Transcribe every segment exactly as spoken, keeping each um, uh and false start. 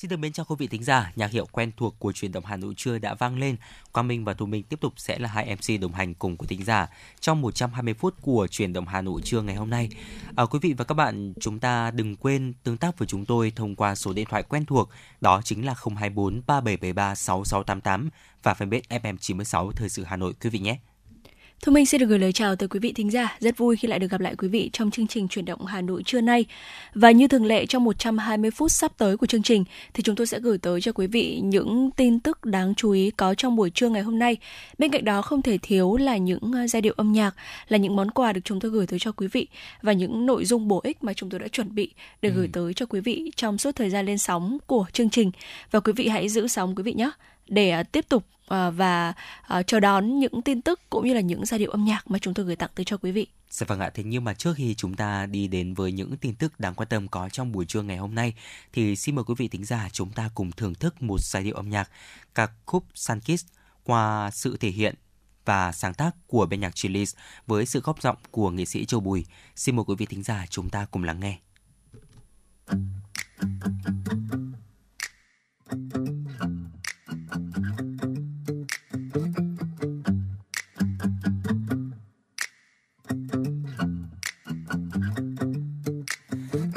Xin thân mến chào quý vị thính giả, nhạc hiệu quen thuộc của Chuyển động Hà Nội trưa đã vang lên. Quang Minh và Thùy Minh tiếp tục sẽ là hai em xê đồng hành cùng quý thính giả trong một trăm hai mươi phút của Chuyển động Hà Nội trưa ngày hôm nay. À, quý vị và các bạn, chúng ta đừng quên tương tác với chúng tôi thông qua số điện thoại quen thuộc, đó chính là không hai bốn ba bảy bảy ba sáu sáu tám tám và fanpage ép em chín sáu Thời sự Hà Nội quý vị nhé. Thùy Minh xin được gửi lời chào tới quý vị thính giả. Rất vui khi lại được gặp lại quý vị trong chương trình Chuyển động Hà Nội trưa nay. Và như thường lệ, trong một trăm hai mươi phút sắp tới của chương trình thì chúng tôi sẽ gửi tới cho quý vị những tin tức đáng chú ý có trong buổi trưa ngày hôm nay. Bên cạnh đó không thể thiếu là những giai điệu âm nhạc, là những món quà được chúng tôi gửi tới cho quý vị và những nội dung bổ ích mà chúng tôi đã chuẩn bị để ừ. gửi tới cho quý vị trong suốt thời gian lên sóng của chương trình. Và quý vị hãy giữ sóng quý vị nhé, để tiếp tục và chờ đón những tin tức cũng như là những giai điệu âm nhạc mà chúng tôi gửi tặng tới cho quý vị. Dạ vâng ạ, thế nhưng mà trước khi chúng ta đi đến với những tin tức đáng quan tâm có trong buổi trưa ngày hôm nay thì xin mời quý vị thính giả chúng ta cùng thưởng thức một giai điệu âm nhạc ca khúc Sun Kiss qua sự thể hiện và sáng tác của Bên nhạc Chilis với sự góp giọng của nghệ sĩ Châu Bùi. Xin mời quý vị thính giả chúng ta cùng lắng nghe.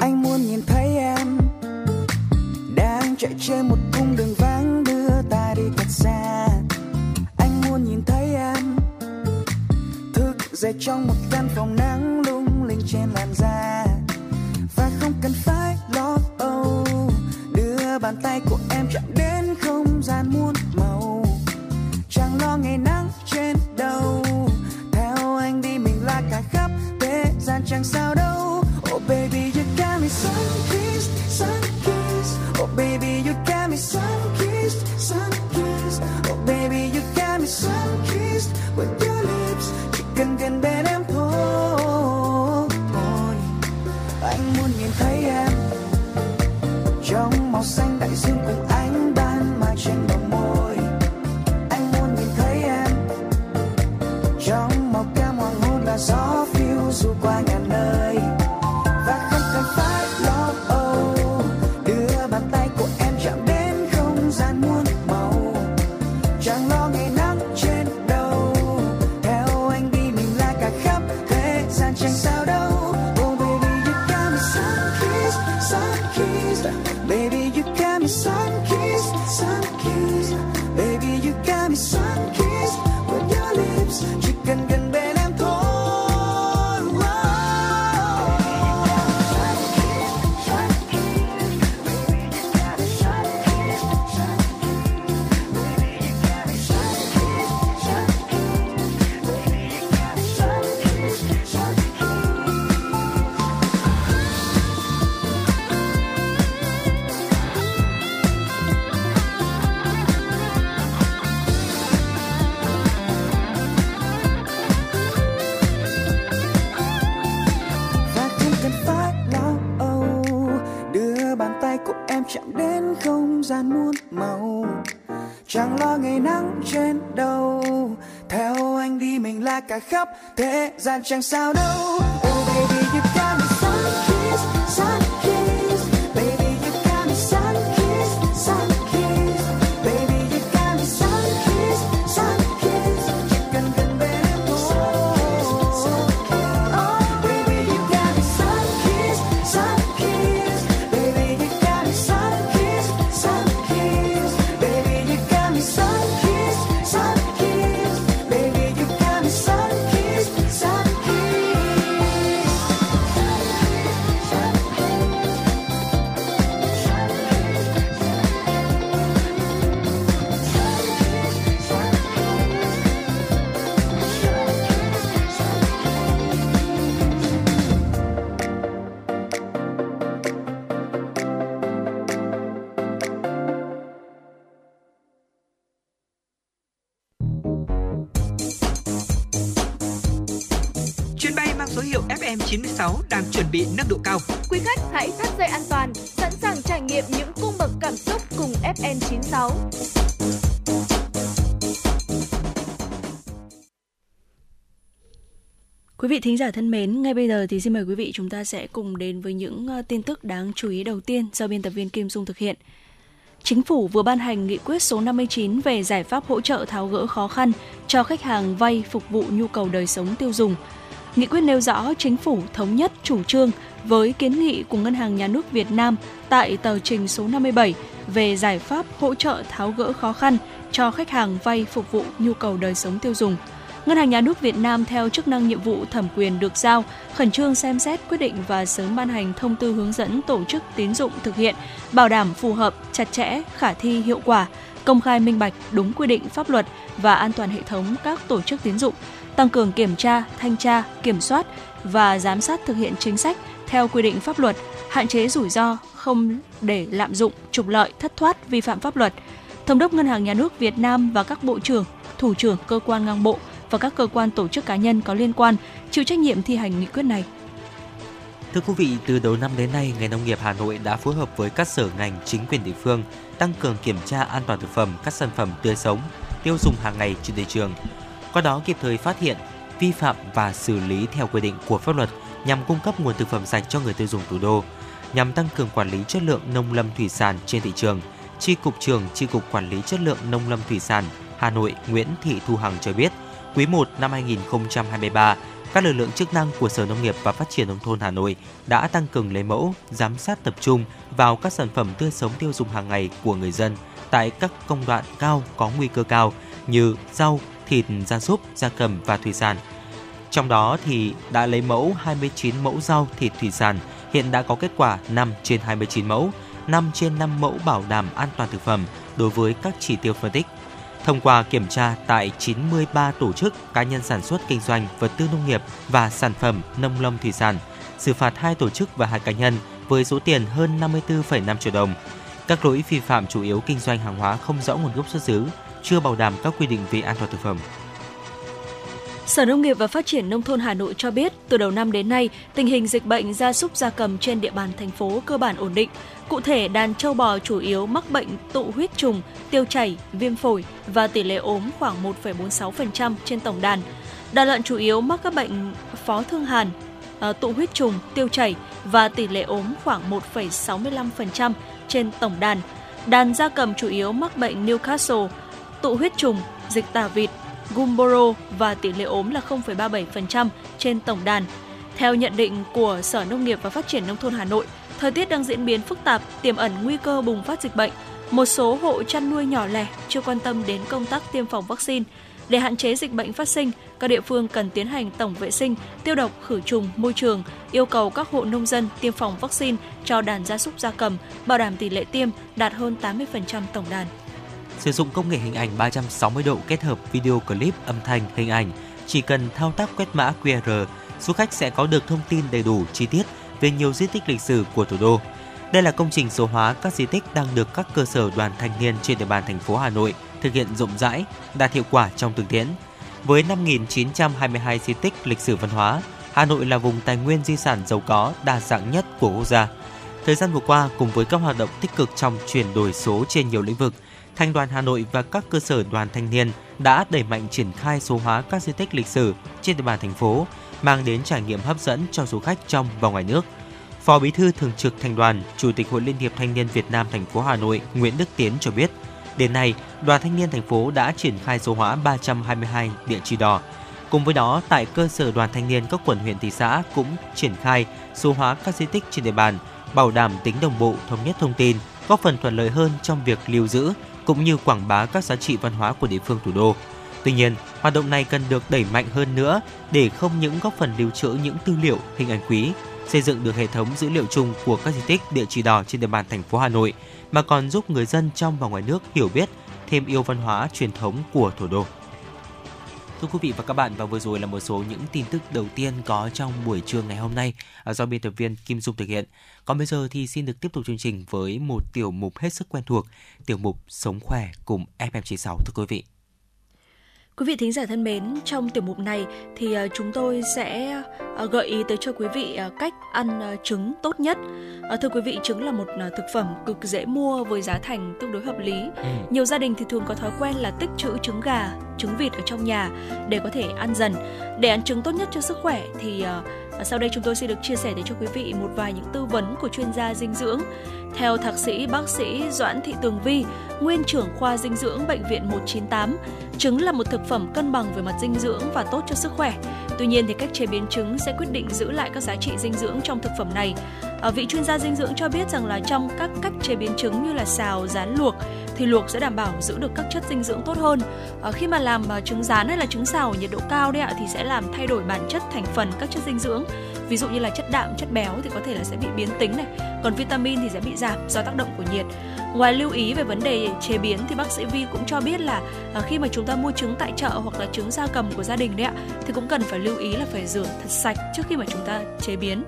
Anh muốn nhìn thấy em đang chạy trên một cung đường vắng đưa ta đi thật xa. Anh muốn nhìn thấy em thức dậy trong một căn phòng nắng lung linh trên làn da, và không cần phải lo âu đưa bàn tay của em chạm đến không gian muôn màu. Chẳng lo ngày nắng trên đầu, theo anh đi mình là cả khắp thế gian chẳng sao đâu. Oh baby you got me sun kissed, sun kissed. Oh baby you got me sun kissed, sun kissed. Oh baby you got me sun kissed with your lips. Chỉ cần gần bên em thôi. Anh muốn nhìn thấy em trong màu xanh đại dương cùng ánh ban mai trên bờ môi. Anh muốn nhìn thấy em trong màu cam hoàng hôn là gió phiêu du qua ngàn nơi. Chẳng lo ngày nắng trên đầu, theo anh đi mình là cả khắp thế gian chẳng sao đâu. Oh baby you got me sun kiss, sun kiss. Baby you got me sun kiss, sun kiss. Baby you got me sun kiss, sun kiss. Chỉ cần gần bên em thôi. Oh baby you got me sun kiss, sun kiss. Baby you got me sun kiss, sun kiss. ép em chín sáu đang chuẩn bị nâng độ cao. Quý khách hãy thắt dây an toàn, sẵn sàng trải nghiệm những cung bậc cảm xúc cùng ép em chín sáu. Quý vị thính giả thân mến, ngay bây giờ thì xin mời quý vị chúng ta sẽ cùng đến với những tin tức đáng chú ý đầu tiên do biên tập viên Kim Dung thực hiện. Chính phủ vừa ban hành nghị quyết số năm mươi chín về giải pháp hỗ trợ tháo gỡ khó khăn cho khách hàng vay phục vụ nhu cầu đời sống tiêu dùng. Nghị quyết nêu rõ chính phủ thống nhất chủ trương với kiến nghị của Ngân hàng Nhà nước Việt Nam tại tờ trình số năm mươi bảy về giải pháp hỗ trợ tháo gỡ khó khăn cho khách hàng vay phục vụ nhu cầu đời sống tiêu dùng. Ngân hàng Nhà nước Việt Nam theo chức năng nhiệm vụ thẩm quyền được giao, khẩn trương xem xét quyết định và sớm ban hành thông tư hướng dẫn tổ chức tín dụng thực hiện, bảo đảm phù hợp, chặt chẽ, khả thi, hiệu quả, công khai minh bạch, đúng quy định pháp luật và an toàn hệ thống các tổ chức tín dụng, tăng cường kiểm tra, thanh tra, kiểm soát và giám sát thực hiện chính sách theo quy định pháp luật, hạn chế rủi ro, không để lạm dụng, trục lợi, thất thoát, vi phạm pháp luật. Thống đốc Ngân hàng Nhà nước Việt Nam và các bộ trưởng, thủ trưởng cơ quan ngang bộ và các cơ quan tổ chức cá nhân có liên quan chịu trách nhiệm thi hành nghị quyết này. Thưa quý vị, từ đầu năm đến nay, ngành nông nghiệp Hà Nội đã phối hợp với các sở ngành, chính quyền địa phương tăng cường kiểm tra an toàn thực phẩm các sản phẩm tươi sống, tiêu dùng hàng ngày trên thị trường. Qua đó kịp thời phát hiện, vi phạm và xử lý theo quy định của pháp luật nhằm cung cấp nguồn thực phẩm sạch cho người tiêu dùng thủ đô, nhằm tăng cường quản lý chất lượng nông lâm thủy sản trên thị trường. Chi cục trưởng Chi cục Quản lý Chất lượng Nông lâm Thủy sản Hà Nội Nguyễn Thị Thu Hằng cho biết, quý một năm hai không hai ba, các lực lượng chức năng của Sở Nông nghiệp và Phát triển Nông thôn Hà Nội đã tăng cường lấy mẫu, giám sát tập trung vào các sản phẩm tươi sống tiêu dùng hàng ngày của người dân tại các công đoạn cao có nguy cơ cao như rau, thịt, gia súc, gia cầm và thủy sản. Trong đó thì đã lấy mẫu hai mươi chín mẫu rau, thịt, thủy sản, hiện đã có kết quả năm trên hai mươi chín mẫu, năm trên năm mẫu bảo đảm an toàn thực phẩm đối với các chỉ tiêu phân tích. Thông qua kiểm tra tại chín mươi ba tổ chức cá nhân sản xuất kinh doanh vật tư nông nghiệp và sản phẩm nông lâm thủy sản, xử phạt hai tổ chức và hai cá nhân với số tiền hơn năm mươi tư phẩy năm triệu đồng. Các lỗi vi phạm chủ yếu kinh doanh hàng hóa không rõ nguồn gốc xuất xứ, chưa bảo đảm các quy định về an toàn thực phẩm. Sở Nông nghiệp và Phát triển Nông thôn Hà Nội cho biết, từ đầu năm đến nay, tình hình dịch bệnh gia súc gia cầm trên địa bàn thành phố cơ bản ổn định. Cụ thể, đàn trâu bò chủ yếu mắc bệnh tụ huyết trùng, tiêu chảy, viêm phổi và tỷ lệ ốm khoảng một phẩy bốn mươi sáu phần trăm trên tổng đàn. Đàn lợn chủ yếu mắc các bệnh phó thương hàn, tụ huyết trùng, tiêu chảy và tỷ lệ ốm khoảng một phẩy sáu mươi lăm phần trăm trên tổng đàn. Đàn gia cầm chủ yếu mắc bệnh Newcastle, tụ huyết trùng, dịch tả vịt, Gumboro và tỷ lệ ốm là không phẩy ba mươi bảy phần trăm trên tổng đàn. Theo nhận định của Sở Nông nghiệp và Phát triển Nông thôn Hà Nội, thời tiết đang diễn biến phức tạp, tiềm ẩn nguy cơ bùng phát dịch bệnh. Một số hộ chăn nuôi nhỏ lẻ chưa quan tâm đến công tác tiêm phòng vaccine. Để hạn chế dịch bệnh phát sinh, các địa phương cần tiến hành tổng vệ sinh, tiêu độc khử trùng môi trường, yêu cầu các hộ nông dân tiêm phòng vaccine cho đàn gia súc gia cầm, bảo đảm tỷ lệ tiêm đạt hơn tám mươi phần trăm tổng đàn. Sử dụng công nghệ hình ảnh ba trăm sáu mươi độ kết hợp video clip, âm thanh, hình ảnh, chỉ cần thao tác quét mã quy rờ, du khách sẽ có được thông tin đầy đủ chi tiết về nhiều di tích lịch sử của thủ đô. Đây là công trình số hóa các di tích đang được các cơ sở đoàn thanh niên trên địa bàn thành phố Hà Nội thực hiện rộng rãi, đạt hiệu quả trong thực tiễn. Với năm nghìn chín trăm hai mươi hai di tích lịch sử văn hóa, Hà Nội là vùng tài nguyên di sản giàu có, đa dạng nhất của quốc gia. Thời gian vừa qua, cùng với các hoạt động tích cực trong chuyển đổi số trên nhiều lĩnh vực, Thành đoàn Hà Nội và các cơ sở đoàn thanh niên đã đẩy mạnh triển khai số hóa các di tích lịch sử trên địa bàn thành phố, mang đến trải nghiệm hấp dẫn cho du khách trong và ngoài nước. Phó Bí thư Thường trực Thành đoàn, Chủ tịch Hội Liên hiệp Thanh niên Việt Nam thành phố Hà Nội Nguyễn Đức Tiến cho biết, đến nay, đoàn thanh niên thành phố đã triển khai số hóa ba trăm hai mươi hai địa chỉ đỏ. Cùng với đó, tại cơ sở đoàn thanh niên các quận, huyện, thị xã cũng triển khai số hóa các di tích trên địa bàn, bảo đảm tính đồng bộ, thống nhất thông tin, góp phần thuận lợi hơn trong việc lưu giữ cũng như quảng bá các giá trị văn hóa của địa phương thủ đô. Tuy nhiên, hoạt động này cần được đẩy mạnh hơn nữa để không những góp phần lưu trữ những tư liệu, hình ảnh quý, xây dựng được hệ thống dữ liệu chung của các di tích, địa chỉ đỏ trên địa bàn thành phố Hà Nội, mà còn giúp người dân trong và ngoài nước hiểu biết, thêm yêu văn hóa truyền thống của thủ đô. Thưa quý vị và các bạn, và vừa rồi là một số những tin tức đầu tiên có trong buổi trưa ngày hôm nay do biên tập viên Kim Dung thực hiện. Còn bây giờ thì xin được tiếp tục chương trình với một tiểu mục hết sức quen thuộc, tiểu mục Sống khỏe cùng ép em chín sáu thưa quý vị. Quý vị thính giả thân mến, trong tiểu mục này thì chúng tôi sẽ gợi ý tới cho quý vị cách ăn trứng tốt nhất. Thưa quý vị, trứng là một thực phẩm cực dễ mua với giá thành tương đối hợp lý. Ừ. Nhiều gia đình thì thường có thói quen là tích trữ trứng gà trứng vịt ở trong nhà để có thể ăn dần. Để ăn trứng tốt nhất cho sức khỏe thì uh, sau đây chúng tôi sẽ được chia sẻ đến cho quý vị một vài những tư vấn của chuyên gia dinh dưỡng. Theo thạc sĩ bác sĩ Doãn Thị Tường Vi, nguyên trưởng khoa dinh dưỡng bệnh viện một chín tám, trứng là một thực phẩm cân bằng về mặt dinh dưỡng và tốt cho sức khỏe. Tuy nhiên thì cách chế biến trứng sẽ quyết định giữ lại các giá trị dinh dưỡng trong thực phẩm này. À, vị chuyên gia dinh dưỡng cho biết rằng là trong các cách chế biến trứng như là xào, rán, luộc thì luộc sẽ đảm bảo giữ được các chất dinh dưỡng tốt hơn. À, khi mà làm à, trứng rán hay là trứng xào ở nhiệt độ cao đấy ạ, thì sẽ làm thay đổi bản chất thành phần các chất dinh dưỡng. Ví dụ như là chất đạm, chất béo thì có thể là sẽ bị biến tính này, còn vitamin thì sẽ bị giảm do tác động của nhiệt. Ngoài lưu ý về vấn đề chế biến thì bác sĩ Vi cũng cho biết là à, khi mà chúng ta mua trứng tại chợ hoặc là trứng gia cầm của gia đình đấy ạ, thì cũng cần phải lưu ý là phải rửa thật sạch trước khi mà chúng ta chế biến.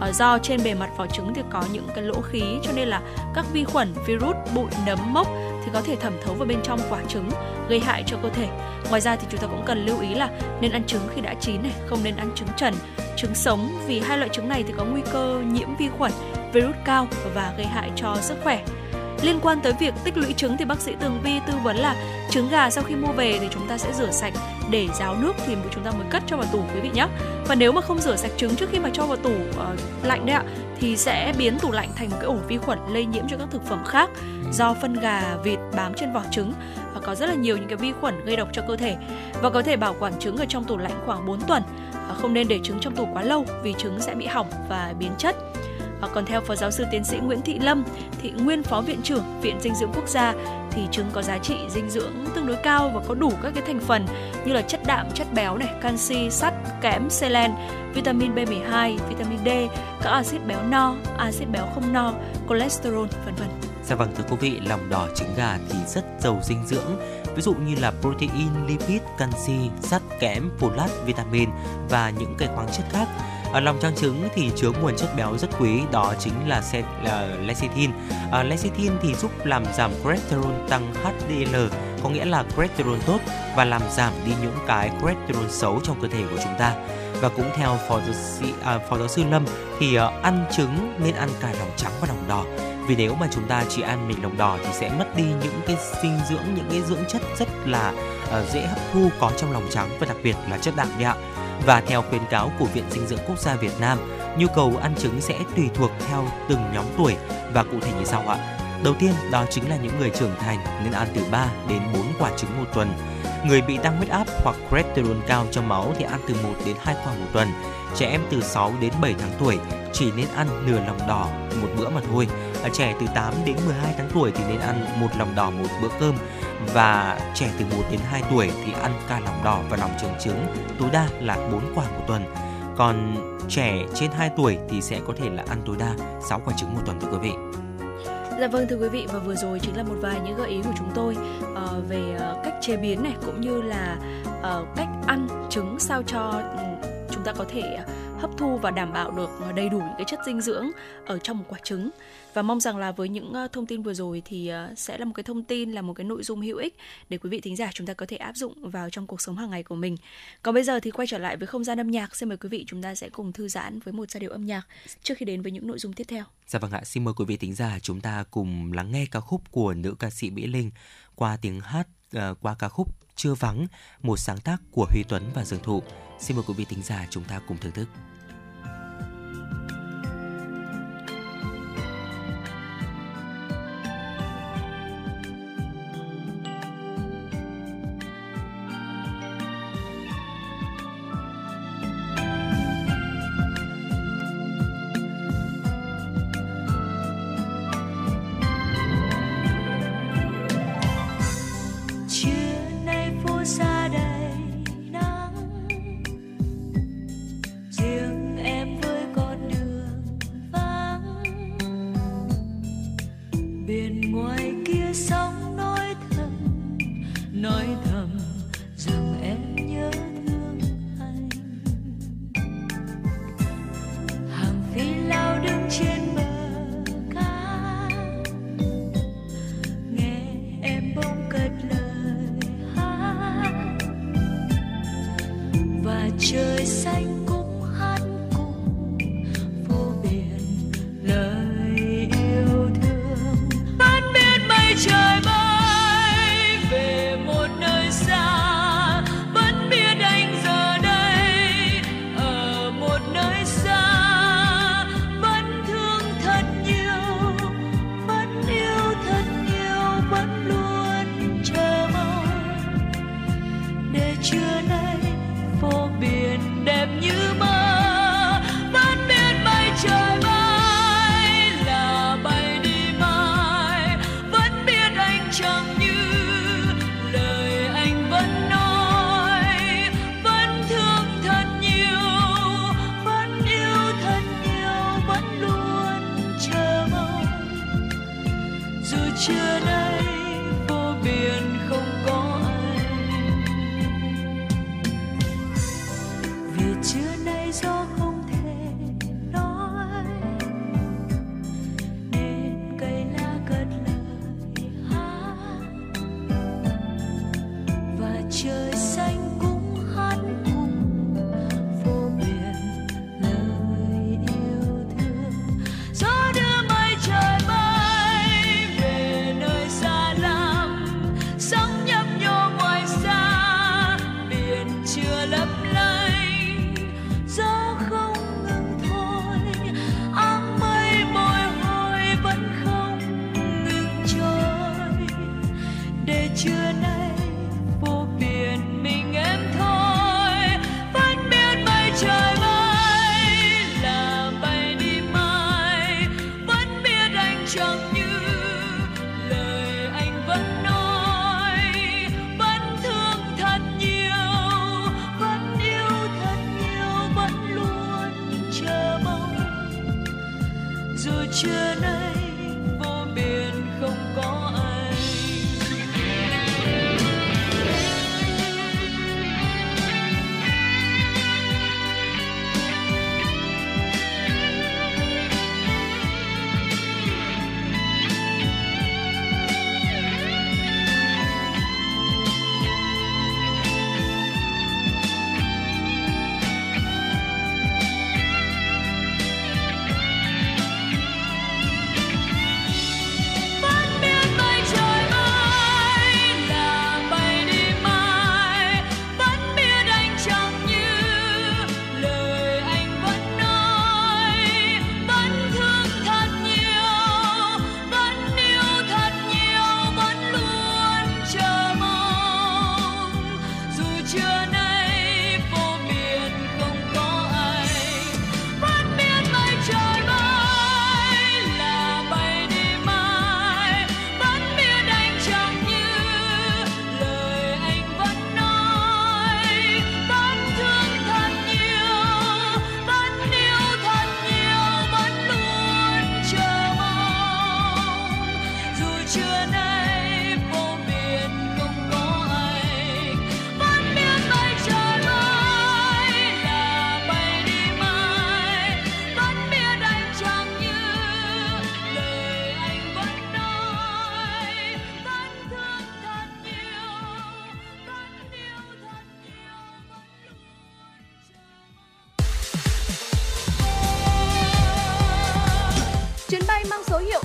À, do trên bề mặt vỏ trứng thì có những cái lỗ khí cho nên là các vi khuẩn, virus, bụi, nấm, mốc thì có thể thẩm thấu vào bên trong quả trứng gây hại cho cơ thể. Ngoài ra thì chúng ta cũng cần lưu ý là nên ăn trứng khi đã chín này, không nên ăn trứng trần, trứng sống vì hai loại trứng này thì có nguy cơ nhiễm vi khuẩn, virus cao và gây hại cho sức khỏe. Liên quan tới việc tích lũy trứng thì bác sĩ Tường Vi tư vấn là trứng gà sau khi mua về thì chúng ta sẽ rửa sạch để ráo nước thì chúng ta mới cất cho vào tủ quý vị nhé. Và nếu mà không rửa sạch trứng trước khi mà cho vào tủ uh, lạnh đấy ạ, thì sẽ biến tủ lạnh thành một cái ổ vi khuẩn lây nhiễm cho các thực phẩm khác do phân gà, vịt bám trên vỏ trứng và có rất là nhiều những cái vi khuẩn gây độc cho cơ thể. Và có thể bảo quản trứng ở trong tủ lạnh khoảng bốn tuần, không nên để trứng trong tủ quá lâu vì trứng sẽ bị hỏng và biến chất. À, còn theo Phó Giáo sư Tiến sĩ Nguyễn Thị Lâm, thì nguyên Phó Viện trưởng Viện Dinh dưỡng Quốc gia, thì trứng có giá trị dinh dưỡng tương đối cao và có đủ các cái thành phần như là chất đạm, chất béo này, canxi, sắt, kẽm, selen, vitamin B mười hai, vitamin D, các axit béo no, axit béo không no, cholesterol, vân vân. Dạ vâng thưa quý vị, lòng đỏ trứng gà thì rất giàu dinh dưỡng, ví dụ như là protein, lipid, canxi, sắt, kẽm, folat, vitamin và những cái khoáng chất khác. Ở lòng trang trứng thì chứa nguồn chất béo rất quý, đó chính là lecithin. À, lecithin thì giúp làm giảm cholesterol, tăng hát đê lờ, có nghĩa là cholesterol tốt, và làm giảm đi những cái cholesterol xấu trong cơ thể của chúng ta. Và cũng theo phó giáo sư, à, phó giáo sư Lâm thì à, ăn trứng nên ăn cả lòng trắng và lòng đỏ. Vì nếu mà chúng ta chỉ ăn mình lòng đỏ thì sẽ mất đi những cái dinh dưỡng, những cái dưỡng chất rất là à, dễ hấp thu có trong lòng trắng và đặc biệt là chất đạm đấy ạ. Và theo khuyến cáo của Viện Dinh dưỡng Quốc gia Việt Nam, nhu cầu ăn trứng sẽ tùy thuộc theo từng nhóm tuổi và cụ thể như sau ạ. Đầu tiên đó chính là những người trưởng thành nên ăn từ ba đến bốn quả trứng một tuần. Người bị tăng huyết áp hoặc cholesterol cao trong máu thì ăn từ một đến hai quả một tuần. Trẻ em từ sáu đến bảy tháng tuổi chỉ nên ăn nửa lòng đỏ một bữa mà thôi. Trẻ từ tám đến mười hai tháng tuổi thì nên ăn một lòng đỏ một bữa cơm. Và trẻ từ một đến hai tuổi thì ăn cả lòng đỏ và lòng trắng trứng, tối đa là bốn quả một tuần. Còn trẻ trên hai tuổi thì sẽ có thể là ăn tối đa sáu quả trứng một tuần thưa quý vị. Dạ vâng thưa quý vị, và vừa rồi chính là một vài những gợi ý của chúng tôi uh, về uh, cách chế biến này cũng như là uh, cách ăn trứng sao cho uh, chúng ta có thể uh, hấp thu và đảm bảo được uh, đầy đủ những cái chất dinh dưỡng ở trong một quả trứng. Và mong rằng là với những thông tin vừa rồi thì sẽ là một cái thông tin, là một cái nội dung hữu ích để quý vị thính giả chúng ta có thể áp dụng vào trong cuộc sống hàng ngày của mình. Còn bây giờ thì quay trở lại với không gian âm nhạc, xin mời quý vị chúng ta sẽ cùng thư giãn với một giai điệu âm nhạc trước khi đến với những nội dung tiếp theo. Dạ vâng ạ, xin mời quý vị thính giả chúng ta cùng lắng nghe ca khúc của nữ ca sĩ Mỹ Linh qua tiếng hát, uh, qua ca khúc Chưa Vắng, một sáng tác của Huy Tuấn và Dương Thụ. Xin mời quý vị thính giả chúng ta cùng thưởng thức. Xa đầy nắng riêng dù chưa nay vô biên không có anh, vì chưa nay gió không thể nói nên cây lá cất lời hát và trời xanh.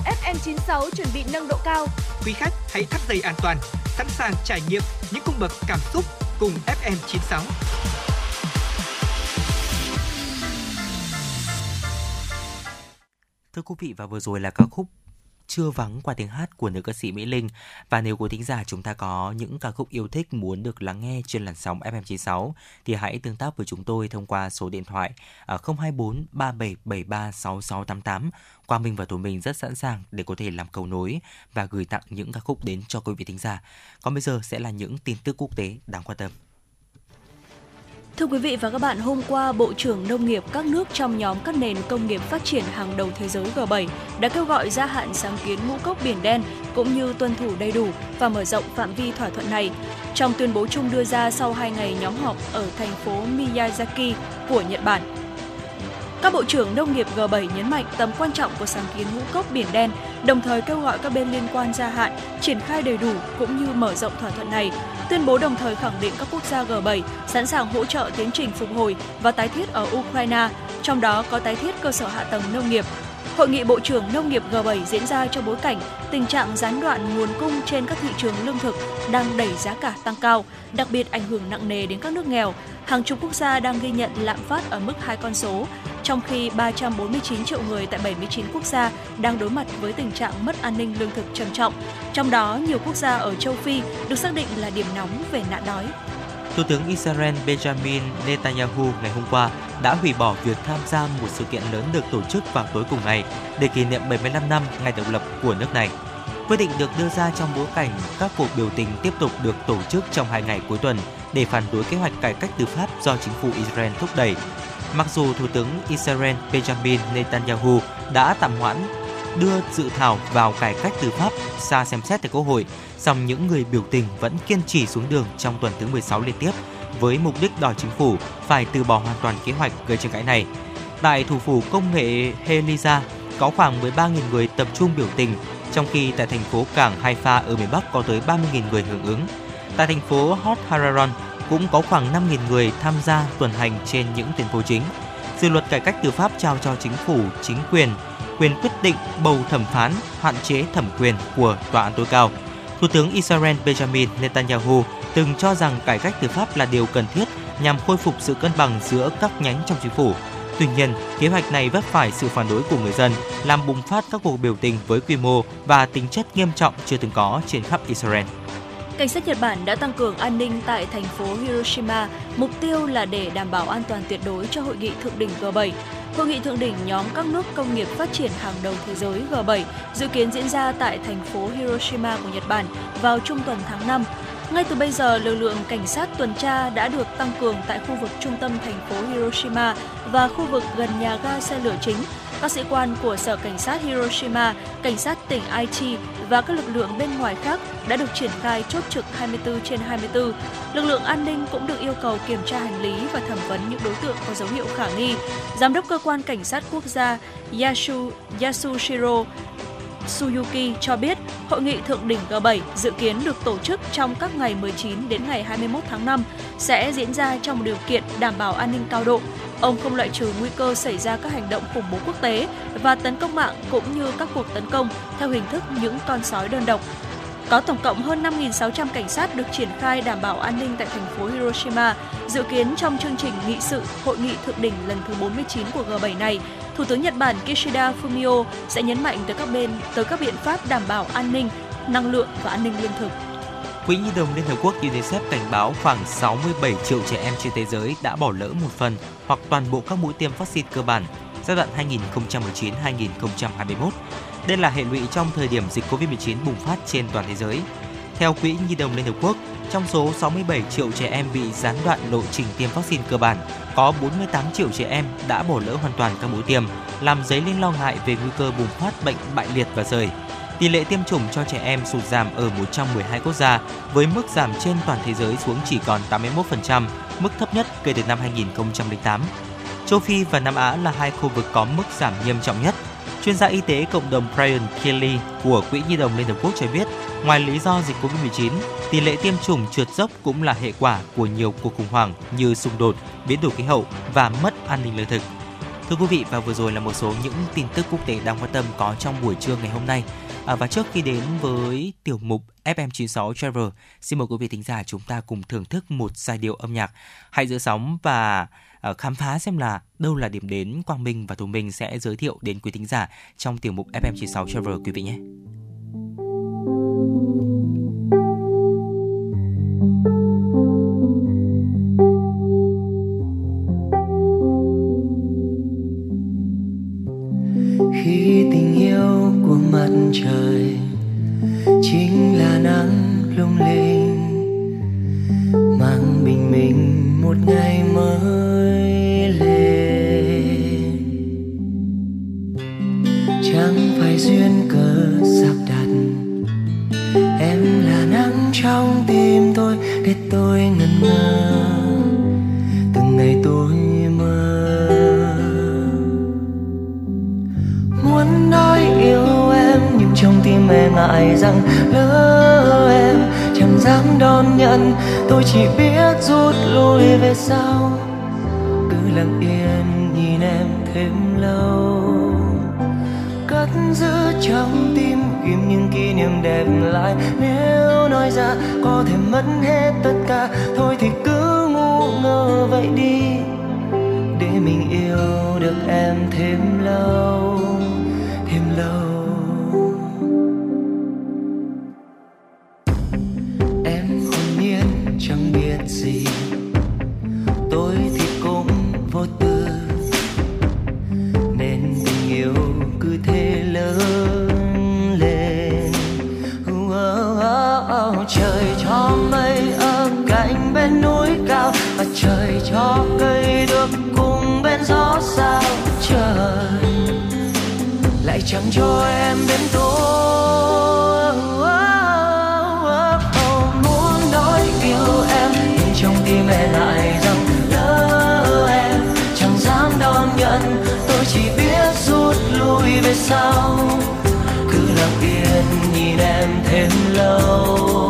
ép em chín sáu chuẩn bị nâng độ cao. Quý khách hãy thắt dây an toàn, sẵn sàng trải nghiệm những cung bậc cảm xúc cùng ép em chín sáu. Thưa quý vị, và vừa rồi là ca khúc Chưa Vắng qua tiếng hát của nữ ca sĩ Mỹ Linh. Và nếu quý thính giả chúng ta có những ca khúc yêu thích muốn được lắng nghe trên làn sóng ép em chín sáu thì hãy tương tác với chúng tôi thông qua số điện thoại không hai bốn ba bảy bảy ba sáu sáu tám tám. Quang Minh và Thùy Minh rất sẵn sàng để có thể làm cầu nối và gửi tặng những ca khúc đến cho quý vị thính giả. Còn bây giờ sẽ là những tin tức quốc tế đáng quan tâm. Thưa quý vị và các bạn, hôm qua, Bộ trưởng Nông nghiệp các nước trong nhóm các nền công nghiệp phát triển hàng đầu thế giới G bảy đã kêu gọi gia hạn sáng kiến ngũ cốc Biển Đen cũng như tuân thủ đầy đủ và mở rộng phạm vi thỏa thuận này. Trong tuyên bố chung đưa ra sau hai ngày nhóm họp ở thành phố Miyazaki của Nhật Bản, các Bộ trưởng Nông nghiệp G bảy nhấn mạnh tầm quan trọng của sáng kiến ngũ cốc Biển Đen, đồng thời kêu gọi các bên liên quan gia hạn, triển khai đầy đủ cũng như mở rộng thỏa thuận này. Tuyên bố đồng thời khẳng định các quốc gia G bảy sẵn sàng hỗ trợ tiến trình phục hồi và tái thiết ở Ukraine, trong đó có tái thiết cơ sở hạ tầng nông nghiệp. Hội nghị Bộ trưởng Nông nghiệp G bảy diễn ra trong bối cảnh tình trạng gián đoạn nguồn cung trên các thị trường lương thực đang đẩy giá cả tăng cao, đặc biệt ảnh hưởng nặng nề đến các nước nghèo. Hàng chục quốc gia đang ghi nhận lạm phát ở mức hai con số, trong khi ba trăm bốn mươi chín triệu người tại bảy mươi chín quốc gia đang đối mặt với tình trạng mất an ninh lương thực trầm trọng. Trong đó, nhiều quốc gia ở châu Phi được xác định là điểm nóng về nạn đói. Thủ tướng Israel Benjamin Netanyahu ngày hôm qua đã hủy bỏ việc tham gia một sự kiện lớn được tổ chức vào tối cùng ngày để kỷ niệm bảy mươi lăm năm ngày độc lập của nước này. Quyết định được đưa ra trong bối cảnh các cuộc biểu tình tiếp tục được tổ chức trong hai ngày cuối tuần để phản đối kế hoạch cải cách tư pháp do chính phủ Israel thúc đẩy. Mặc dù Thủ tướng Israel Benjamin Netanyahu đã tạm hoãn đưa dự thảo vào cải cách tư pháp ra xem xét tại Quốc hội, song những người biểu tình vẫn kiên trì xuống đường trong tuần thứ mười sáu liên tiếp với mục đích đòi chính phủ phải từ bỏ hoàn toàn kế hoạch gây tranh cãi này. Tại thủ phủ công nghệ Heliza có khoảng mười ba nghìn người tập trung biểu tình, trong khi tại thành phố cảng Haifa ở miền Bắc có tới ba mươi nghìn người hưởng ứng. Tại thành phố Hot Hararon cũng có khoảng năm nghìn người tham gia tuần hành trên những tuyến phố chính. Dự luật cải cách tư pháp trao cho chính phủ, chính quyền, quyền quyết định bầu thẩm phán, hạn chế thẩm quyền của tòa án tối cao. Thủ tướng Israel Benjamin Netanyahu từng cho rằng cải cách tư pháp là điều cần thiết nhằm khôi phục sự cân bằng giữa các nhánh trong chính phủ. Tuy nhiên, kế hoạch này vấp phải sự phản đối của người dân, làm bùng phát các cuộc biểu tình với quy mô và tính chất nghiêm trọng chưa từng có trên khắp Israel. Cảnh sát Nhật Bản đã tăng cường an ninh tại thành phố Hiroshima, mục tiêu là để đảm bảo an toàn tuyệt đối cho Hội nghị Thượng đỉnh G bảy. Hội nghị Thượng đỉnh nhóm các nước công nghiệp phát triển hàng đầu thế giới G bảy dự kiến diễn ra tại thành phố Hiroshima của Nhật Bản vào trung tuần tháng năm. Ngay từ bây giờ, lực lượng cảnh sát tuần tra đã được tăng cường tại khu vực trung tâm thành phố Hiroshima và khu vực gần nhà ga xe lửa chính. Các sĩ quan của Sở Cảnh sát Hiroshima, Cảnh sát tỉnh Aichi và các lực lượng bên ngoài khác đã được triển khai chốt trực hai mươi bốn trên hai mươi bốn. Lực lượng an ninh cũng được yêu cầu kiểm tra hành lý và thẩm vấn những đối tượng có dấu hiệu khả nghi. Giám đốc Cơ quan Cảnh sát Quốc gia Yasu, Yasushiro Suyuki cho biết Hội nghị Thượng đỉnh G bảy dự kiến được tổ chức trong các ngày mười chín đến ngày hai mươi mốt tháng năm sẽ diễn ra trong điều kiện đảm bảo an ninh cao độ. Ông không loại trừ nguy cơ xảy ra các hành động khủng bố quốc tế và tấn công mạng cũng như các cuộc tấn công theo hình thức những con sói đơn độc. Có tổng cộng hơn năm nghìn sáu trăm cảnh sát được triển khai đảm bảo an ninh tại thành phố Hiroshima. Dự kiến trong chương trình nghị sự Hội nghị Thượng đỉnh lần thứ bốn mươi chín của G bảy này, Thủ tướng Nhật Bản Kishida Fumio sẽ nhấn mạnh tới các bên tới các biện pháp đảm bảo an ninh, năng lượng và an ninh lương thực. Quỹ Nhi đồng Liên Hợp Quốc UNICEF cảnh báo khoảng sáu mươi bảy triệu trẻ em trên thế giới đã bỏ lỡ một phần hoặc toàn bộ các mũi tiêm vaccine cơ bản giai đoạn hai nghìn không trăm mười chín đến hai nghìn không trăm hai mươi mốt. Đây là hệ lụy trong thời điểm dịch covid mười chín bùng phát trên toàn thế giới. Theo Quỹ Nhi đồng Liên Hợp Quốc, trong số sáu mươi bảy triệu trẻ em bị gián đoạn lộ trình tiêm vaccine cơ bản, có bốn mươi tám triệu trẻ em đã bỏ lỡ hoàn toàn các mũi tiêm, làm dấy lên lo ngại về nguy cơ bùng phát bệnh bại liệt và rời. Tỷ lệ tiêm chủng cho trẻ em sụt giảm ở một trăm mười hai quốc gia, với mức giảm trên toàn thế giới xuống chỉ còn tám mươi mốt phần trăm, mức thấp nhất kể từ năm hai nghìn không trăm lẻ tám. Châu Phi và Nam Á là hai khu vực có mức giảm nghiêm trọng nhất. Chuyên gia y tế cộng đồng Brian Kelly của Quỹ Nhi đồng Liên Hợp Quốc cho biết, ngoài lý do dịch covid mười chín, tỷ lệ tiêm chủng trượt dốc cũng là hệ quả của nhiều cuộc khủng hoảng như xung đột, biến đổi khí hậu và mất an ninh lương thực. Thưa quý vị, và vừa rồi là một số những tin tức quốc tế đáng quan tâm có trong buổi trưa ngày hôm nay. À, và trước khi đến với tiểu mục ép em chín sáu Travel, xin mời quý vị thính giả chúng ta cùng thưởng thức một giai điệu âm nhạc. Hãy giữ sóng và à, khám phá xem là đâu là điểm đến Quang Minh và Thùy Minh sẽ giới thiệu đến quý thính giả trong tiểu mục ép em chín sáu Travel quý vị nhé. Khi tình yêu của mặt trời chính là nắng lung linh mang bình minh một ngày mới lên, chẳng phải duyên cớ sắp đặt, em là nắng trong tim tôi để tôi ngẩn ngơ từng ngày tôi mơ. Muốn nói yêu em nhưng trong tim e ngại rằng lỡ em chẳng dám đón nhận, tôi chỉ biết rút lui về sau, cứ lặng yên nhìn em thêm lâu, cất giữ trong tim im những kỷ niệm đẹp lại. Nếu nói ra có thể mất hết tất cả, thôi thì cứ ngu ngơ vậy đi để mình yêu được em thêm lâu. Lâu. Em hồn nhiên chẳng biết gì, tôi thì cũng vô tư, nên tình yêu cứ thế lớn lên. Oh, oh, oh. Trời cho mây ở cạnh bên núi cao, và trời cho cây được cùng bên gió sao trời. lại chẳng cho em đến tối. Không muốn nói yêu em, nhưng trong tim em lại rằng lỡ em chẳng dám đón nhận. Tôi chỉ biết rút lui về sau, cứ lặng yên nhìn em thêm lâu.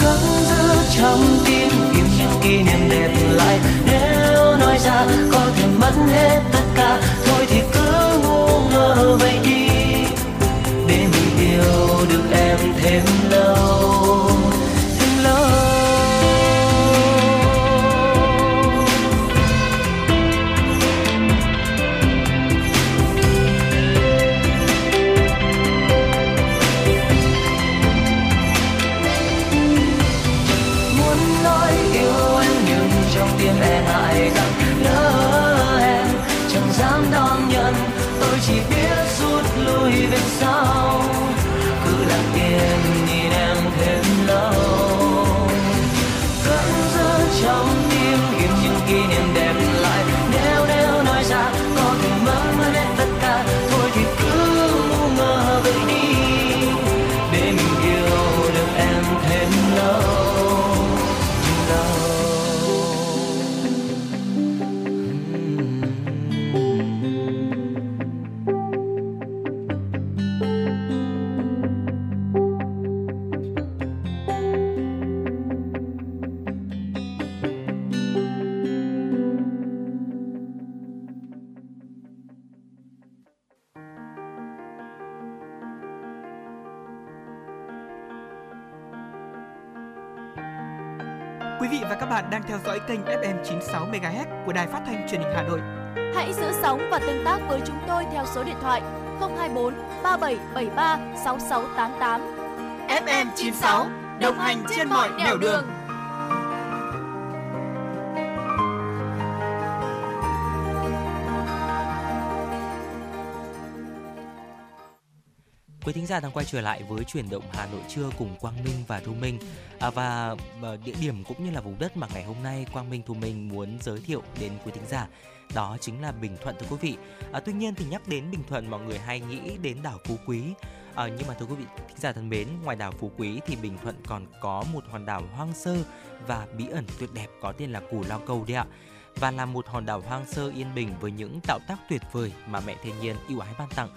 Cất giữ trong tim yêu những kỷ niệm đẹp lại, nếu nói ra có thể mất hết tất cả. Thôi thì cứ ngu ngơ vậy đi, để mình yêu được em thêm lâu. Đang theo dõi kênh ép em chín sáu MHz của Đài Phát thanh Truyền hình Hà Nội. Hãy giữ sóng và tương tác với chúng tôi theo số điện thoại không hai bốn ba bảy bảy ba sáu sáu tám tám. ép em chín sáu đồng hành trên mọi nẻo đường. đường. Quý thính giả đang quay trở lại với Chuyển động Hà Nội trưa cùng Quang Minh và Thu Minh. À, và địa điểm cũng như là vùng đất mà ngày hôm nay Quang Minh, Thu Minh muốn giới thiệu đến quý thính giả đó chính là Bình Thuận, thưa quý vị. À, tuy nhiên thì nhắc đến Bình Thuận mọi người hay nghĩ đến đảo Phú Quý. À, nhưng mà thưa quý vị thính giả thân mến, ngoài đảo Phú Quý thì Bình Thuận còn có một hòn đảo hoang sơ và bí ẩn tuyệt đẹp có tên là Cù Lao Câu đấy ạ. Và là một hòn đảo hoang sơ yên bình với những tạo tác tuyệt vời mà mẹ thiên nhiên ưu ái ban tặng.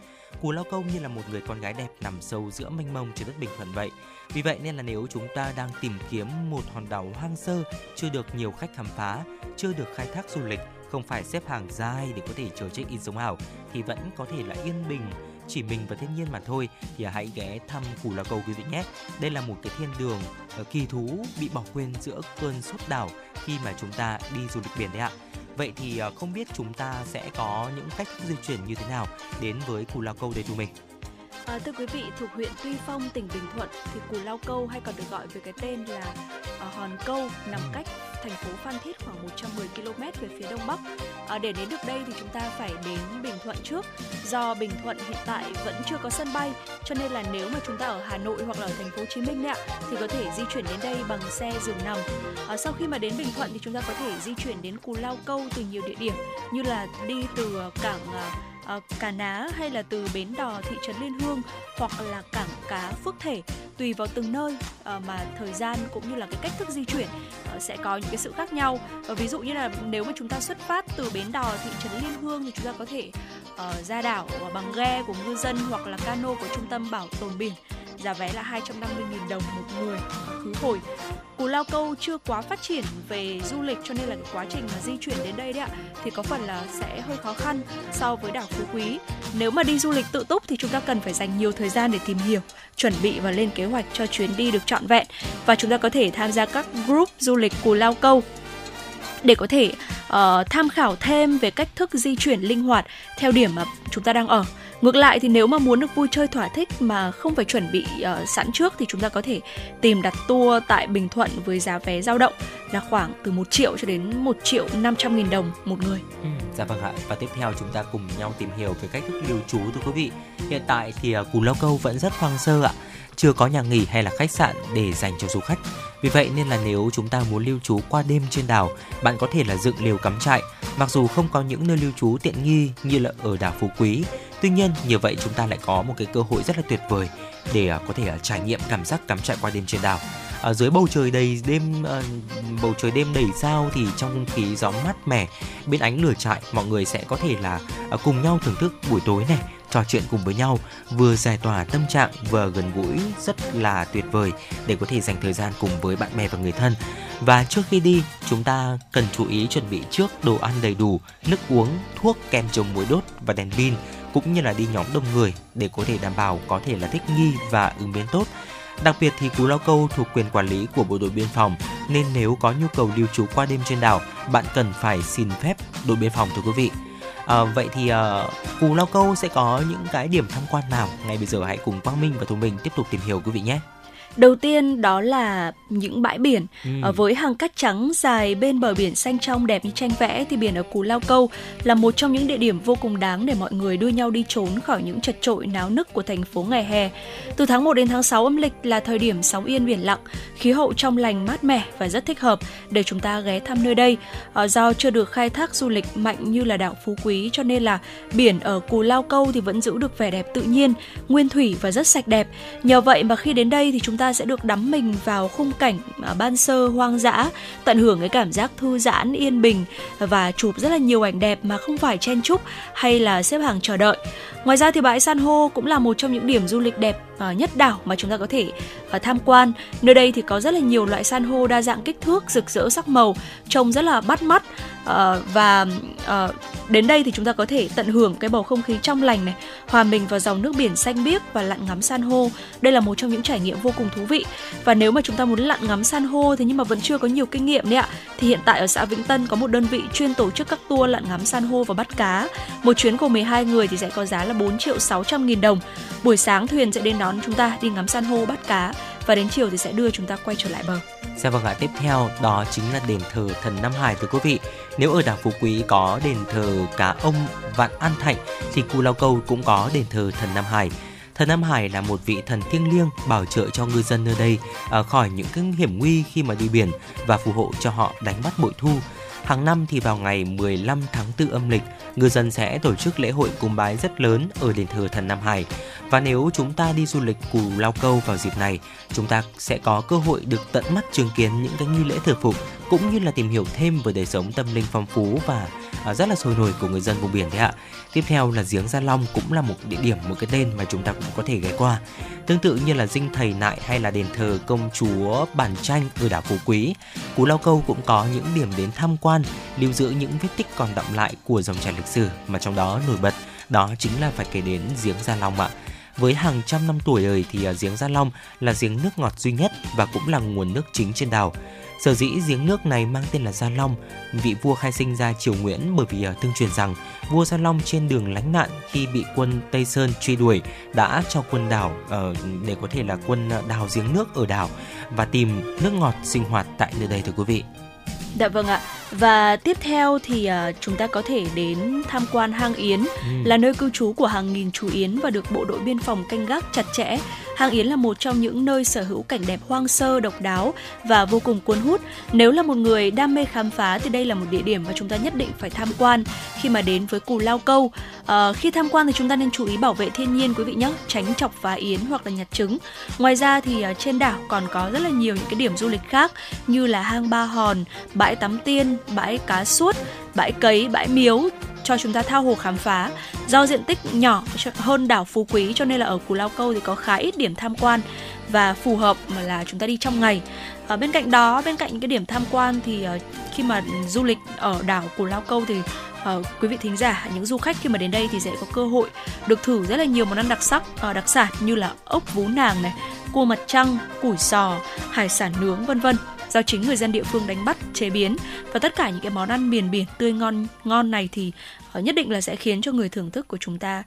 Cù Lao Câu như là một người con gái đẹp nằm sâu giữa mênh mông trên đất Bình Thuận vậy. Vì vậy nên là nếu chúng ta đang tìm kiếm một hòn đảo hoang sơ chưa được nhiều khách khám phá, chưa được khai thác du lịch, không phải xếp hàng dài để có thể chờ check-in sống ảo, thì vẫn có thể là yên bình, chỉ mình và thiên nhiên mà thôi, thì hãy ghé thăm Cù Lao Câu quý vị nhé. Đây là một cái thiên đường kỳ thú bị bỏ quên giữa cơn sốt đảo khi mà chúng ta đi du lịch biển đấy ạ. Vậy thì không biết chúng ta sẽ có những cách di chuyển như thế nào đến với Cù Lao Câu đây chúng mình? À, thưa quý vị, thuộc huyện Tuy Phong, tỉnh Bình Thuận thì Cù Lao Câu hay còn được gọi với cái tên là uh, Hòn Câu nằm cách thành phố Phan Thiết khoảng một trăm mười ki lô mét về phía đông bắc. À, để đến được đây thì chúng ta phải đến Bình Thuận trước. Do Bình Thuận hiện tại vẫn chưa có sân bay, cho nên là nếu mà chúng ta ở Hà Nội hoặc là ở thành phố Hồ Chí Minh ạ, thì có thể di chuyển đến đây bằng xe giường nằm. À, sau khi mà đến Bình Thuận thì chúng ta có thể di chuyển đến Cù Lao Câu từ nhiều địa điểm như là đi từ cảng uh, Cà Ná hay là từ bến đò thị trấn Liên Hương hoặc là cảng cá Phước Thể. Tùy vào từng nơi mà thời gian cũng như là cái cách thức di chuyển sẽ có những cái sự khác nhau. Ví dụ như là nếu mà chúng ta xuất phát từ bến đò thị trấn Liên Hương thì chúng ta có thể ra đảo bằng ghe của ngư dân hoặc là cano của Trung tâm Bảo tồn biển. Giá vé là hai trăm năm mươi nghìn đồng một người khứ hồi. Cù Lao Câu chưa quá phát triển về du lịch cho nên là cái quá trình mà di chuyển đến đây đấy ạ thì có phần là sẽ hơi khó khăn so với đảo Phú Quý. Nếu mà đi du lịch tự túc thì chúng ta cần phải dành nhiều thời gian để tìm hiểu, chuẩn bị và lên kế hoạch cho chuyến đi được trọn vẹn. Và chúng ta có thể tham gia các group du lịch Cù Lao Câu để có thể uh, tham khảo thêm về cách thức di chuyển linh hoạt theo điểm mà chúng ta đang ở. Ngược lại thì nếu mà muốn được vui chơi thỏa thích mà không phải chuẩn bị uh, sẵn trước thì chúng ta có thể tìm đặt tour tại Bình Thuận với giá vé dao động là khoảng từ một triệu cho đến một triệu năm trăm nghìn đồng một người. Ừ, dạ vâng ạ. Và tiếp theo chúng ta cùng nhau tìm hiểu về cách thức lưu trú thưa quý vị. Hiện tại thì uh, Cù Lao Câu vẫn rất hoang sơ ạ, chưa có nhà nghỉ hay là khách sạn để dành cho du khách. Vì vậy nên là nếu chúng ta muốn lưu trú qua đêm trên đảo, bạn có thể là dựng lều cắm trại. Mặc dù không có những nơi lưu trú tiện nghi như là ở đảo Phú Quý, Tuy nhiên, như vậy chúng ta lại có một cái cơ hội rất là tuyệt vời để có thể trải nghiệm cảm giác cắm trại qua đêm trên đảo. Ở dưới bầu trời đầy đêm bầu trời đêm đầy sao thì trong không khí gió mát mẻ, bên ánh lửa trại mọi người sẽ có thể là cùng nhau thưởng thức buổi tối này, trò chuyện cùng với nhau, vừa giải tỏa tâm trạng vừa gần gũi, rất là tuyệt vời để có thể dành thời gian cùng với bạn bè và người thân. Và trước khi đi, chúng ta cần chú ý chuẩn bị trước đồ ăn đầy đủ, nước uống, thuốc, kem chống muỗi đốt và đèn pin, cũng như là đi nhóm đông người để có thể đảm bảo có thể là thích nghi và ứng biến tốt. Đặc biệt thì Cù Lao Câu thuộc quyền quản lý của bộ đội biên phòng, nên nếu có nhu cầu lưu trú qua đêm trên đảo, bạn cần phải xin phép đội biên phòng thưa quý vị. À, vậy thì à, Cù Lao Câu sẽ có những cái điểm tham quan nào? Ngay bây giờ hãy cùng Quang Minh và Thùy Minh tiếp tục tìm hiểu quý vị nhé. Đầu tiên đó là những bãi biển ừ. với hàng cát trắng dài bên bờ biển xanh trong đẹp như tranh vẽ, thì biển ở Cù Lao Câu là một trong những địa điểm vô cùng đáng để mọi người đua nhau đi trốn khỏi những chật chội náo nức của thành phố ngày hè. Từ tháng một đến tháng sáu âm lịch là thời điểm sóng yên biển lặng, khí hậu trong lành mát mẻ và rất thích hợp để chúng ta ghé thăm nơi đây. Do chưa được khai thác du lịch mạnh như là đảo Phú Quý cho nên là biển ở Cù Lao Câu thì vẫn giữ được vẻ đẹp tự nhiên, nguyên thủy và rất sạch đẹp. Nhờ vậy mà khi đến đây thì chúng ta Ta sẽ được đắm mình vào khung cảnh ban sơ hoang dã, tận hưởng cái cảm giác thư giãn yên bình và chụp rất là nhiều ảnh đẹp mà không phải chen chúc hay là xếp hàng chờ đợi. Ngoài ra thì bãi san hô cũng là một trong những điểm du lịch đẹp nhất đảo mà chúng ta có thể tham quan. Nơi đây thì có rất là nhiều loại san hô đa dạng kích thước, rực rỡ sắc màu, trông rất là bắt mắt. Và đến đây thì chúng ta có thể tận hưởng cái bầu không khí trong lành này, hòa mình vào dòng nước biển xanh biếc và lặn ngắm san hô. Đây là một trong những trải nghiệm vô cùng thú vị. Và nếu mà chúng ta muốn lặn ngắm san hô thế nhưng mà vẫn chưa có nhiều kinh nghiệm đấy ạ, thì hiện tại ở xã Vĩnh Tân có một đơn vị chuyên tổ chức các tour lặn ngắm san hô và bắt cá. Một chuyến của mười hai người thì sẽ có giá là bốn triệu sáu trăm nghìn đồng. Buổi sáng thuyền sẽ đến đón chúng ta đi ngắm san hô, bắt cá, và đến chiều thì sẽ đưa chúng ta quay trở lại bờ. Dạ vâng ạ, tiếp theo đó chính là đền thờ Thần Nam Hải thưa quý vị. Nếu ở đảo Phú Quý có đền thờ Cá Ông, Vạn An Thạnh thì Cù Lao Câu cũng có đền thờ Thần Nam Hải. Thần Nam Hải là một vị thần thiêng liêng bảo trợ cho ngư dân nơi đây khỏi những cái hiểm nguy khi mà đi biển và phù hộ cho họ đánh bắt bội thu. Hàng năm thì vào ngày mười lăm tháng tư âm lịch, ngư dân sẽ tổ chức lễ hội cúng bái rất lớn ở đền thờ Thần Nam Hải. Và nếu chúng ta đi du lịch Cù Lao Câu vào dịp này, chúng ta sẽ có cơ hội được tận mắt chứng kiến những cái nghi lễ thờ phụng, cũng như là tìm hiểu thêm về đời sống tâm linh phong phú và rất là sôi nổi của người dân vùng biển đấy ạ. Tiếp theo là giếng Gia Long, cũng là một địa điểm, một cái tên mà chúng ta cũng có thể ghé qua. Tương tự như là dinh Thầy Nại hay là đền thờ Công chúa Bàn Tranh ở đảo Phú Quý, Cù Lao Câu cũng có những điểm đến tham quan, lưu giữ những vết tích còn đọng lại của dòng chảy lịch sử, mà trong đó nổi bật đó chính là phải kể đến giếng Gia Long ạ. Với hàng trăm năm tuổi đời thì giếng Gia Long là giếng nước ngọt duy nhất và cũng là nguồn nước chính trên đảo. Sở dĩ giếng nước này mang tên là Gia Long, vị vua khai sinh ra triều Nguyễn, bởi vì tương truyền rằng vua Gia Long trên đường lánh nạn khi bị quân Tây Sơn truy đuổi đã cho quân đảo uh, để có thể là quân đào giếng nước ở đảo và tìm nước ngọt sinh hoạt tại nơi đây thưa quý vị. Dạ vâng ạ. Và tiếp theo thì uh, chúng ta có thể đến tham quan hang Yến, ừ. là nơi cư trú của hàng nghìn chú Yến và được bộ đội biên phòng canh gác chặt chẽ. Hang Yến là một trong những nơi sở hữu cảnh đẹp hoang sơ, độc đáo và vô cùng cuốn hút. Nếu là một người đam mê khám phá thì đây là một địa điểm mà chúng ta nhất định phải tham quan khi mà đến với Cù Lao Câu. À, khi tham quan thì chúng ta nên chú ý bảo vệ thiên nhiên quý vị nhé, tránh chọc phá yến hoặc là nhặt trứng. Ngoài ra thì uh, trên đảo còn có rất là nhiều những cái điểm du lịch khác như là hang Ba Hòn, bãi Tắm Tiên, bãi Cá Suốt, bãi Cấy, bãi Miếu cho chúng ta thao hồ khám phá. Do diện tích nhỏ hơn đảo Phú Quý cho nên là ở Cù Lao Câu thì có khá ít điểm tham quan và phù hợp mà là chúng ta đi trong ngày. Ở bên cạnh đó, bên cạnh cái điểm tham quan thì khi mà du lịch ở đảo Cù Lao Câu thì Uh, quý vị thính giả, những du khách khi mà đến đây thì sẽ có cơ hội được thử rất là nhiều món ăn đặc sắc, uh, đặc sản như là ốc vú nàng này, cua mặt trăng, củi sò, hải sản nướng vân vân, do chính người dân địa phương đánh bắt, chế biến. Và tất cả những cái món ăn miền biển tươi ngon ngon này thì uh, nhất định là sẽ khiến cho người thưởng thức của chúng ta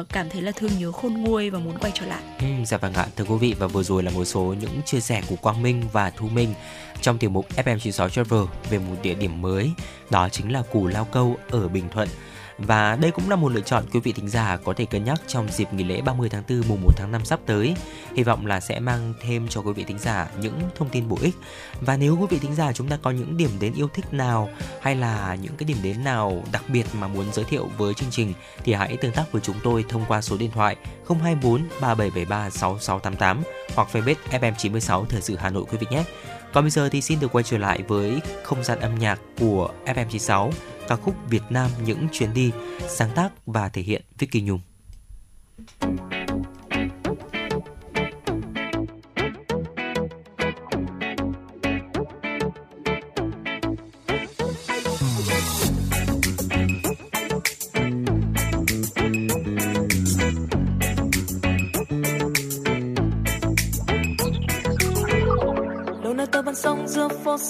Uh, cảm thấy là thương nhớ khôn nguôi và muốn quay trở lại. Ừ, dạ vâng ạ, thưa quý vị, và vừa rồi là một số những chia sẻ của Quang Minh và Thu Minh trong tiểu mục ép em chín sáu Travel về một địa điểm mới, đó chính là Cù Lao Câu ở Bình Thuận. Và đây cũng là một lựa chọn quý vị thính giả có thể cân nhắc trong dịp nghỉ lễ ba mươi tháng tư mùng một tháng năm sắp tới. Hy vọng là sẽ mang thêm cho quý vị thính giả những thông tin bổ ích. Và nếu quý vị thính giả chúng ta có những điểm đến yêu thích nào hay là những cái điểm đến nào đặc biệt mà muốn giới thiệu với chương trình thì hãy tương tác với chúng tôi thông qua số điện thoại không hai bốn ba bảy bảy ba sáu sáu tám tám hoặc fanpage ép em chín sáu Thời sự Hà Nội quý vị nhé. Còn bây giờ thì xin được quay trở lại với không gian âm nhạc của ép em chín sáu, ca khúc Việt Nam Những Chuyến Đi, sáng tác và thể hiện Vicky Nhung.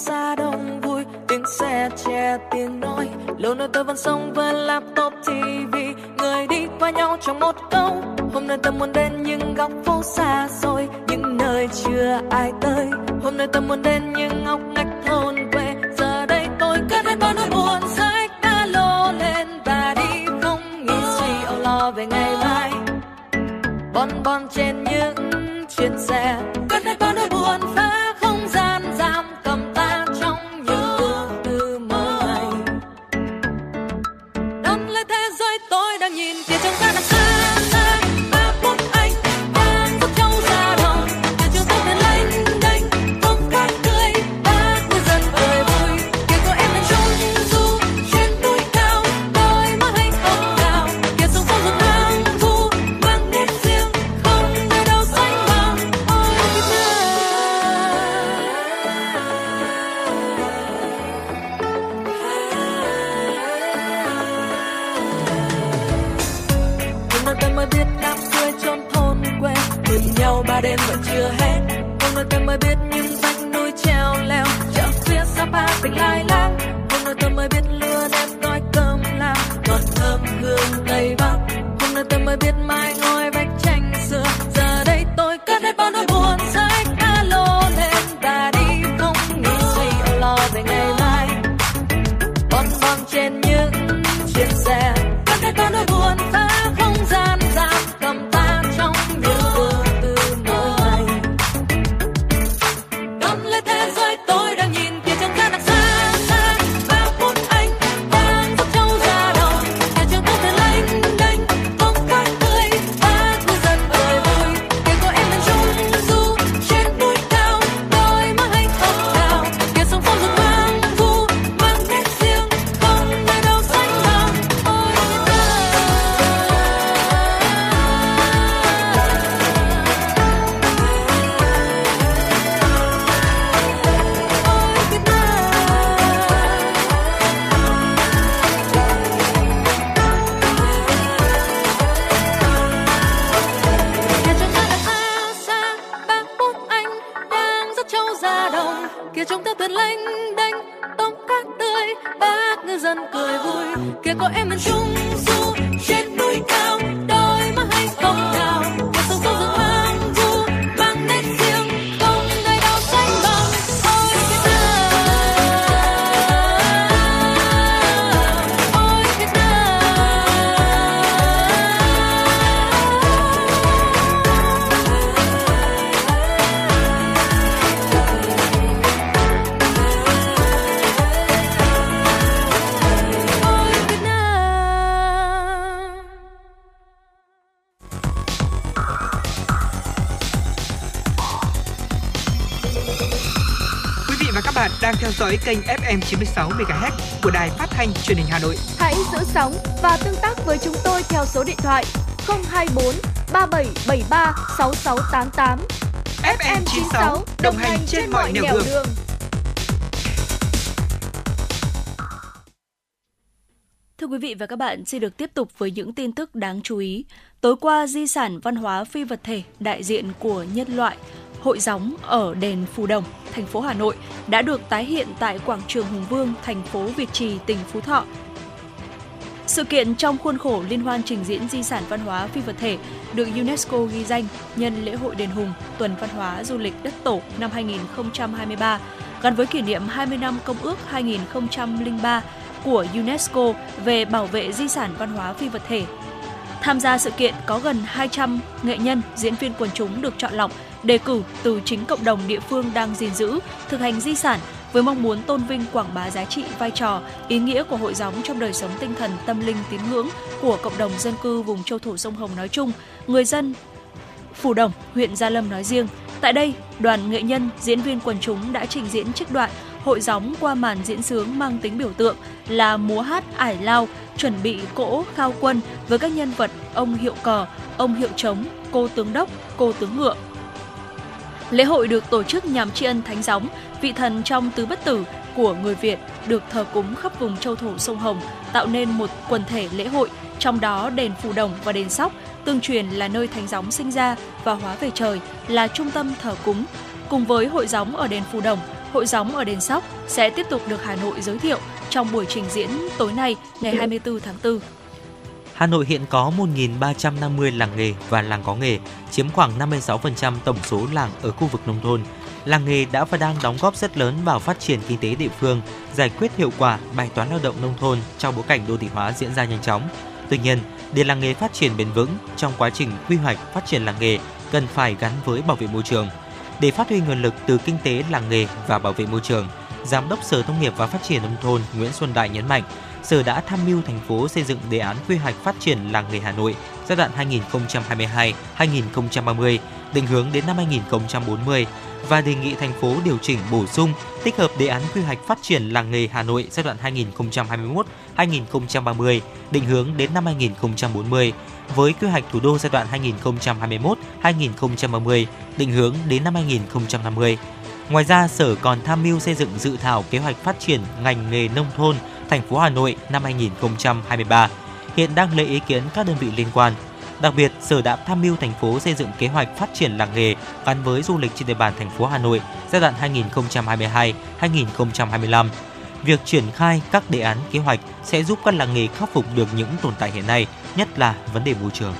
Xa đông vui, tiếng xe che tiếng nói. Lâu nơi tôi vẫn sống với laptop ti vi, người đi qua nhau trong một câu. Hôm nay tôi muốn đến những góc phố xa xôi, những nơi chưa ai tới. Hôm nay tôi muốn đến những ngóc ngách thôn quê. Giờ đây tôi cất hết bao nỗi buồn, xách ba lô lên và đi, không nghĩ suy âu lo về ngày mai. Bon bon trên những chuyến xe, cất hết bao nỗi buồn phá không gian giam. Với kênh ép em chín sáu MHz của Đài Phát thanh Truyền hình Hà Nội. Hãy giữ sóng và tương tác với chúng tôi theo số điện thoại không hai bốn ba bảy bảy ba sáu sáu tám tám. ép em chín sáu đồng hành trên mọi nẻo đường. đường. Thưa quý vị và các bạn, xin được tiếp tục với những tin tức đáng chú ý. Tối qua, di sản văn hóa phi vật thể đại diện của nhân loại Hội Gióng ở đền Phù Đồng, thành phố Hà Nội đã được tái hiện tại quảng trường Hùng Vương, thành phố Việt Trì, tỉnh Phú Thọ. Sự kiện trong khuôn khổ liên hoan trình diễn di sản văn hóa phi vật thể được UNESCO ghi danh nhân lễ hội đền Hùng, tuần văn hóa du lịch đất tổ năm hai nghìn không trăm hai mươi ba, gắn với kỷ niệm hai mươi năm Công ước hai nghìn không trăm lẻ ba của UNESCO về bảo vệ di sản văn hóa phi vật thể. Tham gia sự kiện có gần hai trăm nghệ nhân, diễn viên quần chúng được chọn lọc, đề cử từ chính cộng đồng địa phương đang gìn giữ, thực hành di sản với mong muốn tôn vinh quảng bá giá trị, vai trò, ý nghĩa của Hội Gióng trong đời sống tinh thần, tâm linh, tín ngưỡng của cộng đồng dân cư vùng châu thổ sông Hồng nói chung, người dân Phủ Đồng, huyện Gia Lâm nói riêng. Tại đây, đoàn nghệ nhân, diễn viên quần chúng đã trình diễn trích đoạn Hội Gióng qua màn diễn sướng mang tính biểu tượng là múa hát ải lao, chuẩn bị cỗ khao quân với các nhân vật ông hiệu cò, ông hiệu trống, cô tướng đốc, cô tướng ngựa. Lễ hội được tổ chức nhằm tri ân Thánh Gióng, vị thần trong tứ bất tử của người Việt được thờ cúng khắp vùng châu thổ sông Hồng, tạo nên một quần thể lễ hội, trong đó đền Phù Đồng và đền Sóc, tương truyền là nơi Thánh Gióng sinh ra và hóa về trời, là trung tâm thờ cúng. Cùng với Hội Gióng ở đền Phù Đồng, Hội Gióng ở đền Sóc sẽ tiếp tục được Hà Nội giới thiệu trong buổi trình diễn tối nay, ngày hai mươi tư tháng tư. Hà Nội hiện có một nghìn ba trăm năm mươi làng nghề và làng có nghề, chiếm khoảng năm mươi sáu phần trăm tổng số làng ở khu vực nông thôn. Làng nghề đã và đang đóng góp rất lớn vào phát triển kinh tế địa phương, giải quyết hiệu quả bài toán lao động nông thôn trong bối cảnh đô thị hóa diễn ra nhanh chóng. Tuy nhiên, để làng nghề phát triển bền vững, trong quá trình quy hoạch phát triển làng nghề cần phải gắn với bảo vệ môi trường. Để phát huy nguồn lực từ kinh tế làng nghề và bảo vệ môi trường, Giám đốc Sở Nông nghiệp và Phát triển Nông thôn Nguyễn Xuân Đại nhấn mạnh, Sở đã tham mưu thành phố xây dựng đề án quy hoạch phát triển làng nghề Hà Nội giai đoạn hai nghìn không trăm hai mươi hai đến hai nghìn không trăm ba mươi, định hướng đến năm hai nghìn không trăm bốn mươi và đề nghị thành phố điều chỉnh bổ sung, tích hợp đề án quy hoạch phát triển làng nghề Hà Nội giai đoạn hai nghìn không trăm hai mươi mốt đến hai nghìn không trăm ba mươi, định hướng đến năm hai nghìn không trăm bốn mươi với quy hoạch thủ đô giai đoạn hai nghìn không trăm hai mươi mốt đến hai nghìn không trăm ba mươi, định hướng đến năm hai nghìn không trăm năm mươi. Ngoài ra, Sở còn tham mưu xây dựng dự thảo kế hoạch phát triển ngành nghề nông thôn thành phố Hà Nội năm hai nghìn không trăm hai mươi ba, hiện đang lấy ý kiến các đơn vị liên quan. Đặc biệt, Sở đã tham mưu thành phố xây dựng kế hoạch phát triển làng nghề gắn với du lịch trên địa bàn thành phố Hà Nội giai đoạn hai nghìn không trăm hai mươi hai đến hai nghìn không trăm hai mươi lăm. Việc triển khai các đề án kế hoạch sẽ giúp các làng nghề khắc phục được những tồn tại hiện nay, nhất là vấn đề môi trường.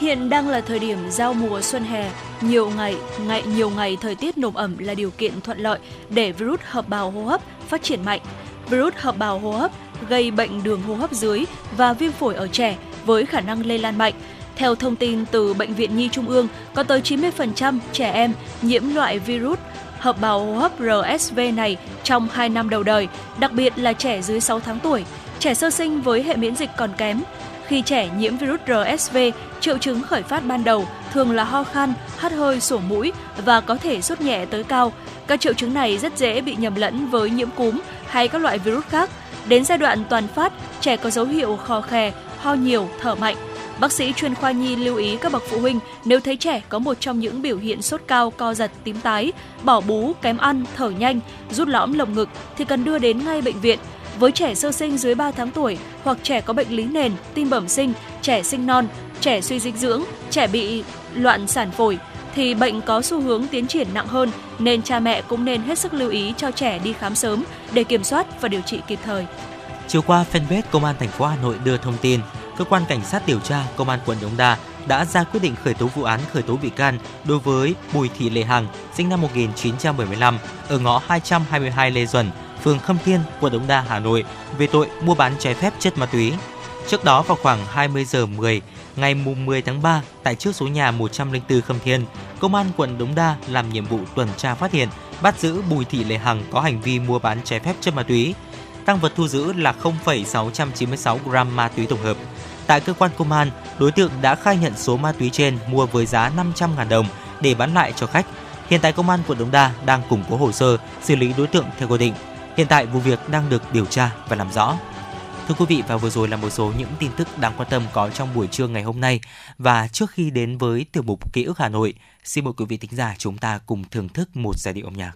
Hiện đang là thời điểm giao mùa xuân hè, nhiều ngày, ngày nhiều ngày thời tiết nồm ẩm là điều kiện thuận lợi để virus hợp bào hô hấp phát triển mạnh. Virus hợp bào hô hấp gây bệnh đường hô hấp dưới và viêm phổi ở trẻ với khả năng lây lan mạnh. Theo thông tin từ Bệnh viện Nhi Trung ương, có tới chín mươi phần trăm trẻ em nhiễm loại virus hợp bào hô hấp R S V này trong hai năm đầu đời, đặc biệt là trẻ dưới sáu tháng tuổi, trẻ sơ sinh với hệ miễn dịch còn kém. Khi trẻ nhiễm virus R S V, triệu chứng khởi phát ban đầu thường là ho khan, hắt hơi, sổ mũi và có thể sốt nhẹ tới cao. Các triệu chứng này rất dễ bị nhầm lẫn với nhiễm cúm hay các loại virus khác. Đến giai đoạn toàn phát, trẻ có dấu hiệu khò khè, ho nhiều, thở mạnh. Bác sĩ chuyên khoa nhi lưu ý các bậc phụ huynh nếu thấy trẻ có một trong những biểu hiện sốt cao, co giật, tím tái, bỏ bú, kém ăn, thở nhanh, rút lõm lồng ngực thì cần đưa đến ngay bệnh viện. Với trẻ sơ sinh dưới ba tháng tuổi hoặc trẻ có bệnh lý nền, tim bẩm sinh, trẻ sinh non, trẻ suy dinh dưỡng, trẻ bị loạn sản phổi thì bệnh có xu hướng tiến triển nặng hơn, nên cha mẹ cũng nên hết sức lưu ý cho trẻ đi khám sớm để kiểm soát và điều trị kịp thời. Chiều qua, fanpage Công an thành phố Hà Nội đưa thông tin, Cơ quan Cảnh sát điều tra Công an quận Đống Đa đã ra quyết định khởi tố vụ án, khởi tố bị can đối với Bùi Thị Lê Hằng, sinh năm một nghìn chín trăm bảy mươi lăm, ở ngõ hai trăm hai mươi hai Lê Duẩn, phường Khâm Thiên, quận Đống Đa, Hà Nội về tội mua bán trái phép chất ma túy. Trước đó vào khoảng hai mươi giờ mười ngày mười tháng ba, tại trước số nhà một không bốn Khâm Thiên, Công an quận Đống Đa làm nhiệm vụ tuần tra phát hiện, bắt giữ Bùi Thị Lê Hằng có hành vi mua bán trái phép chất ma túy. Tang vật thu giữ là không phẩy sáu chín sáu gam ma túy tổng hợp. Tại cơ quan công an, đối tượng đã khai nhận số ma túy trên mua với giá năm trăm nghìn đồng để bán lại cho khách. Hiện tại Công an quận Đống Đa đang củng cố hồ sơ xử lý đối tượng theo quy định. Hiện tại vụ việc đang được điều tra và làm rõ. Thưa quý vị, và vừa rồi là một số những tin tức đáng quan tâm có trong buổi trưa ngày hôm nay. Và trước khi đến với tiểu mục Ký ức Hà Nội, xin mời quý vị thính giả chúng ta cùng thưởng thức một giai điệu âm nhạc.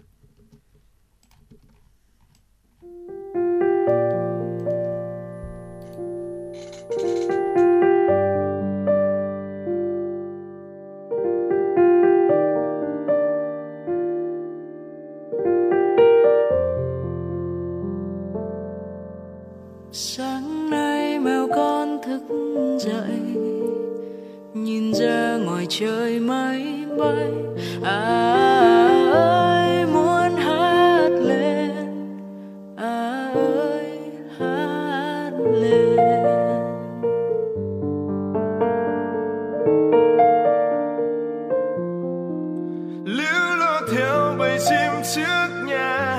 Sáng nay mèo con thức dậy, nhìn ra ngoài trời máy bay. À ơi muốn hát lên, à ơi theo bầy chim trước nhà,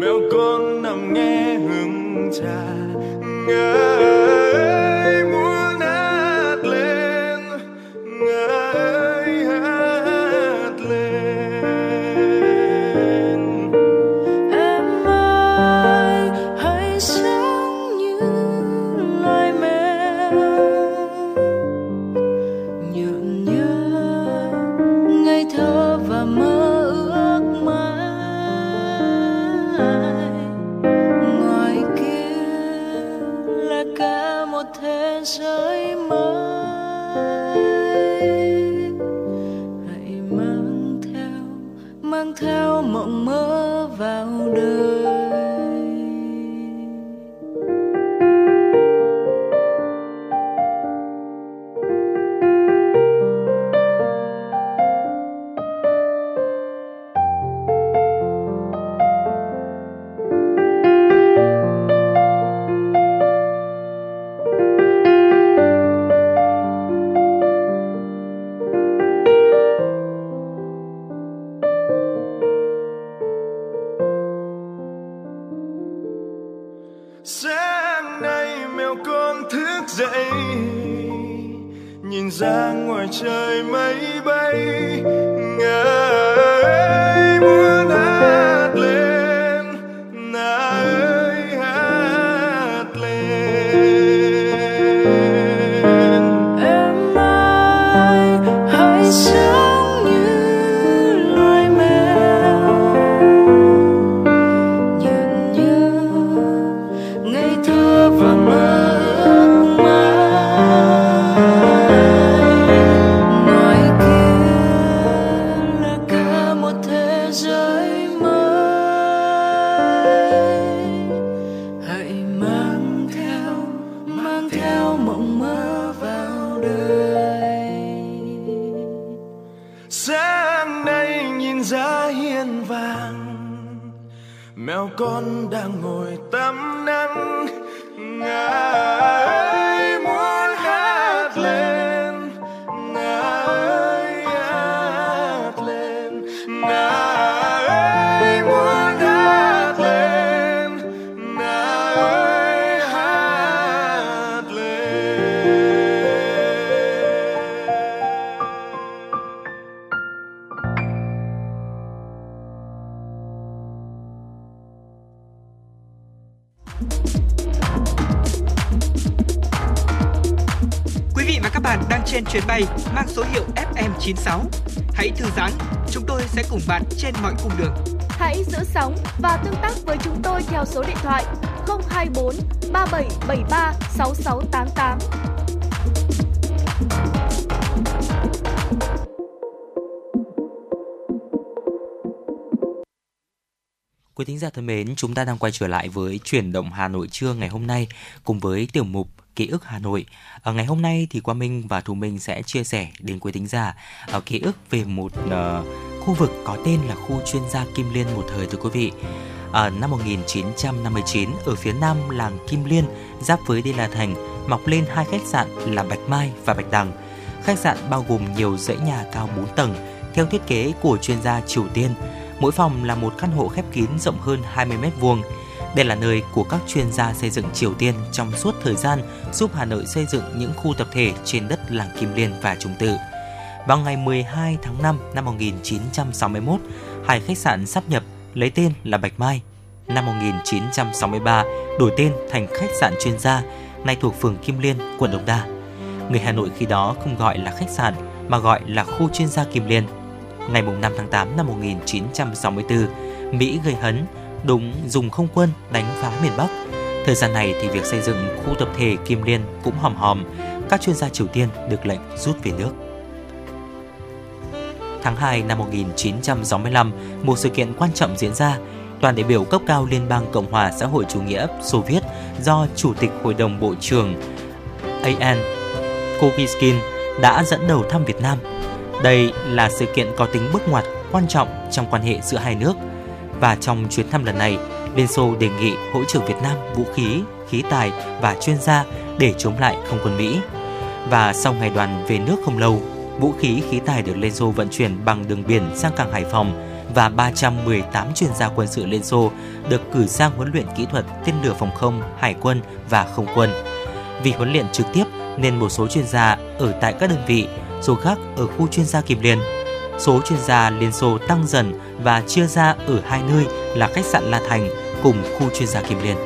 mèo con nằm nghe hương trà ngài muốn hát lên, ngài hát lên. Em ơi hãy sống như loài mèo, nhượng nhớ ngây thơ và mơ ước mãi. Ngoài kia là cả một thế giới mới, hãy mang theo, mang theo mộng mơ vào đời. Trời mây bay, ngài muốn hát lên, ngài hát lên. Em ơi hãy sống như loài mèo, nhận nhớ ngây thơ và mơ. Mèo con đang ngồi tắm nắng, ngài muốn hát lên, ngài hát lên, ngài muốn hát lên, ngài hát lên. Quý vị và các bạn đang trên chuyến bay mang số hiệu ép em chín sáu. Hãy thư giãn, chúng tôi sẽ cùng bạn trên mọi cung đường. Hãy giữ sóng và tương tác với chúng tôi theo số điện thoại không hai bốn ba bảy bảy ba sáu sáu tám tám. Quý thính giả thân mến, chúng ta đang quay trở lại với Chuyển động Hà Nội trưa ngày hôm nay cùng với tiểu mục Ký ức Hà Nội. À, ngày hôm nay thì Quang Minh và Thùy Minh sẽ chia sẻ đến quý thính giả à, ký ức về một à, khu vực có tên là khu chuyên gia Kim Liên một thời, thưa quý vị. À, năm một nghìn chín trăm năm mươi chín, ở phía nam làng Kim Liên giáp với Đê La Thành mọc lên hai khách sạn là Bạch Mai và Bạch Đằng. Khách sạn bao gồm nhiều dãy nhà cao bốn tầng theo thiết kế của chuyên gia Triều Tiên. Mỗi phòng là một căn hộ khép kín rộng hơn hai mươi mét vuông. Đây là nơi của các chuyên gia xây dựng Triều Tiên trong suốt thời gian giúp Hà Nội xây dựng những khu tập thể trên đất làng Kim Liên và Trung Tự. Vào ngày mười hai tháng năm năm một nghìn chín trăm sáu mươi mốt, hai khách sạn sáp nhập lấy tên là Bạch Mai. Năm một nghìn chín trăm sáu mươi ba, đổi tên thành khách sạn chuyên gia, nay thuộc phường Kim Liên, quận Đống Đa. Người Hà Nội khi đó không gọi là khách sạn mà gọi là khu chuyên gia Kim Liên. Ngày năm tháng tám năm một nghìn chín trăm sáu mươi tư, Mỹ gây hấn, đúng dùng không quân đánh phá miền Bắc. Thời gian này thì việc xây dựng khu tập thể Kim Liên cũng hòm hòm, các chuyên gia Triều Tiên được lệnh rút về nước. Tháng hai năm một nghìn chín trăm sáu mươi lăm, một sự kiện quan trọng diễn ra. Đoàn đại biểu cấp cao Liên bang Cộng hòa xã hội chủ nghĩa Xô Viết do Chủ tịch Hội đồng Bộ trưởng a en Koviskin đã dẫn đầu thăm Việt Nam. Đây là sự kiện có tính bước ngoặt quan trọng trong quan hệ giữa hai nước. Và trong chuyến thăm lần này, Liên Xô đề nghị hỗ trợ Việt Nam vũ khí, khí tài và chuyên gia để chống lại không quân Mỹ. Và sau ngày đoàn về nước không lâu, vũ khí khí tài được Liên Xô vận chuyển bằng đường biển sang cảng Hải Phòng và ba trăm mười tám chuyên gia quân sự Liên Xô được cử sang huấn luyện kỹ thuật tên lửa phòng không, hải quân và không quân. Vì huấn luyện trực tiếp nên một số chuyên gia ở tại các đơn vị, số khác ở khu chuyên gia Kim Liên. Số chuyên gia Liên Xô tăng dần và chia ra ở hai nơi là khách sạn La Thành cùng khu chuyên gia Kim Liên.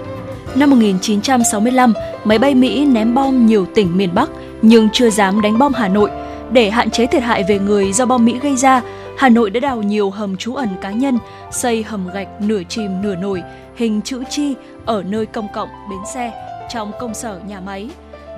Năm một nghìn chín trăm sáu mươi lăm, máy bay Mỹ ném bom nhiều tỉnh miền Bắc nhưng chưa dám đánh bom Hà Nội. Để hạn chế thiệt hại về người do bom Mỹ gây ra, Hà Nội đã đào nhiều hầm trú ẩn cá nhân, xây hầm gạch nửa chìm nửa nổi, hình chữ chi ở nơi công cộng, bến xe, trong công sở, nhà máy.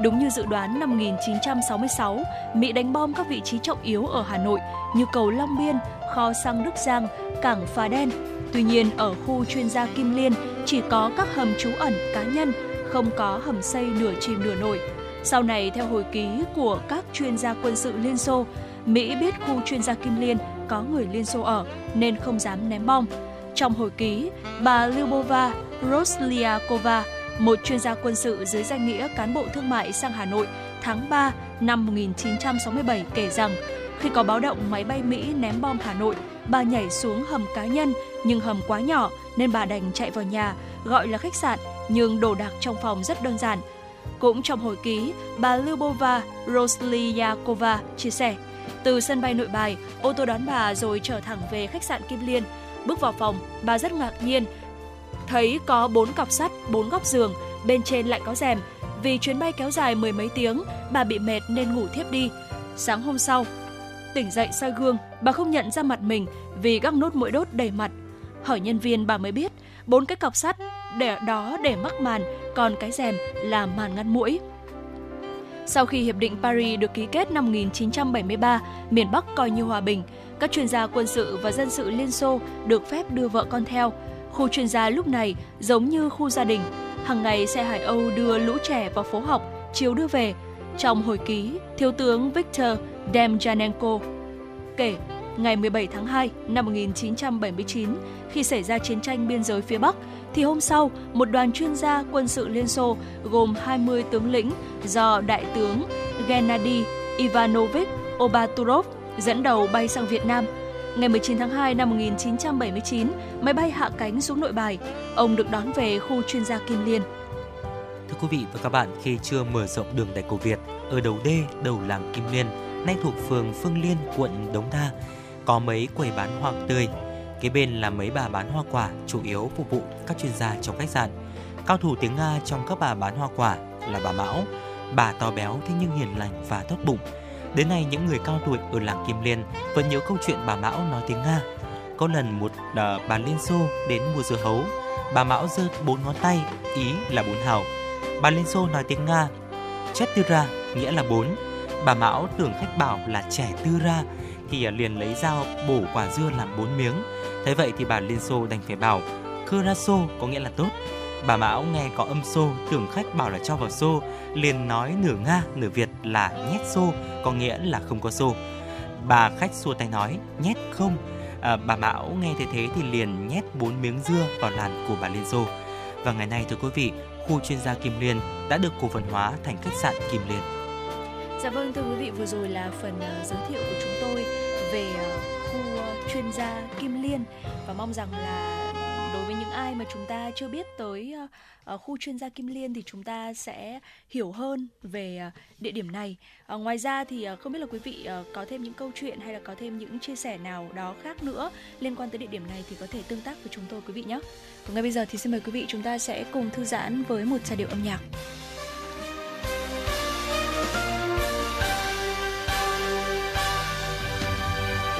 Đúng như dự đoán, năm một nghìn chín trăm sáu mươi sáu, Mỹ đánh bom các vị trí trọng yếu ở Hà Nội như cầu Long Biên, kho xăng Đức Giang, cảng Phà Đen. Tuy nhiên, ở khu chuyên gia Kim Liên chỉ có các hầm trú ẩn cá nhân, không có hầm xây nửa chìm nửa nổi. Sau này, theo hồi ký của các chuyên gia quân sự Liên Xô, Mỹ biết khu chuyên gia Kim Liên có người Liên Xô ở nên không dám ném bom. Trong hồi ký, bà Lyubov Roslyakova, một chuyên gia quân sự dưới danh nghĩa cán bộ thương mại sang Hà Nội tháng ba năm một nghìn chín trăm sáu mươi bảy kể rằng, khi có báo động máy bay Mỹ ném bom Hà Nội, bà nhảy xuống hầm cá nhân nhưng hầm quá nhỏ nên bà đành chạy vào nhà, gọi là khách sạn nhưng đồ đạc trong phòng rất đơn giản. Cũng trong hồi ký, bà Lyubov Roslyakova chia sẻ, từ sân bay Nội Bài, ô tô đón bà rồi chở thẳng về khách sạn Kim Liên. Bước vào phòng, bà rất ngạc nhiên, thấy có bốn cặp sắt, bốn góc giường, bên trên lại có rèm. Vì chuyến bay kéo dài mười mấy tiếng, bà bị mệt nên ngủ thiếp đi. Sáng hôm sau, tỉnh dậy soi gương, bà không nhận ra mặt mình vì các nốt muỗi đốt đầy mặt. Hỏi nhân viên bà mới biết, bốn cái cọc sắt để đó để mắc màn, còn cái rèm là màn ngăn muỗi. Sau khi Hiệp định Paris được ký kết năm một nghìn chín trăm bảy mươi ba, miền Bắc coi như hòa bình. Các chuyên gia quân sự và dân sự Liên Xô được phép đưa vợ con theo. Khu chuyên gia lúc này giống như khu gia đình. Hàng ngày xe Hải Âu đưa lũ trẻ vào phố học, chiều đưa về. Trong hồi ký, Thiếu tướng Viktor Demjanenko kể, ngày mười bảy tháng hai năm một nghìn chín trăm bảy mươi chín, khi xảy ra chiến tranh biên giới phía Bắc, thì hôm sau, một đoàn chuyên gia quân sự Liên Xô gồm hai mươi tướng lĩnh do Đại tướng Gennady Ivanovich Obaturov dẫn đầu bay sang Việt Nam. Ngày mười chín tháng hai năm một nghìn chín trăm bảy mươi chín, máy bay hạ cánh xuống Nội Bài. Ông được đón về khu chuyên gia Kim Liên. Thưa quý vị và các bạn, khi chưa mở rộng đường Đại Cổ Việt, ở đầu đê đầu làng Kim Liên, nay thuộc phường Phương Liên, quận Đống Đa, có mấy quầy bán hoa tươi. Kế bên là mấy bà bán hoa quả, chủ yếu phục vụ các chuyên gia trong khách sạn. Cao thủ tiếng Nga trong các bà bán hoa quả là bà Mão. Bà to béo thế nhưng hiền lành và tốt bụng. Đến nay, những người cao tuổi ở làng Kim Liên vẫn nhớ câu chuyện bà Mão nói tiếng Nga. Có lần một uh, bà Liên Xô đến mua dưa hấu, bà Mão giơ bốn ngón tay, ý là bốn hào. Bà Liên Xô nói tiếng Nga, Chetyra, nghĩa là bốn. Bà Mão tưởng khách bảo là trẻ tư ra, thì uh, liền lấy dao bổ quả dưa làm bốn miếng. Thế vậy thì bà Liên Xô đành phải bảo, Curaso, có nghĩa là tốt. Bà Mão nghe có âm xô, tưởng khách bảo là cho vào xô, liền nói nửa Nga, nửa Việt là nhét xô, có nghĩa là không có xô. Bà khách xua tay nói, nhét không. À, bà Mão nghe thế thế thì liền nhét bốn miếng dưa vào làn của bà Liên Xô. Và ngày nay, thưa quý vị, khu chuyên gia Kim Liên đã được cổ phần hóa thành khách sạn Kim Liên. Dạ vâng, thưa quý vị, vừa rồi là phần uh, giới thiệu của chúng tôi về uh, khu uh, chuyên gia Kim Liên. Và mong rằng là đối với những ai mà chúng ta chưa biết tới uh, khu chuyên gia Kim Liên thì chúng ta sẽ hiểu hơn về uh, địa điểm này. Uh, ngoài ra thì uh, không biết là quý vị uh, có thêm những câu chuyện hay là có thêm những chia sẻ nào đó khác nữa liên quan tới địa điểm này thì có thể tương tác với chúng tôi quý vị nhé. Còn ngay bây giờ thì xin mời quý vị chúng ta sẽ cùng thư giãn với một giai điệu âm nhạc.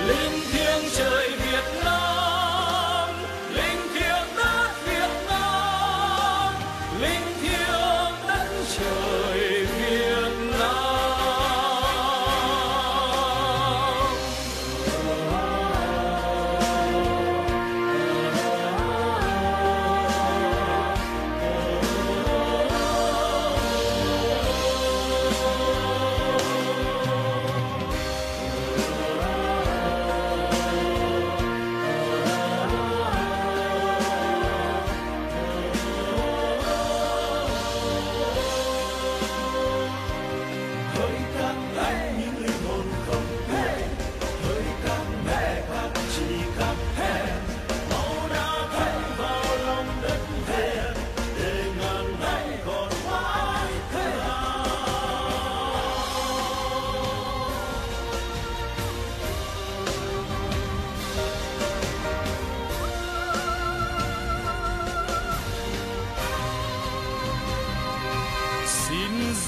Linh thiêng trời Việt Nam,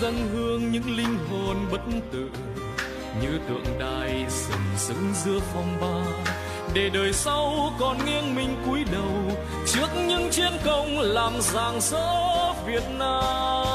dâng hương những linh hồn bất tử như tượng đài sừng sững giữa phong ba, để đời sau còn nghiêng mình cúi đầu trước những chiến công làm rạng rỡ Việt Nam.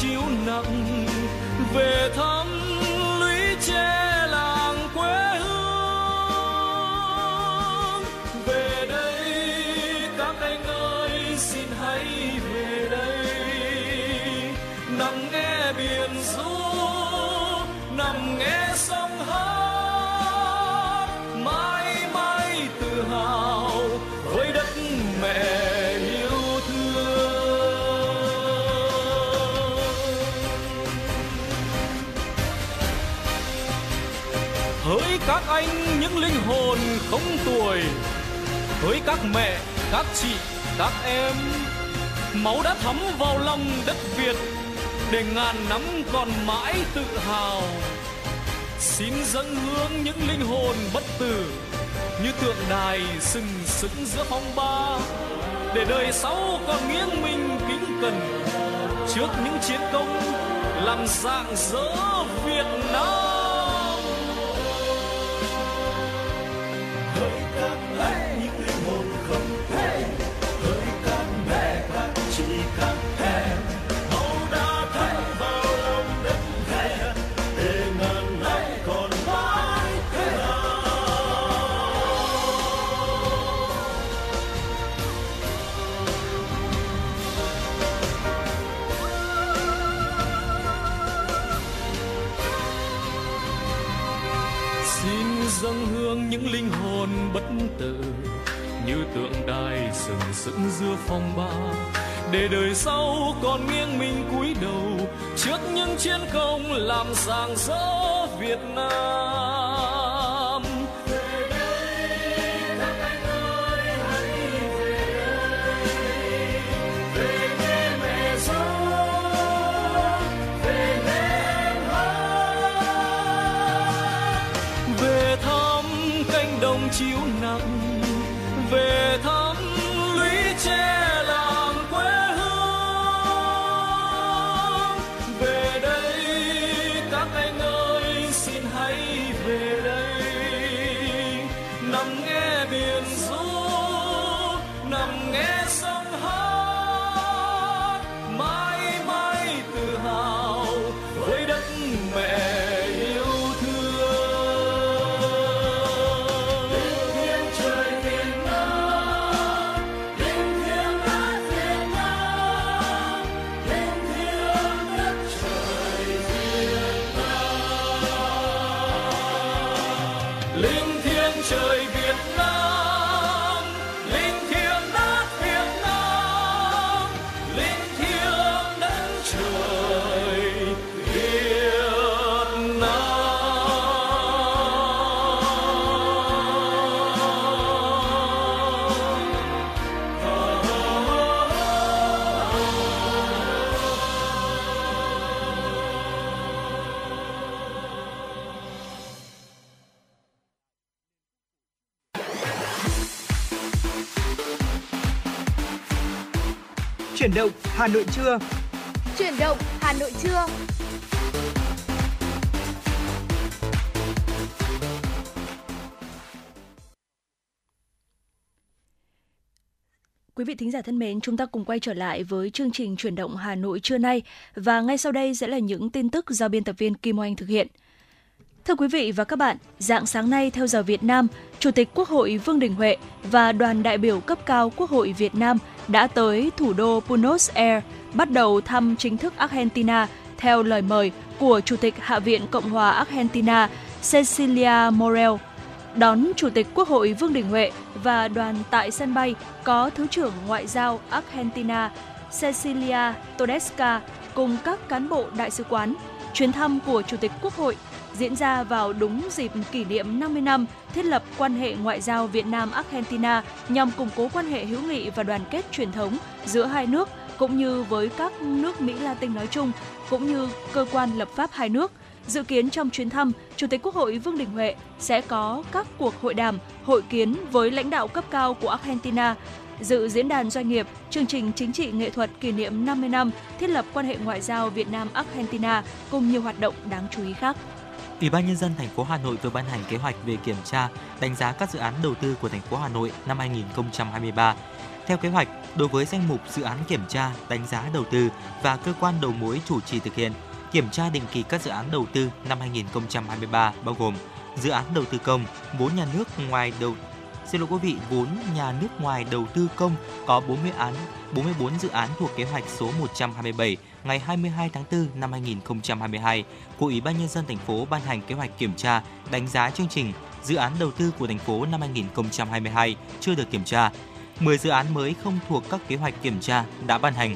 Chiếu nặng về thăm lũy tre làng quê hương, về đây các anh ơi xin hãy về đây, nằm nghe biển ru, nằm nghe sông hát, mãi mãi tự hào với đất mẹ. Hỡi các anh những linh hồn không tuổi, hỡi các mẹ, các chị, các em, máu đã thấm vào lòng đất Việt để ngàn năm còn mãi tự hào. Xin dâng hương những linh hồn bất tử như tượng đài sừng sững giữa phong ba, để đời sau còn nghiêng mình kính cẩn trước những chiến công làm rạng rỡ Việt Nam. Dâng hương những linh hồn bất tử như tượng đài sừng sững giữa phong ba, để đời sau còn nghiêng mình cúi đầu trước những chiến công làm rạng rỡ Việt Nam. Về đây các anh ơi hãy về đây, về nghe mẹ ru, về nghe em hát, về thăm cánh đồng chiếu nắng, về thăm lũy tre làng quê hương. Về đây các anh ơi xin hãy về đây, nằm nghe biển ru, nằm nghe sông hát, mãi mãi tự hào với đất mẹ. Chuyển động Hà Nội trưa. Chuyển động Hà Nội trưa. Quý vị thính giả thân mến, chúng ta cùng quay trở lại với chương trình Chuyển động Hà Nội trưa nay, và ngay sau đây sẽ là những tin tức do biên tập viên Kim Oanh thực hiện. Thưa quý vị và các bạn, rạng sáng nay theo giờ Việt Nam, Chủ tịch Quốc hội Vương Đình Huệ và đoàn đại biểu cấp cao Quốc hội Việt Nam đã tới thủ đô Buenos Aires bắt đầu thăm chính thức Argentina theo lời mời của Chủ tịch Hạ viện Cộng hòa Argentina Cecilia Morel. Đón Chủ tịch Quốc hội Vương Đình Huệ và đoàn tại sân bay có Thứ trưởng Ngoại giao Argentina Cecilia Todesca cùng các cán bộ đại sứ quán, Chuyến thăm của Chủ tịch Quốc hội diễn ra vào đúng dịp kỷ niệm năm mươi năm thiết lập quan hệ ngoại giao Việt Nam-Argentina nhằm củng cố quan hệ hữu nghị và đoàn kết truyền thống giữa hai nước cũng như với các nước Mỹ Latin nói chung, cũng như cơ quan lập pháp hai nước. Dự kiến trong chuyến thăm, Chủ tịch Quốc hội Vương Đình Huệ sẽ có các cuộc hội đàm, hội kiến với lãnh đạo cấp cao của Argentina, dự diễn đàn doanh nghiệp, chương trình chính trị nghệ thuật kỷ niệm năm mươi năm thiết lập quan hệ ngoại giao Việt Nam-Argentina cùng nhiều hoạt động đáng chú ý khác. Ủy ban nhân dân thành phố Hà Nội vừa ban hành kế hoạch về kiểm tra, đánh giá các dự án đầu tư của thành phố Hà Nội năm hai không hai ba. Theo kế hoạch, đối với danh mục dự án kiểm tra, đánh giá đầu tư và cơ quan đầu mối chủ trì thực hiện, kiểm tra định kỳ các dự án đầu tư năm hai không hai ba bao gồm dự án đầu tư công, vốn nhà nước ngoài đầu Xin lỗi quý vị, vốn nhà nước ngoài đầu tư công có bốn mươi án, bốn mươi bốn dự án thuộc kế hoạch số một trăm hai mươi bảy ngày hai mươi hai tháng tư năm hai nghìn không trăm hai mươi hai của Ủy ban nhân dân thành phố ban hành kế hoạch kiểm tra, đánh giá chương trình dự án đầu tư của thành phố năm hai nghìn không trăm hai mươi hai chưa được kiểm tra. mười dự án mới không thuộc các kế hoạch kiểm tra đã ban hành.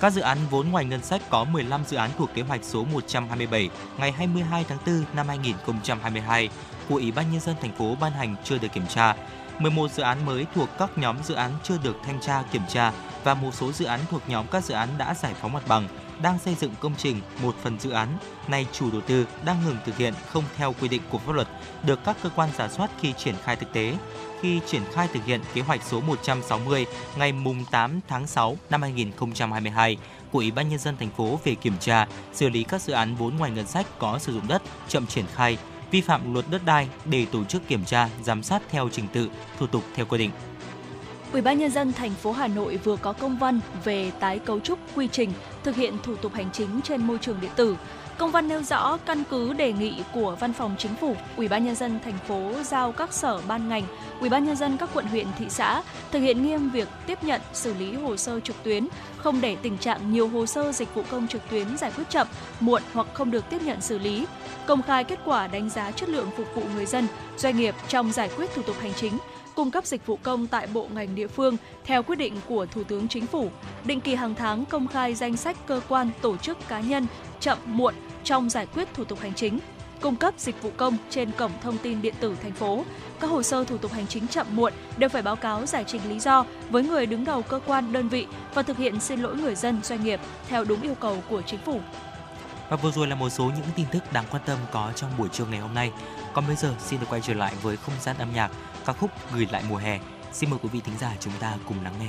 Các dự án vốn ngoài ngân sách có mười lăm dự án thuộc kế hoạch số một trăm hai mươi bảy ngày hai mươi hai tháng tư năm hai nghìn không trăm hai mươi hai của Ủy ban nhân dân thành phố ban hành chưa được kiểm tra. mười một dự án mới thuộc các nhóm dự án chưa được thanh tra kiểm tra và một số dự án thuộc nhóm các dự án đã giải phóng mặt bằng, đang xây dựng công trình, một phần dự án này chủ đầu tư đang ngừng thực hiện không theo quy định của pháp luật, được các cơ quan rà soát khi triển khai thực tế. Khi triển khai thực hiện kế hoạch số một trăm sáu mươi ngày tám tháng sáu năm hai nghìn không trăm hai mươi hai của Ủy ban nhân dân thành phố về kiểm tra, xử lý các dự án vốn ngoài ngân sách có sử dụng đất chậm triển khai, vi phạm luật đất đai để tổ chức kiểm tra, giám sát theo trình tự, thủ tục theo quy định. Ủy ban nhân dân thành phố Hà Nội vừa có công văn về tái cấu trúc quy trình thực hiện thủ tục hành chính trên môi trường điện tử. Công văn nêu rõ căn cứ đề nghị của Văn phòng Chính phủ, Ủy ban nhân dân thành phố giao các sở ban ngành, Ủy ban nhân dân các quận huyện thị xã thực hiện nghiêm việc tiếp nhận, xử lý hồ sơ trực tuyến, không để tình trạng nhiều hồ sơ dịch vụ công trực tuyến giải quyết chậm, muộn hoặc không được tiếp nhận xử lý, công khai kết quả đánh giá chất lượng phục vụ người dân, doanh nghiệp trong giải quyết thủ tục hành chính, cung cấp dịch vụ công tại bộ ngành địa phương theo quyết định của Thủ tướng Chính phủ, định kỳ hàng tháng công khai danh sách cơ quan, tổ chức, cá nhân chậm muộn trong giải quyết thủ tục hành chính, cung cấp dịch vụ công trên cổng thông tin điện tử thành phố. Các hồ sơ thủ tục hành chính chậm muộn đều phải báo cáo giải trình lý do với người đứng đầu cơ quan đơn vị và thực hiện xin lỗi người dân, doanh nghiệp theo đúng yêu cầu của Chính phủ. Và vừa rồi là một số những tin tức đáng quan tâm có trong buổi trưa ngày hôm nay. Còn bây giờ xin được quay trở lại với không gian âm nhạc, ca khúc Gửi lại mùa hè. Xin mời quý vị thính giả chúng ta cùng lắng nghe.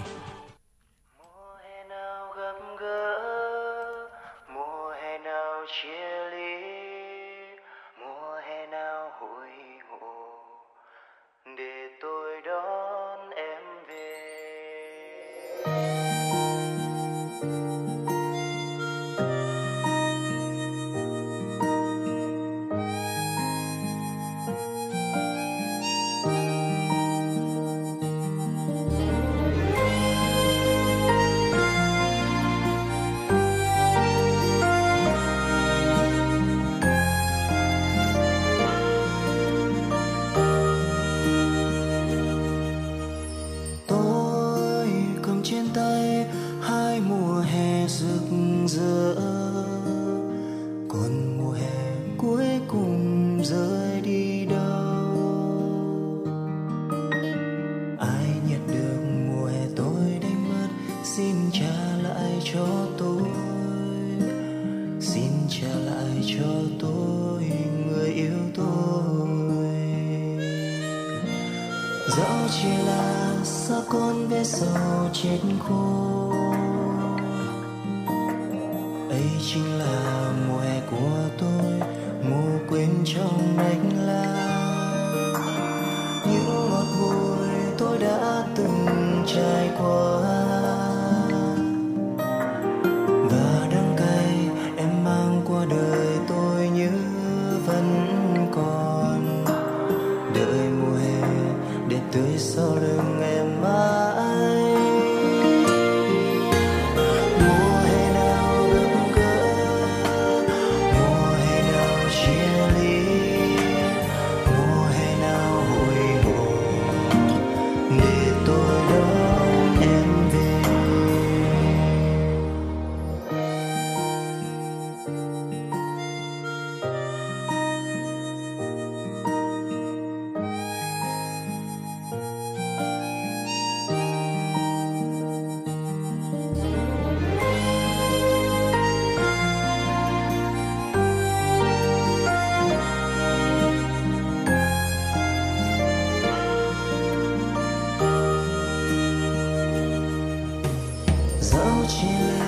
Chile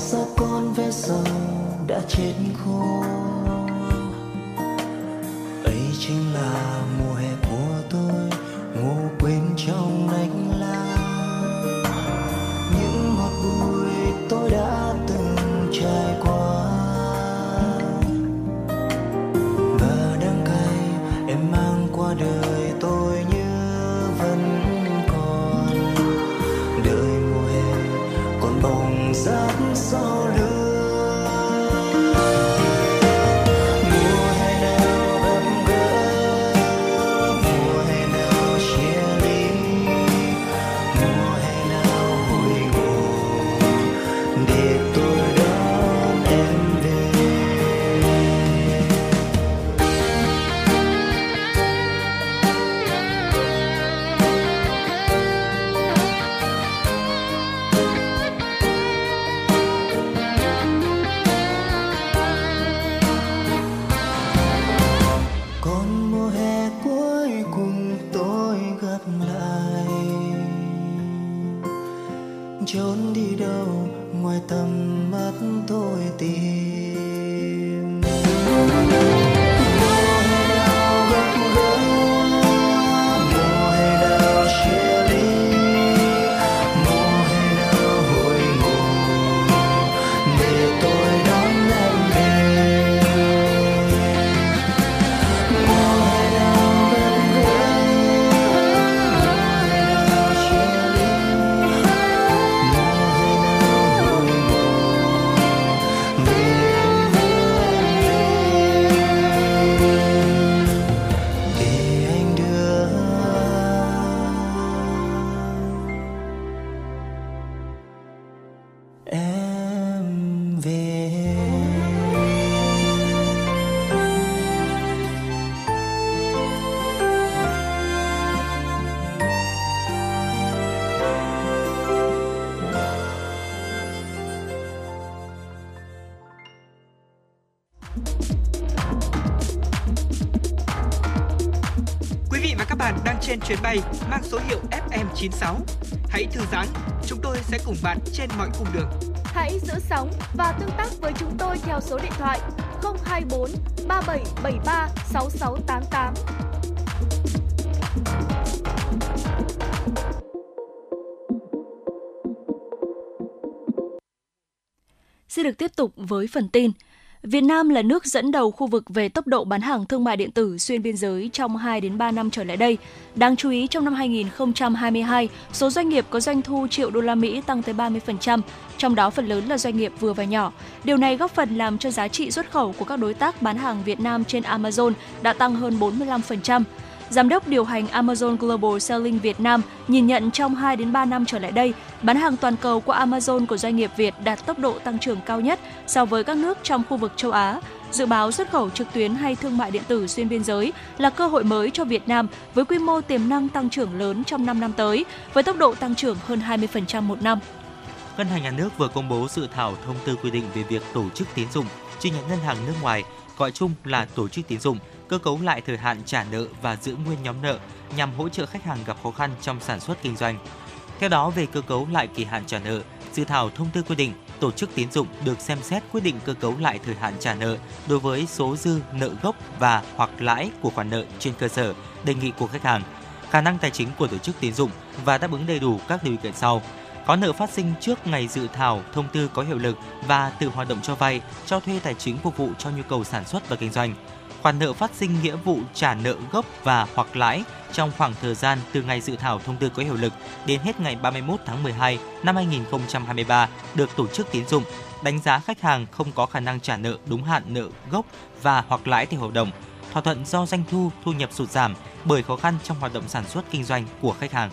sao con vé sầu đã chết khô. Ấy chính là mùa hè của tôi, ngủ quên trong đánh la những ngọt bùi tôi đã từng trải qua. Và đắng cay em mang qua đời tôi như giáp sau lưng. Mùa hè nào gặp gỡ, mùa hè nào chia ly, mùa hè nào vui buồn để tôi đón em về. Trốn đi đâu ngoài tầm mắt tôi tìm. Mùa hè nào gặp gỡ, mùa hè nào chia ly, mùa hè nào hồi ngủ để tôi đón em về. Mùa hè nào gặp gỡ, mùa hè nào chia ly, trên chuyến bay mang số hiệu ép em chín sáu. Hãy thư giãn, chúng tôi sẽ cùng bạn trên mọi cung đường. Hãy giữ sóng và tương tác với chúng tôi theo số điện thoại không hai bốn ba bảy bảy ba sáu sáu tám tám. Xin được tiếp tục với phần tin. Việt Nam là nước dẫn đầu khu vực về tốc độ bán hàng thương mại điện tử xuyên biên giới trong hai đến ba năm trở lại đây. Đáng chú ý, trong năm hai nghìn không trăm hai mươi hai, số doanh nghiệp có doanh thu triệu đô la Mỹ tăng tới ba mươi phần trăm, trong đó phần lớn là doanh nghiệp vừa và nhỏ. Điều này góp phần làm cho giá trị xuất khẩu của các đối tác bán hàng Việt Nam trên Amazon đã tăng hơn bốn mươi lăm phần trăm. Giám đốc điều hành Amazon Global Selling Việt Nam nhìn nhận trong hai đến ba năm trở lại đây, bán hàng toàn cầu qua Amazon của doanh nghiệp Việt đạt tốc độ tăng trưởng cao nhất so với các nước trong khu vực châu Á. Dự báo xuất khẩu trực tuyến hay thương mại điện tử xuyên biên giới là cơ hội mới cho Việt Nam với quy mô tiềm năng tăng trưởng lớn trong năm năm tới, với tốc độ tăng trưởng hơn hai mươi phần trăm một năm. Ngân hàng Nhà nước vừa công bố dự thảo thông tư quy định về việc tổ chức tín dụng, chi nhánh ngân hàng nước ngoài, gọi chung là tổ chức tín dụng, cơ cấu lại thời hạn trả nợ và giữ nguyên nhóm nợ nhằm hỗ trợ khách hàng gặp khó khăn trong sản xuất kinh doanh. Theo đó, về cơ cấu lại kỳ hạn trả nợ, dự thảo thông tư quy định tổ chức tín dụng được xem xét quyết định cơ cấu lại thời hạn trả nợ đối với số dư nợ gốc và hoặc lãi của khoản nợ trên cơ sở đề nghị của khách hàng, khả năng tài chính của tổ chức tín dụng và đáp ứng đầy đủ các điều kiện sau. Có nợ phát sinh trước ngày dự thảo thông tư có hiệu lực và từ hoạt động cho vay, cho thuê tài chính phục vụ cho nhu cầu sản xuất và kinh doanh. Khoản nợ phát sinh nghĩa vụ trả nợ gốc và hoặc lãi trong khoảng thời gian từ ngày dự thảo thông tư có hiệu lực đến hết ngày ba mươi mốt tháng mười hai năm hai nghìn không trăm hai mươi ba được tổ chức tín dụng đánh giá khách hàng không có khả năng trả nợ đúng hạn nợ gốc và hoặc lãi theo hợp đồng, thỏa thuận do doanh thu, thu nhập sụt giảm bởi khó khăn trong hoạt động sản xuất kinh doanh của khách hàng.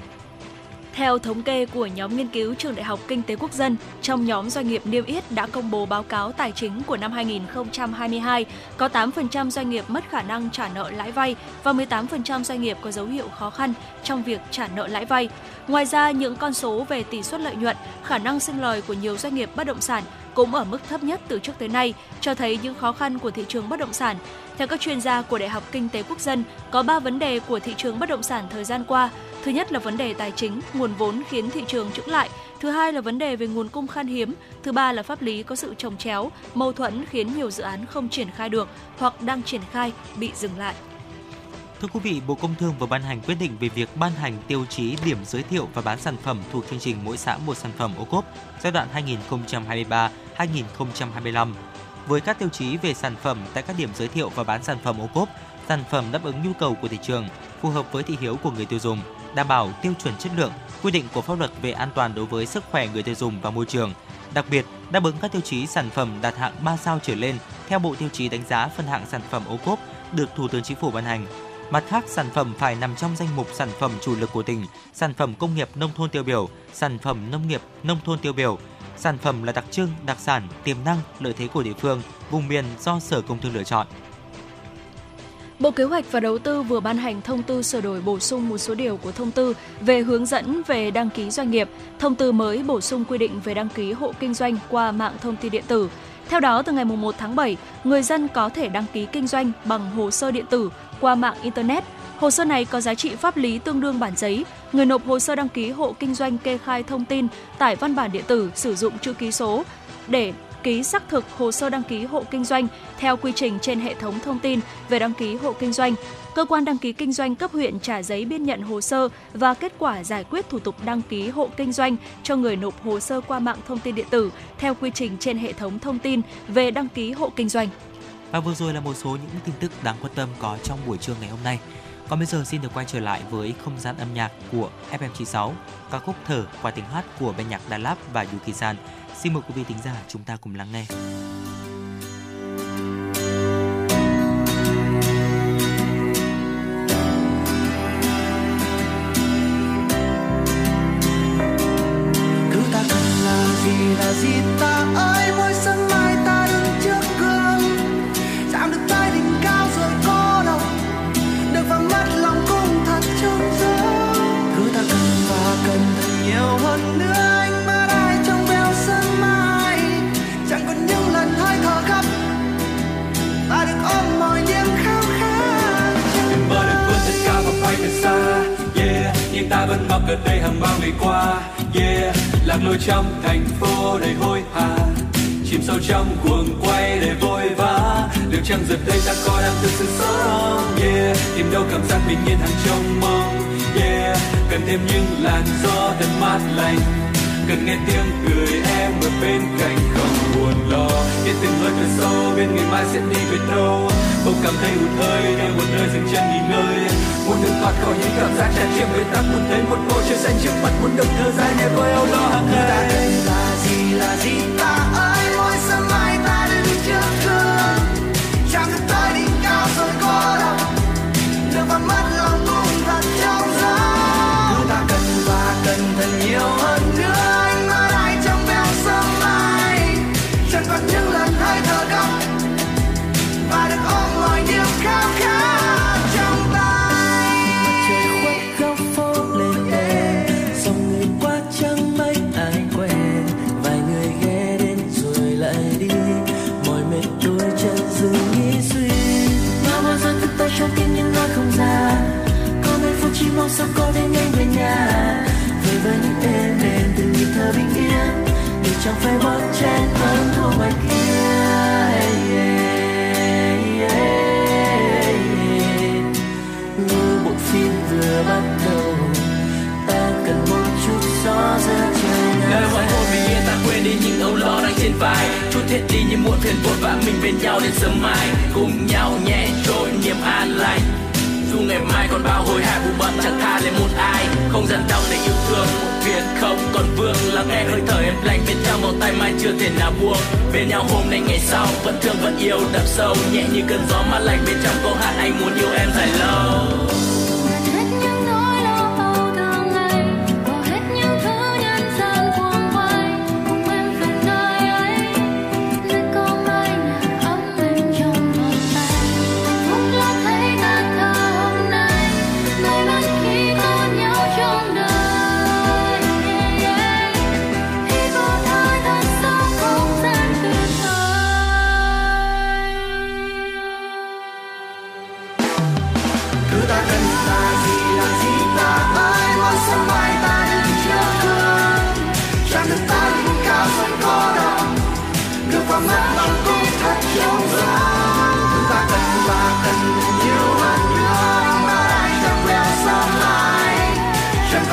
Theo thống kê của nhóm nghiên cứu Trường Đại học Kinh tế Quốc dân, trong nhóm doanh nghiệp niêm yết đã công bố báo cáo tài chính của năm hai nghìn không trăm hai mươi hai, có tám phần trăm doanh nghiệp mất khả năng trả nợ lãi vay và mười tám phần trăm doanh nghiệp có dấu hiệu khó khăn trong việc trả nợ lãi vay. Ngoài ra, những con số về tỷ suất lợi nhuận, khả năng sinh lời của nhiều doanh nghiệp bất động sản cũng ở mức thấp nhất từ trước tới nay, cho thấy những khó khăn của thị trường bất động sản. Theo các chuyên gia của Đại học Kinh tế Quốc dân, có ba vấn đề của thị trường bất động sản thời gian qua. Thứ nhất là vấn đề tài chính, nguồn vốn khiến thị trường chững lại. Thứ hai là vấn đề về nguồn cung khan hiếm. Thứ ba là pháp lý có sự chồng chéo, mâu thuẫn khiến nhiều dự án không triển khai được hoặc đang triển khai bị dừng lại. Thưa quý vị, Bộ Công Thương vừa ban hành quyết định về việc ban hành tiêu chí điểm giới thiệu và bán sản phẩm thuộc chương trình mỗi xã một sản phẩm ô cốp giai đoạn hai nghìn không trăm hai mươi ba đến hai nghìn không trăm hai mươi lăm. Với các tiêu chí về sản phẩm tại các điểm giới thiệu và bán sản phẩm ô cốp, sản phẩm đáp ứng nhu cầu của thị trường, phù hợp với thị hiếu của người tiêu dùng, đảm bảo tiêu chuẩn chất lượng, quy định của pháp luật về an toàn đối với sức khỏe người tiêu dùng và môi trường. Đặc biệt, đáp ứng các tiêu chí sản phẩm đạt hạng ba sao trở lên theo bộ tiêu chí đánh giá phân hạng sản phẩm ô cốp được Thủ tướng Chính phủ ban hành. Mặt khác, sản phẩm phải nằm trong danh mục sản phẩm chủ lực của tỉnh, sản phẩm công nghiệp nông thôn tiêu biểu, sản phẩm nông nghiệp nông thôn tiêu biểu. Sản phẩm là đặc trưng, đặc sản, tiềm năng, lợi thế của địa phương, vùng miền do Sở Công Thương lựa chọn. Bộ Kế hoạch và Đầu tư vừa ban hành thông tư sửa đổi bổ sung một số điều của thông tư về hướng dẫn về đăng ký doanh nghiệp. Thông tư mới bổ sung quy định về đăng ký hộ kinh doanh qua mạng thông tin điện tử. Theo đó, từ ngày mùng một tháng bảy, người dân có thể đăng ký kinh doanh bằng hồ sơ điện tử qua mạng Internet. Hồ sơ này có giá trị pháp lý tương đương bản giấy. Người nộp hồ sơ đăng ký hộ kinh doanh kê khai thông tin, tải văn bản điện tử sử dụng chữ ký số để ký xác thực hồ sơ đăng ký hộ kinh doanh theo quy trình trên hệ thống thông tin về đăng ký hộ kinh doanh. Cơ quan đăng ký kinh doanh cấp huyện trả giấy biên nhận hồ sơ và kết quả giải quyết thủ tục đăng ký hộ kinh doanh cho người nộp hồ sơ qua mạng thông tin điện tử theo quy trình trên hệ thống thông tin về đăng ký hộ kinh doanh. Và vừa rồi là một số những tin tức đáng quan tâm có trong buổi trưa ngày hôm nay. Còn bây giờ xin được quay trở lại với không gian âm nhạc của ép em chín sáu, ca khúc Thở qua tiếng hát của Bên nhạc Đà Lạt và Yukisan. Xin mời quý vị thính giả chúng ta cùng lắng nghe. Cứ ta cần làm gì là gì ta ơi, mỗi sớm mai ta đứng trước gương, dám được tay đỉnh cao rồi có đâu, được vào mắt lòng cũng thật trong giấc. Cứ ta cần và cần thật nhiều hơn nữa. Ta vẫn mọc ở đây hàng bao ngày qua, yeah. Lạc lối trong thành phố đầy hối hả, chìm sâu trong cuồng quay đầy vội vã. Liệu trăng rực đây ta có đang thực sự sống, yeah. Tìm đâu cảm giác bình yên hàng trong mong, yeah. Cần thêm những làn gió thật mát lành, cần nghe tiếng cười em ở bên cạnh, không buồn lo. Biết từng hơi thở sâu, biết ngày mai sẽ đi về đâu. Bỗng cảm thấy hụt hơi, đang một nơi dừng chân nghỉ ngơi. Muốn được thoát khỏi những cảm giác tràn trề với ta, muốn thấy một bầu trời xanh trước mặt, muốn được thơ dài nghe vơi âu lo hàng ngày. Ta đây là gì là gì ta ơi, mỗi sớm mai ta đứng trước gương, chạm được tới đỉnh cao rồi có đâu, được vào mắt lòng cũng thật trong giấc. Chúng ta cần và cần thật nhiều hơn nữa, anh mơ lại trong veo sớm mai, chẳng còn những lần hơi thở gấp và được ôm mọi niềm khao khát. Trong tim những nói không ra, có mấy phút chỉ mong sao có thể nhanh về nhà, về với những em đêm từng nhịp thở bình yên, để chẳng phải bó chen vẫn thua ngoài kia. Như bộ phim vừa bắt đầu, ta cần một chút gió ra trời nắng. Mỗi một bình yên ta quên đi những âu lo đang trên vai, chút hết đi những muộn phiền vội vã, mình bên nhau đến sớm mai, cùng nhau nhẹ trôi niềm an lành. Dù ngày mai còn bao hối hả u bận chẳng tha lên một ai, không dằn đau để yêu thương một việc không còn vương. Lắng nghe hơi thở em lành bên nhau màu tay mai chưa thể nào buông, bên nhau hôm nay ngày sau vẫn thương vẫn yêu đậm sâu, nhẹ như cơn gió mát lành bên trong câu hát anh muốn yêu em dài lâu. Hãy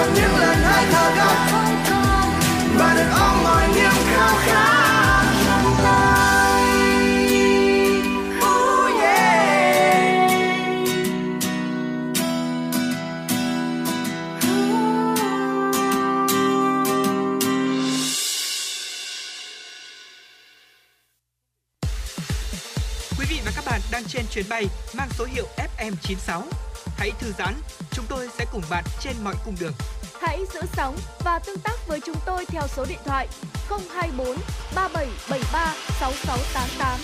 cùng những lần hơi thở gấp và được ôm mọi niềm khao khát trong tay. Oh yeah. Quý vị và các bạn đang trên chuyến bay mang số hiệu ép em chín sáu. Hãy thư giãn, chúng tôi sẽ cùng bạn trên mọi cung đường. Hãy giữ sóng và tương tác với chúng tôi theo số điện thoại không hai bốn ba bảy bảy ba sáu sáu tám tám.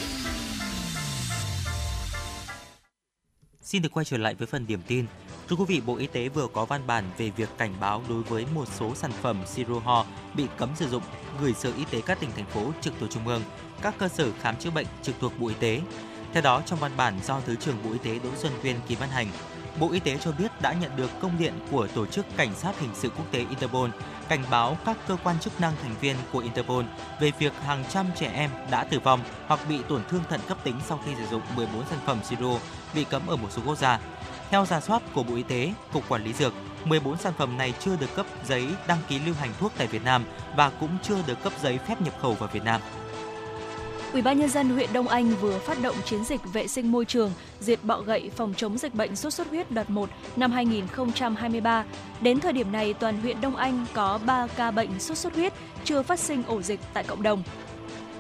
Xin được quay trở lại với phần điểm tin. Thưa quý vị, Bộ Y tế vừa có văn bản về việc cảnh báo đối với một số sản phẩm siro ho bị cấm sử dụng gửi Sở Y tế các tỉnh, thành phố trực thuộc Trung ương, các cơ sở khám chữa bệnh trực thuộc Bộ Y tế. Theo đó, trong văn bản do Thứ trưởng Bộ Y tế Đỗ Xuân Tuyên ký ban hành, Bộ Y tế cho biết đã nhận được công điện của Tổ chức Cảnh sát Hình sự Quốc tế Interpol cảnh báo các cơ quan chức năng thành viên của Interpol về việc hàng trăm trẻ em đã tử vong hoặc bị tổn thương thận cấp tính sau khi sử dụng mười bốn sản phẩm siro bị cấm ở một số quốc gia. Theo rà soát của Bộ Y tế, Cục Quản lý Dược, mười bốn sản phẩm này chưa được cấp giấy đăng ký lưu hành thuốc tại Việt Nam và cũng chưa được cấp giấy phép nhập khẩu vào Việt Nam. Ủy ban nhân dân huyện Đông Anh vừa phát động chiến dịch vệ sinh môi trường, diệt bọ gậy, phòng chống dịch bệnh sốt xuất huyết đợt một năm hai nghìn không trăm hai mươi ba. Đến thời điểm này, toàn huyện Đông Anh có ba ca bệnh sốt xuất huyết, chưa phát sinh ổ dịch tại cộng đồng.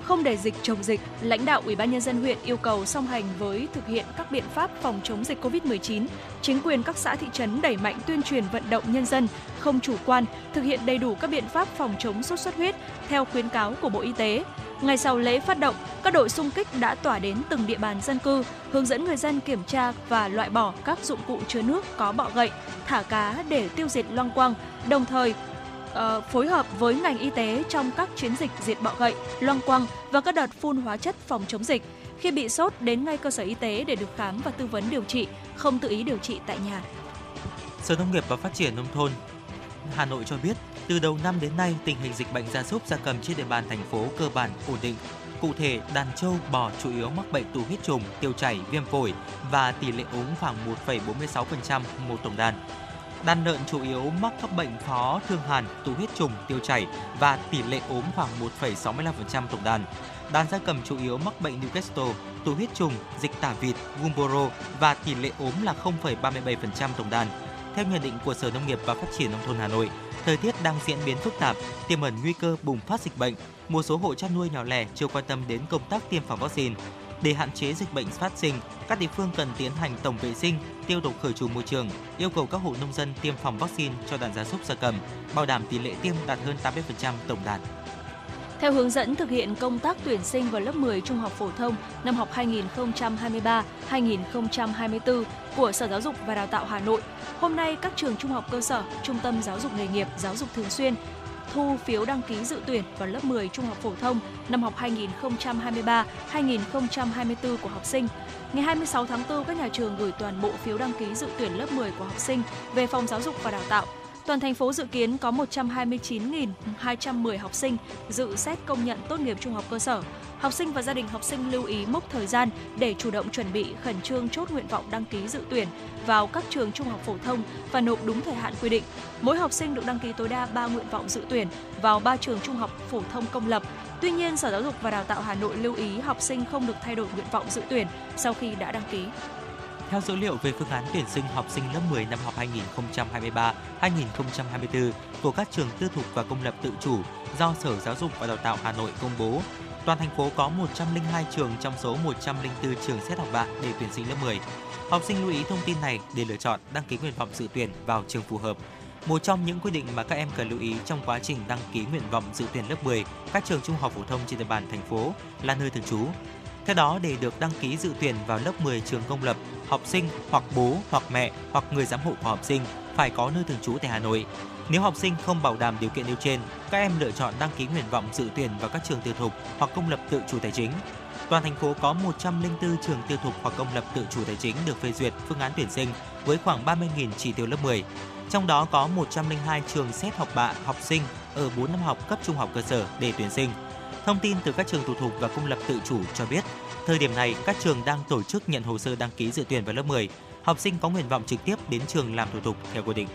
Không để dịch chồng dịch, lãnh đạo Ủy ban nhân dân huyện yêu cầu song hành với thực hiện các biện pháp phòng chống dịch covid mười chín, chính quyền các xã thị trấn đẩy mạnh tuyên truyền vận động nhân dân không chủ quan, thực hiện đầy đủ các biện pháp phòng chống sốt xuất huyết theo khuyến cáo của Bộ Y tế. Ngay sau lễ phát động, các đội xung kích đã tỏa đến từng địa bàn dân cư, hướng dẫn người dân kiểm tra và loại bỏ các dụng cụ chứa nước có bọ gậy, thả cá để tiêu diệt loang quang, đồng thời uh, phối hợp với ngành y tế trong các chiến dịch diệt bọ gậy, loang quang và các đợt phun hóa chất phòng chống dịch. Khi bị sốt, đến ngay cơ sở y tế để được khám và tư vấn điều trị, không tự ý điều trị tại nhà. Sở Nông nghiệp và Phát triển Nông thôn Hà Nội cho biết, từ đầu năm đến nay, tình hình dịch bệnh gia súc gia cầm trên địa bàn thành phố cơ bản ổn định. Cụ thể, đàn trâu, bò chủ yếu mắc bệnh tụ huyết trùng, tiêu chảy, viêm phổi và tỷ lệ ốm khoảng một phẩy bốn mươi sáu phần trăm một tổng đàn. Đàn lợn chủ yếu mắc các bệnh phó thương hàn, tụ huyết trùng, tiêu chảy và tỷ lệ ốm khoảng một phẩy sáu mươi lăm phần trăm tổng đàn. Đàn gia cầm chủ yếu mắc bệnh Newcastle, tụ huyết trùng, dịch tả vịt, gumboro và tỷ lệ ốm là không phẩy ba mươi bảy phần trăm tổng đàn. Theo nhận định của Sở Nông nghiệp và Phát triển Nông thôn Hà Nội, thời tiết đang diễn biến phức tạp, tiềm ẩn nguy cơ bùng phát dịch bệnh. Một số hộ chăn nuôi nhỏ lẻ chưa quan tâm đến công tác tiêm phòng vaccine. Để hạn chế dịch bệnh phát sinh, các địa phương cần tiến hành tổng vệ sinh, tiêu độc khử trùng môi trường, yêu cầu các hộ nông dân tiêm phòng vaccine cho đàn gia súc gia cầm, bảo đảm tỷ lệ tiêm đạt hơn tám mươi phần trăm tổng đàn. Theo hướng dẫn thực hiện công tác tuyển sinh vào lớp mười trung học phổ thông năm học hai nghìn không trăm hai mươi ba hai nghìn không trăm hai mươi tư của Sở Giáo dục và Đào tạo Hà Nội, hôm nay các trường trung học cơ sở, trung tâm giáo dục nghề nghiệp, giáo dục thường xuyên thu phiếu đăng ký dự tuyển vào lớp mười trung học phổ thông năm học hai nghìn không trăm hai mươi ba hai nghìn không trăm hai mươi tư của học sinh. Ngày hai mươi sáu tháng tư, các nhà trường gửi toàn bộ phiếu đăng ký dự tuyển lớp mười của học sinh về Phòng Giáo dục và Đào tạo. Toàn thành phố dự kiến có một trăm hai mươi chín nghìn hai trăm mười học sinh dự xét công nhận tốt nghiệp trung học cơ sở. Học sinh và gia đình học sinh lưu ý mốc thời gian để chủ động chuẩn bị, khẩn trương chốt nguyện vọng đăng ký dự tuyển vào các trường trung học phổ thông và nộp đúng thời hạn quy định. Mỗi học sinh được đăng ký tối đa ba nguyện vọng dự tuyển vào ba trường trung học phổ thông công lập. Tuy nhiên, Sở Giáo dục và Đào tạo Hà Nội lưu ý học sinh không được thay đổi nguyện vọng dự tuyển sau khi đã đăng ký. Theo dữ liệu về phương án tuyển sinh học sinh lớp mười năm học hai nghìn không trăm hai mươi ba hai nghìn không trăm hai mươi tư của các trường tư thục và công lập tự chủ do Sở Giáo dục và Đào tạo Hà Nội công bố, toàn thành phố có một trăm lẻ hai trường trong số một trăm lẻ bốn trường xét học bạ để tuyển sinh lớp mười. Học sinh lưu ý thông tin này để lựa chọn đăng ký nguyện vọng dự tuyển vào trường phù hợp. Một trong những quy định mà các em cần lưu ý trong quá trình đăng ký nguyện vọng dự tuyển lớp mười các trường trung học phổ thông trên địa bàn thành phố là nơi thường trú. Theo đó, để được đăng ký dự tuyển vào lớp mười trường công lập, học sinh hoặc bố hoặc mẹ hoặc người giám hộ của học sinh phải có nơi thường trú tại Hà Nội. Nếu học sinh không bảo đảm điều kiện nêu trên, các em lựa chọn đăng ký nguyện vọng dự tuyển vào các trường tư thục hoặc công lập tự chủ tài chính. Toàn thành phố có một trăm lẻ bốn trường tư thục hoặc công lập tự chủ tài chính được phê duyệt phương án tuyển sinh với khoảng ba mươi nghìn chỉ tiêu lớp mười. Trong đó có một trăm lẻ hai trường xét học bạ học sinh ở bốn năm học cấp trung học cơ sở để tuyển sinh. Thông tin từ các trường tư thục và công lập tự chủ cho biết, thời điểm này các trường đang tổ chức nhận hồ sơ đăng ký dự tuyển vào lớp mười. Học sinh có nguyện vọng trực tiếp đến trường làm thủ tục theo quy định.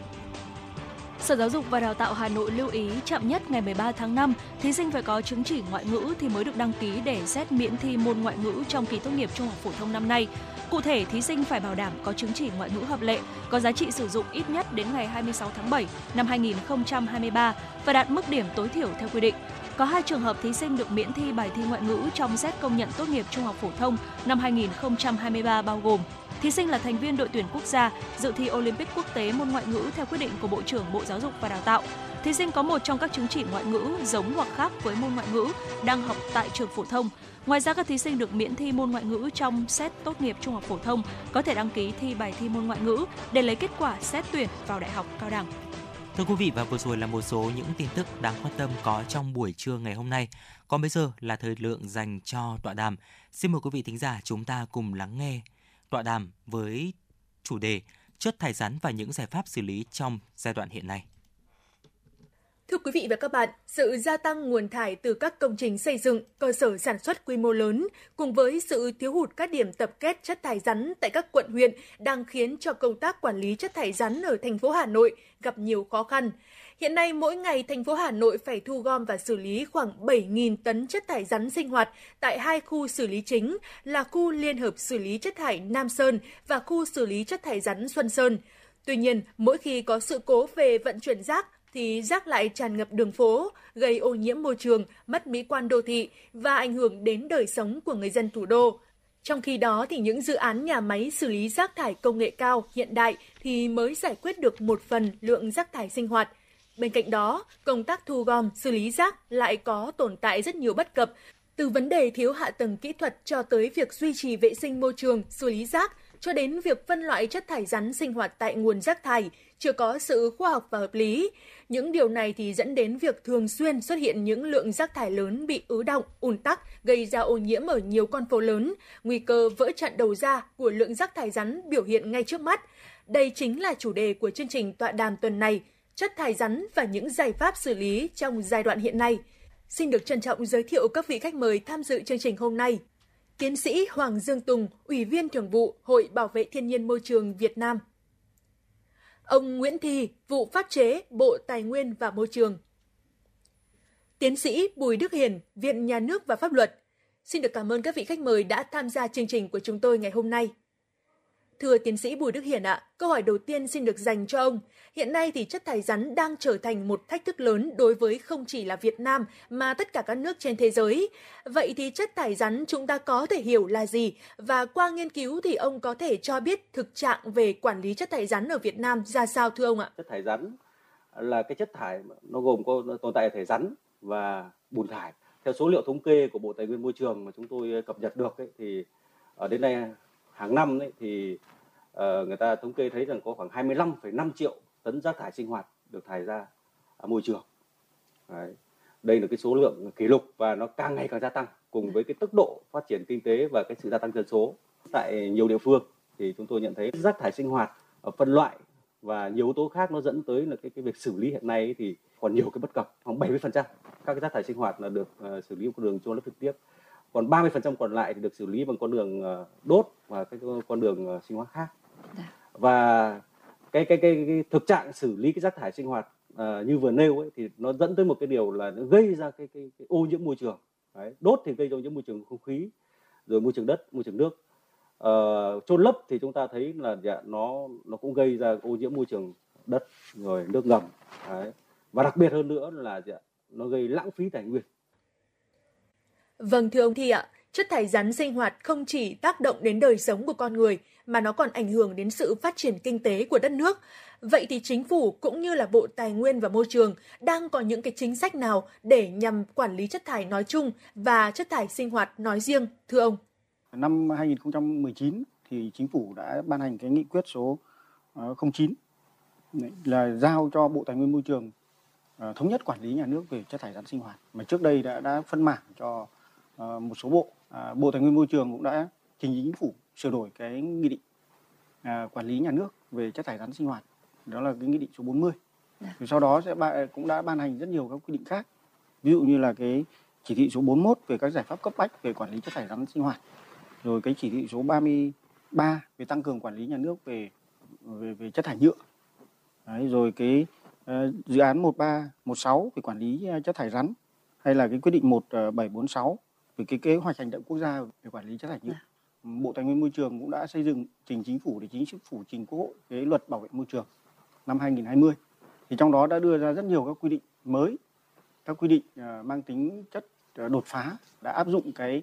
Sở Giáo dục và Đào tạo Hà Nội lưu ý chậm nhất ngày mười ba tháng năm, thí sinh phải có chứng chỉ ngoại ngữ thì mới được đăng ký để xét miễn thi môn ngoại ngữ trong kỳ tốt nghiệp trung học phổ thông năm nay. Cụ thể, thí sinh phải bảo đảm có chứng chỉ ngoại ngữ hợp lệ, có giá trị sử dụng ít nhất đến ngày hai mươi sáu tháng bảy năm hai nghìn không trăm hai mươi ba và đạt mức điểm tối thiểu theo quy định. Có hai trường hợp thí sinh được miễn thi bài thi ngoại ngữ trong xét công nhận tốt nghiệp trung học phổ thông năm hai nghìn không trăm hai mươi ba bao gồm: thí sinh là thành viên đội tuyển quốc gia dự thi Olympic quốc tế môn ngoại ngữ theo quyết định của Bộ trưởng Bộ Giáo dục và Đào tạo. Thí sinh có một trong các chứng chỉ ngoại ngữ giống hoặc khác với môn ngoại ngữ đang học tại trường phổ thông. Ngoài ra, các thí sinh được miễn thi môn ngoại ngữ trong xét tốt nghiệp trung học phổ thông có thể đăng ký thi bài thi môn ngoại ngữ để lấy kết quả xét tuyển vào đại học, cao đẳng. Thưa quý vị, và vừa rồi là một số những tin tức đáng quan tâm có trong buổi trưa ngày hôm nay. Còn bây giờ là thời lượng dành cho tọa đàm. Xin mời quý vị thính giả chúng ta cùng lắng nghe tọa đàm với chủ đề chất thải rắn và những giải pháp xử lý trong giai đoạn hiện nay. Thưa quý vị và các bạn, sự gia tăng nguồn thải từ các công trình xây dựng, cơ sở sản xuất quy mô lớn cùng với sự thiếu hụt các điểm tập kết chất thải rắn tại các quận huyện đang khiến cho công tác quản lý chất thải rắn ở thành phố Hà Nội gặp nhiều khó khăn. Hiện nay, mỗi ngày thành phố Hà Nội phải thu gom và xử lý khoảng bảy nghìn tấn chất thải rắn sinh hoạt tại hai khu xử lý chính là khu Liên hợp xử lý chất thải Nam Sơn và khu xử lý chất thải rắn Xuân Sơn. Tuy nhiên, mỗi khi có sự cố về vận chuyển rác, thì rác lại tràn ngập đường phố, gây ô nhiễm môi trường, mất mỹ quan đô thị và ảnh hưởng đến đời sống của người dân thủ đô. Trong khi đó, thì những dự án nhà máy xử lý rác thải công nghệ cao hiện đại thì mới giải quyết được một phần lượng rác thải sinh hoạt. Bên cạnh đó, công tác thu gom, xử lý rác lại có tồn tại rất nhiều bất cập, từ vấn đề thiếu hạ tầng kỹ thuật cho tới việc duy trì vệ sinh môi trường, xử lý rác, cho đến việc phân loại chất thải rắn sinh hoạt tại nguồn rác thải chưa có sự khoa học và hợp lý. Những điều này thì dẫn đến việc thường xuyên xuất hiện những lượng rác thải lớn bị ứ đọng, ùn tắc, gây ra ô nhiễm ở nhiều con phố lớn. Nguy cơ vỡ trận đầu ra của lượng rác thải rắn biểu hiện ngay trước mắt. Đây chính là chủ đề của chương trình tọa đàm tuần này, chất thải rắn và những giải pháp xử lý trong giai đoạn hiện nay. Xin được trân trọng giới thiệu các vị khách mời tham dự chương trình hôm nay. Tiến sĩ Hoàng Dương Tùng, Ủy viên Thường vụ Hội Bảo vệ Thiên nhiên Môi trường Việt Nam. Ông Nguyễn Thi, Vụ Pháp chế, Bộ Tài nguyên và Môi trường. Tiến sĩ Bùi Đức Hiền, Viện Nhà nước và Pháp luật. Xin được cảm ơn các vị khách mời đã tham gia chương trình của chúng tôi ngày hôm nay. Thưa tiến sĩ Bùi Đức Hiền ạ, à, câu hỏi đầu tiên xin được dành cho ông. Hiện nay thì chất thải rắn đang trở thành một thách thức lớn đối với không chỉ là Việt Nam mà tất cả các nước trên thế giới. Vậy thì chất thải rắn chúng ta có thể hiểu là gì? Và qua nghiên cứu thì ông có thể cho biết thực trạng về quản lý chất thải rắn ở Việt Nam ra sao thưa ông ạ? Chất thải rắn là cái chất thải nó gồm có nó tồn tại thể rắn và bùn thải. Theo số liệu thống kê của Bộ Tài nguyên Môi trường mà chúng tôi cập nhật được ấy, thì ở đến nay hàng năm ấy, thì uh, người ta thống kê thấy rằng có khoảng hai mươi lăm phẩy năm triệu tấn rác thải sinh hoạt được thải ra ở môi trường. Đấy. Đây là cái số lượng kỷ lục và nó càng ngày càng gia tăng cùng với cái tốc độ phát triển kinh tế và cái sự gia tăng dân số. Tại nhiều địa phương thì chúng tôi nhận thấy rác thải sinh hoạt ở phân loại và nhiều yếu tố khác nó dẫn tới là cái, cái việc xử lý hiện nay thì còn nhiều cái bất cập. Khoảng bảy mươi phần trăm các cái rác thải sinh hoạt là được uh, xử lý bằng con đường chôn lấp trực tiếp. Còn ba mươi phần trăm còn lại thì được xử lý bằng con đường đốt và các con đường sinh hoạt khác. Và cái, cái, cái, cái thực trạng xử lý cái rác thải sinh hoạt uh, như vừa nêu ấy, thì nó dẫn tới một cái điều là nó gây ra cái, cái, cái ô nhiễm môi trường. Đấy. Đốt thì gây ra ô nhiễm môi trường không khí, rồi môi trường đất, môi trường nước. Uh, chôn lấp thì chúng ta thấy là dạ, nó, nó cũng gây ra ô nhiễm môi trường đất, rồi nước ngầm. Đấy. Và đặc biệt hơn nữa là dạ, nó gây lãng phí tài nguyên. Vâng thưa ông Thi ạ, chất thải rắn sinh hoạt không chỉ tác động đến đời sống của con người mà nó còn ảnh hưởng đến sự phát triển kinh tế của đất nước. Vậy thì chính phủ cũng như là Bộ Tài nguyên và Môi trường đang có những cái chính sách nào để nhằm quản lý chất thải nói chung và chất thải sinh hoạt nói riêng thưa ông? Năm hai nghìn không trăm mười chín thì chính phủ đã ban hành cái nghị quyết số không chín là giao cho Bộ Tài nguyên Môi trường thống nhất quản lý nhà nước về chất thải rắn sinh hoạt. Mà trước đây đã đã phân mảng cho một số bộ. Bộ Tài nguyên Môi trường cũng đã trình chính phủ sửa đổi cái nghị định quản lý nhà nước về chất thải rắn sinh hoạt, đó là cái nghị định số bốn mươi. Rồi sau đó sẽ cũng đã ban hành rất nhiều các quy định khác, ví dụ như là cái chỉ thị số bốn mươi mốt về các giải pháp cấp bách về quản lý chất thải rắn sinh hoạt, rồi cái chỉ thị số ba mươi ba về tăng cường quản lý nhà nước về về, về chất thải nhựa. Đấy, rồi cái dự án một ba một sáu về quản lý chất thải rắn, hay là cái quyết định một bảy bốn sáu về cái kế hoạch hành động quốc gia về quản lý chất thải nhựa. Bộ Tài nguyên Môi trường cũng đã xây dựng trình chính phủ để chính phủ trình Quốc hội cái luật bảo vệ môi trường năm hai nghìn không trăm hai mươi. Thì trong đó đã đưa ra rất nhiều các quy định mới, các quy định mang tính chất đột phá, đã áp dụng cái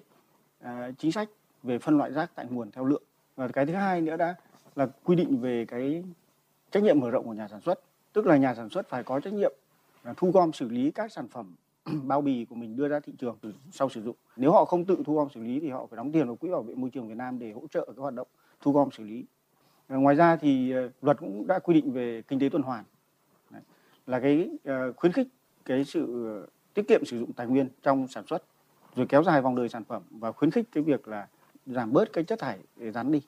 chính sách về phân loại rác tại nguồn theo lượng. Và cái thứ hai nữa đã là quy định về cái trách nhiệm mở rộng của nhà sản xuất, tức là nhà sản xuất phải có trách nhiệm thu gom xử lý các sản phẩm bao bì của mình đưa ra thị trường sau sử dụng. Nếu họ không tự thu gom xử lý thì họ phải đóng tiền vào Quỹ Bảo vệ Môi trường Việt Nam để hỗ trợ cái hoạt động thu gom xử lý. Ngoài ra thì luật cũng đã quy định về kinh tế tuần hoàn, là cái khuyến khích cái sự tiết kiệm sử dụng tài nguyên trong sản xuất, rồi kéo dài vòng đời sản phẩm và khuyến khích cái việc là giảm bớt cái chất thải để rắn đi.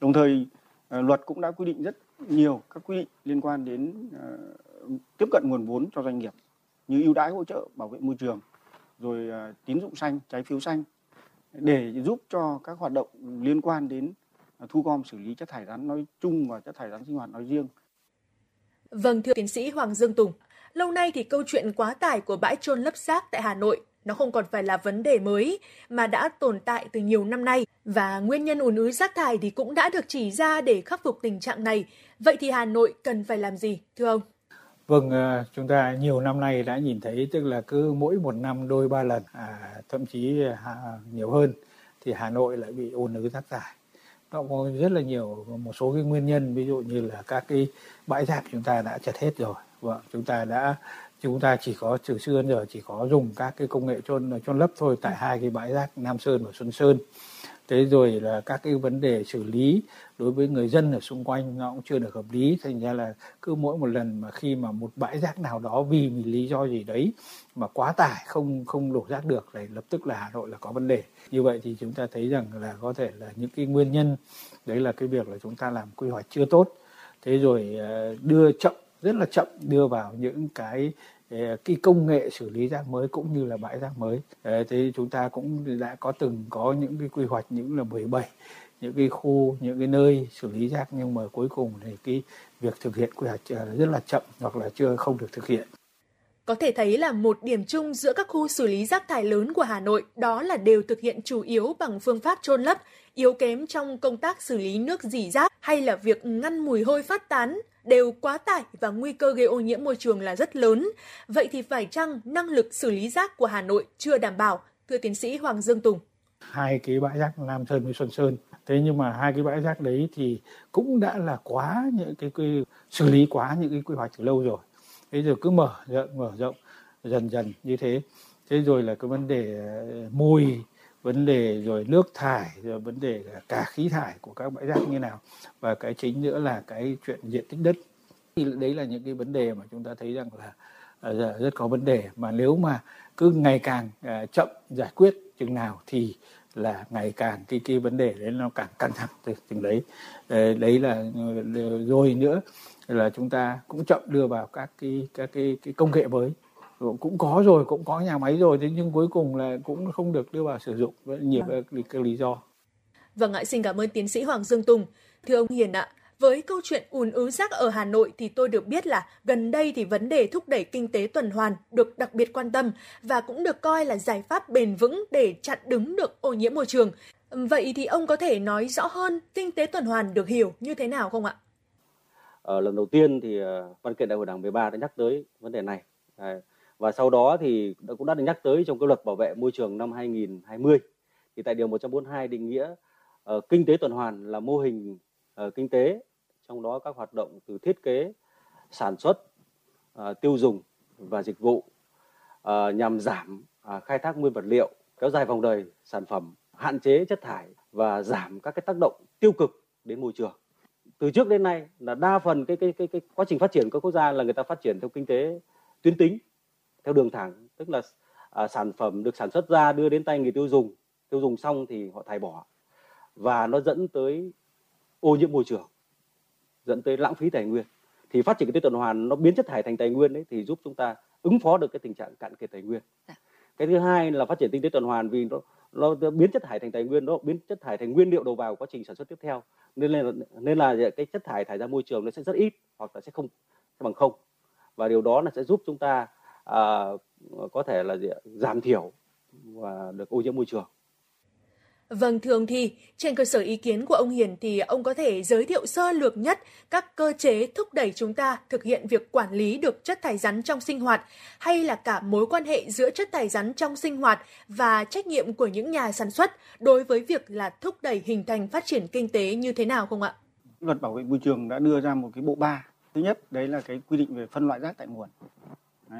Đồng thời luật cũng đã quy định rất nhiều các quy định liên quan đến tiếp cận nguồn vốn cho doanh nghiệp, như ưu đãi hỗ trợ bảo vệ môi trường, rồi tín dụng xanh, trái phiếu xanh, để giúp cho các hoạt động liên quan đến thu gom xử lý chất thải rắn nói chung và chất thải rắn sinh hoạt nói riêng. Vâng, thưa tiến sĩ Hoàng Dương Tùng, lâu nay thì câu chuyện quá tải của bãi chôn lấp rác tại Hà Nội nó không còn phải là vấn đề mới mà đã tồn tại từ nhiều năm nay, và nguyên nhân ùn ứ rác thải thì cũng đã được chỉ ra để khắc phục tình trạng này. Vậy thì Hà Nội cần phải làm gì, thưa ông? Vâng, chúng ta nhiều năm nay đã nhìn thấy, tức là cứ mỗi một năm đôi ba lần, à, thậm chí à, nhiều hơn, thì Hà Nội lại bị ùn ứ rác thải. Nó có rất là nhiều một số cái nguyên nhân, ví dụ như là các cái bãi rác chúng ta đã chật hết rồi, và chúng ta đã chúng ta chỉ có từ xưa giờ chỉ có dùng các cái công nghệ chôn chôn lấp thôi tại hai cái bãi rác Nam Sơn và Xuân Sơn. Thế rồi là các cái vấn đề xử lý đối với người dân ở xung quanh nó cũng chưa được hợp lý, thành ra là cứ mỗi một lần mà khi mà một bãi rác nào đó vì một lý do gì đấy mà quá tải, không không đổ rác được, lại lập tức là Hà Nội là có vấn đề. Như vậy thì chúng ta thấy rằng là có thể là những cái nguyên nhân đấy là cái việc là chúng ta làm quy hoạch chưa tốt, thế rồi đưa chậm, rất là chậm đưa vào những cái cái công nghệ xử lý rác mới cũng như là bãi rác mới. Thế chúng ta cũng đã có từng có những cái quy hoạch những là mười bảy những cái khu, những cái nơi xử lý rác, nhưng mà cuối cùng thì cái việc thực hiện quy hoạch rất là chậm hoặc là chưa không được thực hiện. Có thể thấy là một điểm chung giữa các khu xử lý rác thải lớn của Hà Nội đó là đều thực hiện chủ yếu bằng phương pháp chôn lấp, yếu kém trong công tác xử lý nước rỉ rác hay là việc ngăn mùi hôi phát tán, đều quá tải và nguy cơ gây ô nhiễm môi trường là rất lớn. Vậy thì phải chăng năng lực xử lý rác của Hà Nội chưa đảm bảo, thưa tiến sĩ Hoàng Dương Tùng? Hai cái bãi rác Nam Sơn với Xuân Sơn, thế nhưng mà hai cái bãi rác đấy thì cũng đã là quá những cái, cái xử lý quá những cái quy hoạch từ lâu rồi. Thế rồi cứ mở rộng, mở rộng dần dần như thế. Thế rồi là cái vấn đề mùi, vấn đề rồi nước thải, rồi vấn đề cả khí thải của các bãi rác như nào, và cái chính nữa là cái chuyện diện tích đất. Thì đấy là những cái vấn đề mà chúng ta thấy rằng là rất có vấn đề, mà nếu mà cứ ngày càng chậm giải quyết chừng nào thì là ngày càng cái cái vấn đề đấy nó càng căng thẳng từ từng đấy. Đấy là rồi nữa là chúng ta cũng chậm đưa vào các cái các cái, cái công nghệ mới. Cũng có rồi, cũng có nhà máy rồi, thế nhưng cuối cùng là cũng không được đưa vào sử dụng với nhiều vâng. các lý do. Vâng ạ, xin cảm ơn tiến sĩ Hoàng Dương Tùng. Thưa ông Hiền ạ, với câu chuyện ùn ứ rác ở Hà Nội thì tôi được biết là gần đây thì vấn đề thúc đẩy kinh tế tuần hoàn được đặc biệt quan tâm và cũng được coi là giải pháp bền vững để chặn đứng được ô nhiễm môi trường. Vậy thì ông có thể nói rõ hơn kinh tế tuần hoàn được hiểu như thế nào không ạ? Ở lần đầu tiên thì văn kiện Đại hội Đảng mười ba đã nhắc tới vấn đề này. Và sau đó thì cũng đã được nhắc tới trong cái luật bảo vệ môi trường năm hai nghìn không trăm hai mươi. Thì tại điều một trăm bốn mươi hai định nghĩa uh, kinh tế tuần hoàn là mô hình uh, kinh tế, trong đó các hoạt động từ thiết kế, sản xuất, uh, tiêu dùng và dịch vụ uh, nhằm giảm uh, khai thác nguyên vật liệu, kéo dài vòng đời sản phẩm, hạn chế chất thải và giảm các cái tác động tiêu cực đến môi trường. Từ trước đến nay là đa phần cái, cái, cái, cái quá trình phát triển của các quốc gia là người ta phát triển theo kinh tế tuyến tính, theo đường thẳng, tức là à, sản phẩm được sản xuất ra đưa đến tay người tiêu dùng, tiêu dùng xong thì họ thải bỏ, và nó dẫn tới ô nhiễm môi trường, dẫn tới lãng phí tài nguyên. Thì phát triển kinh tế tuần hoàn nó biến chất thải thành tài nguyên đấy, thì giúp chúng ta ứng phó được cái tình trạng cạn kiệt tài nguyên. Cái thứ hai là phát triển kinh tế tuần hoàn vì nó, nó biến chất thải thành tài nguyên, nó biến chất thải thành nguyên liệu đầu vào của quá trình sản xuất tiếp theo, nên là nên là cái chất thải thải ra môi trường nó sẽ rất ít hoặc là sẽ không, sẽ bằng không. và điều đó là sẽ giúp chúng ta à, có thể là giảm thiểu và được ô nhiễm môi trường. Vâng, thưa ông Thi, trên cơ sở ý kiến của ông Hiền thì ông có thể giới thiệu sơ lược nhất các cơ chế thúc đẩy chúng ta thực hiện việc quản lý được chất thải rắn trong sinh hoạt, hay là cả mối quan hệ giữa chất thải rắn trong sinh hoạt và trách nhiệm của những nhà sản xuất đối với việc là thúc đẩy hình thành phát triển kinh tế như thế nào không ạ? Luật bảo vệ môi trường đã đưa ra một cái bộ ba. Thứ nhất, đấy là cái quy định về phân loại rác tại nguồn.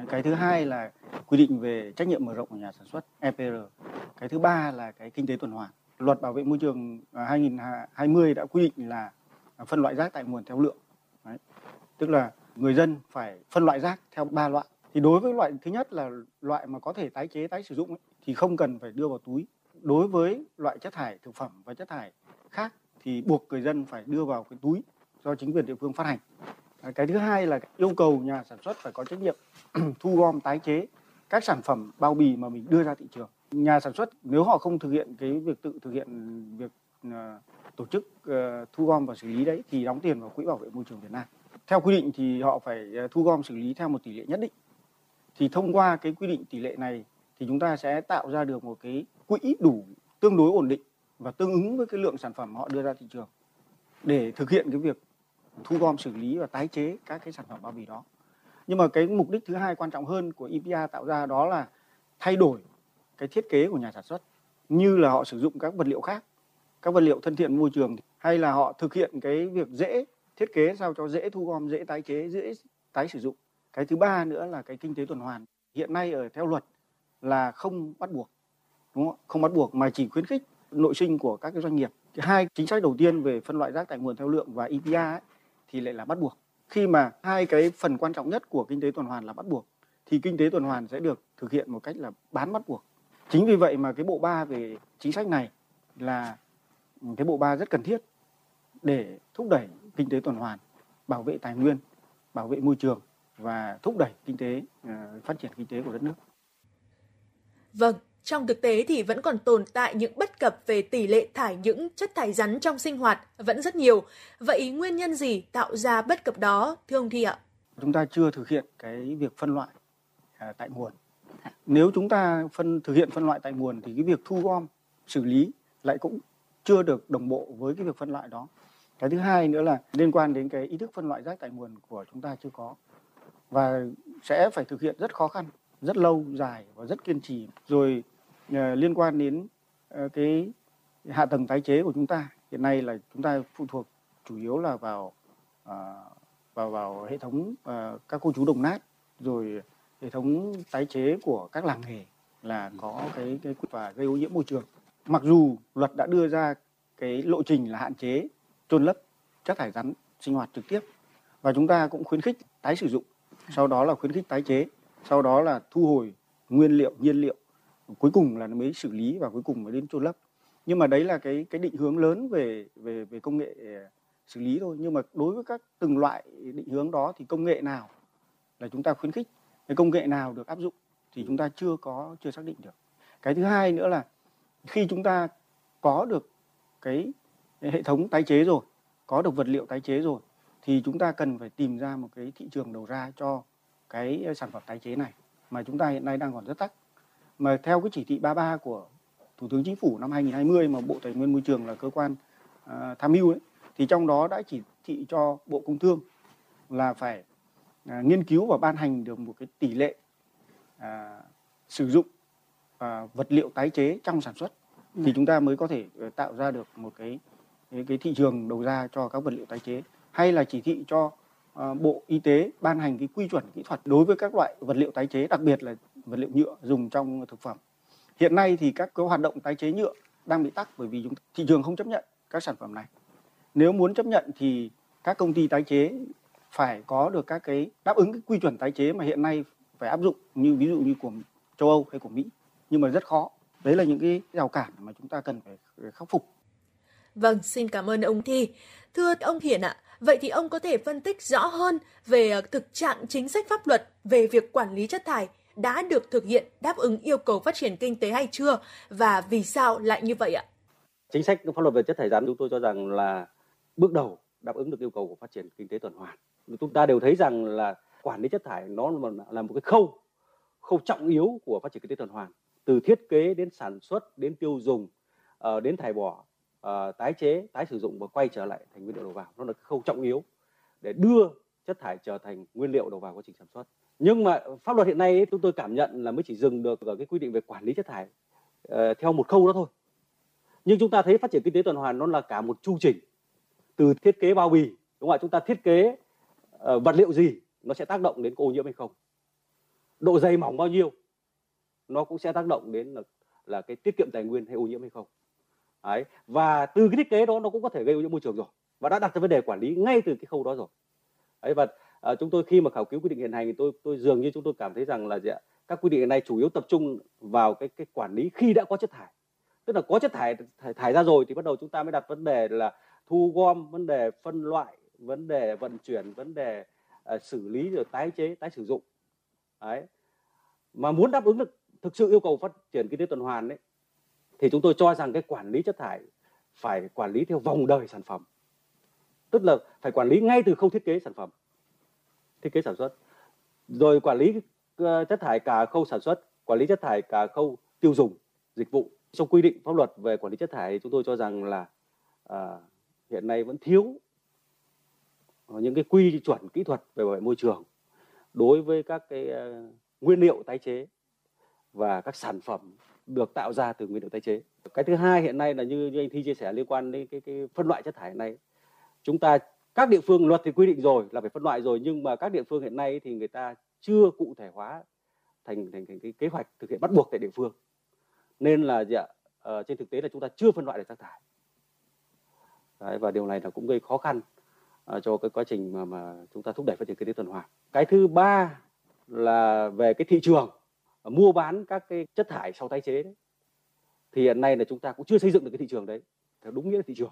Cái thứ hai là quy định về trách nhiệm mở rộng của nhà sản xuất E P R. Cái thứ ba là cái kinh tế tuần hoàn. Luật bảo vệ môi trường hai nghìn không trăm hai mươi đã quy định là phân loại rác tại nguồn theo lượng. Đấy. Tức là người dân phải phân loại rác theo ba loại. Thì đối với loại thứ nhất là loại mà có thể tái chế, tái sử dụng ấy, thì không cần phải đưa vào túi. Đối với loại chất thải thực phẩm và chất thải khác thì buộc người dân phải đưa vào cái túi do chính quyền địa phương phát hành. Cái thứ hai là yêu cầu nhà sản xuất phải có trách nhiệm thu gom tái chế các sản phẩm bao bì mà mình đưa ra thị trường. Nhà sản xuất nếu họ không thực hiện cái việc tự thực hiện việc uh, tổ chức uh, thu gom và xử lý đấy thì đóng tiền vào Quỹ Bảo vệ Môi trường Việt Nam. Theo quy định thì họ phải uh, thu gom xử lý theo một tỷ lệ nhất định. Thì thông qua cái quy định tỷ lệ này thì chúng ta sẽ tạo ra được một cái quỹ đủ tương đối ổn định và tương ứng với cái lượng sản phẩm họ đưa ra thị trường để thực hiện cái việc thu gom xử lý và tái chế các cái sản phẩm bao bì đó. Nhưng mà cái mục đích thứ hai quan trọng hơn của e pê rờ tạo ra đó là thay đổi cái thiết kế của nhà sản xuất, như là họ sử dụng các vật liệu khác, các vật liệu thân thiện môi trường, hay là họ thực hiện cái việc dễ thiết kế sao cho dễ thu gom, dễ tái chế, dễ tái sử dụng. Cái thứ ba nữa là cái kinh tế tuần hoàn. Hiện nay ở theo luật là không bắt buộc, đúng không? Không bắt buộc mà chỉ khuyến khích nội sinh của các cái doanh nghiệp. Hai chính sách đầu tiên về phân loại rác tại nguồn theo lượng và e pê rờ ấy, thì lại là bắt buộc. Khi mà hai cái phần quan trọng nhất của kinh tế tuần hoàn là bắt buộc thì kinh tế tuần hoàn sẽ được thực hiện một cách là bán bắt buộc. Chính vì vậy mà cái bộ ba về chính sách này là cái bộ ba rất cần thiết để thúc đẩy kinh tế tuần hoàn, bảo vệ tài nguyên, bảo vệ môi trường và thúc đẩy kinh tế, phát triển kinh tế của đất nước. Vâng. Trong thực tế thì vẫn còn tồn tại những bất cập về tỷ lệ thải những chất thải rắn trong sinh hoạt vẫn rất nhiều. Vậy nguyên nhân gì tạo ra bất cập đó, thưa ông Thi ạ? Chúng ta chưa thực hiện cái việc phân loại à, tại nguồn. Nếu chúng ta phân thực hiện phân loại tại nguồn thì cái việc thu gom, xử lý lại cũng chưa được đồng bộ với cái việc phân loại đó. Cái thứ hai nữa là liên quan đến cái ý thức phân loại rác tại nguồn của chúng ta chưa có và sẽ phải thực hiện rất khó khăn, rất lâu, dài và rất kiên trì. Rồi liên quan đến cái hạ tầng tái chế của chúng ta hiện nay là chúng ta phụ thuộc chủ yếu là vào vào vào hệ thống các cô chú đồng nát, rồi hệ thống tái chế của các làng nghề là có cái cái và gây ô nhiễm môi trường. Mặc dù luật đã đưa ra cái lộ trình là hạn chế chôn lấp chất thải rắn sinh hoạt trực tiếp và chúng ta cũng khuyến khích tái sử dụng, sau đó là khuyến khích tái chế, sau đó là thu hồi nguyên liệu, nhiên liệu, cuối cùng là mới xử lý và cuối cùng mới đến chôn lấp. Nhưng mà đấy là cái cái định hướng lớn về về về công nghệ xử lý thôi. Nhưng mà đối với các từng loại định hướng đó thì công nghệ nào là chúng ta khuyến khích, cái công nghệ nào được áp dụng thì chúng ta chưa có chưa xác định được. Cái thứ hai nữa là khi chúng ta có được cái hệ thống tái chế rồi, có được vật liệu tái chế rồi thì chúng ta cần phải tìm ra một cái thị trường đầu ra cho cái sản phẩm tái chế này mà chúng ta hiện nay đang còn rất tắc. Mà theo cái chỉ thị ba mươi ba của Thủ tướng Chính phủ năm hai nghìn không trăm hai mươi mà Bộ Tài nguyên Môi trường là cơ quan uh, tham mưu ấy, thì trong đó đã chỉ thị cho Bộ Công Thương là phải uh, nghiên cứu và ban hành được một cái tỷ lệ uh, sử dụng uh, vật liệu tái chế trong sản xuất ừ. thì chúng ta mới có thể uh, tạo ra được một cái, cái cái thị trường đầu ra cho các vật liệu tái chế. Hay là chỉ thị cho Bộ Y tế ban hành cái quy chuẩn kỹ thuật đối với các loại vật liệu tái chế, đặc biệt là vật liệu nhựa dùng trong thực phẩm. Hiện nay thì các cái hoạt động tái chế nhựa đang bị tắc bởi vì chúng, thị trường không chấp nhận các sản phẩm này. Nếu muốn chấp nhận thì các công ty tái chế phải có được các cái đáp ứng cái quy chuẩn tái chế mà hiện nay phải áp dụng, như ví dụ như của châu Âu hay của Mỹ, nhưng mà rất khó. Đấy là những cái rào cản mà chúng ta cần phải khắc phục. Vâng, xin cảm ơn ông Thi. Thưa ông Hiền ạ, vậy thì ông có thể phân tích rõ hơn về thực trạng chính sách pháp luật về việc quản lý chất thải đã được thực hiện đáp ứng yêu cầu phát triển kinh tế hay chưa và vì sao lại như vậy ạ? Chính sách pháp luật về chất thải rắn chúng tôi cho rằng là bước đầu đáp ứng được yêu cầu của phát triển kinh tế tuần hoàn. Chúng ta đều thấy rằng là quản lý chất thải nó là một cái khâu khâu trọng yếu của phát triển kinh tế tuần hoàn, từ thiết kế đến sản xuất đến tiêu dùng đến thải bỏ, tái chế, tái sử dụng và quay trở lại thành nguyên liệu đầu vào. Nó là khâu trọng yếu để đưa chất thải trở thành nguyên liệu đầu vào quá trình sản xuất. Nhưng mà pháp luật hiện nay ấy, chúng tôi cảm nhận là mới chỉ dừng được ở cái quy định về quản lý chất thải uh, theo một khâu đó thôi. Nhưng chúng ta thấy phát triển kinh tế tuần hoàn nó là cả một chu trình, từ thiết kế bao bì, đúng không ạ? Chúng ta thiết kế uh, vật liệu gì nó sẽ tác động đến ô nhiễm hay không, độ dày mỏng bao nhiêu nó cũng sẽ tác động đến là, là cái tiết kiệm tài nguyên hay ô nhiễm hay không. Đấy. Và từ cái thiết kế đó nó cũng có thể gây ô nhiễm môi trường rồi, và đã đặt ra vấn đề quản lý ngay từ cái khâu đó rồi. Đấy, và à, chúng tôi khi mà khảo cứu quy định hiện hành thì tôi tôi dường như chúng tôi cảm thấy rằng là gì ạ? Các quy định hiện nay chủ yếu tập trung vào cái cái quản lý khi đã có chất thải, tức là có chất thải thải, thải ra rồi thì bắt đầu chúng ta mới đặt vấn đề là thu gom, vấn đề phân loại, vấn đề vận chuyển, vấn đề uh, xử lý rồi tái chế, tái sử dụng. Đấy. Mà muốn đáp ứng được thực sự yêu cầu phát triển kinh tế tuần hoàn đấy, thì chúng tôi cho rằng cái quản lý chất thải phải quản lý theo vòng đời sản phẩm, tức là phải quản lý ngay từ khâu thiết kế sản phẩm, thiết kế sản xuất, rồi quản lý chất thải cả khâu sản xuất, quản lý chất thải cả khâu tiêu dùng, dịch vụ. Trong quy định pháp luật về quản lý chất thải, chúng tôi cho rằng là à, hiện nay vẫn thiếu những cái quy chuẩn kỹ thuật về bảo vệ môi trường đối với các cái uh, nguyên liệu tái chế và các sản phẩm được tạo ra từ nguyên liệu tái chế. Cái thứ hai hiện nay là như, như anh Thi chia sẻ liên quan đến cái, cái phân loại chất thải này, chúng ta các địa phương luật thì quy định rồi là phải phân loại rồi, nhưng mà các địa phương hiện nay thì người ta chưa cụ thể hóa thành thành, thành cái kế hoạch thực hiện bắt buộc tại địa phương, nên là dạ, uh, trên thực tế là chúng ta chưa phân loại được rác thải. Đấy, và điều này là cũng gây khó khăn uh, cho cái quá trình mà, mà chúng ta thúc đẩy phát triển kinh tế tuần hoàn. Cái thứ ba là về cái thị trường uh, mua bán các cái chất thải sau tái chế đấy, thì hiện nay là chúng ta cũng chưa xây dựng được cái thị trường đấy theo đúng nghĩa là thị trường.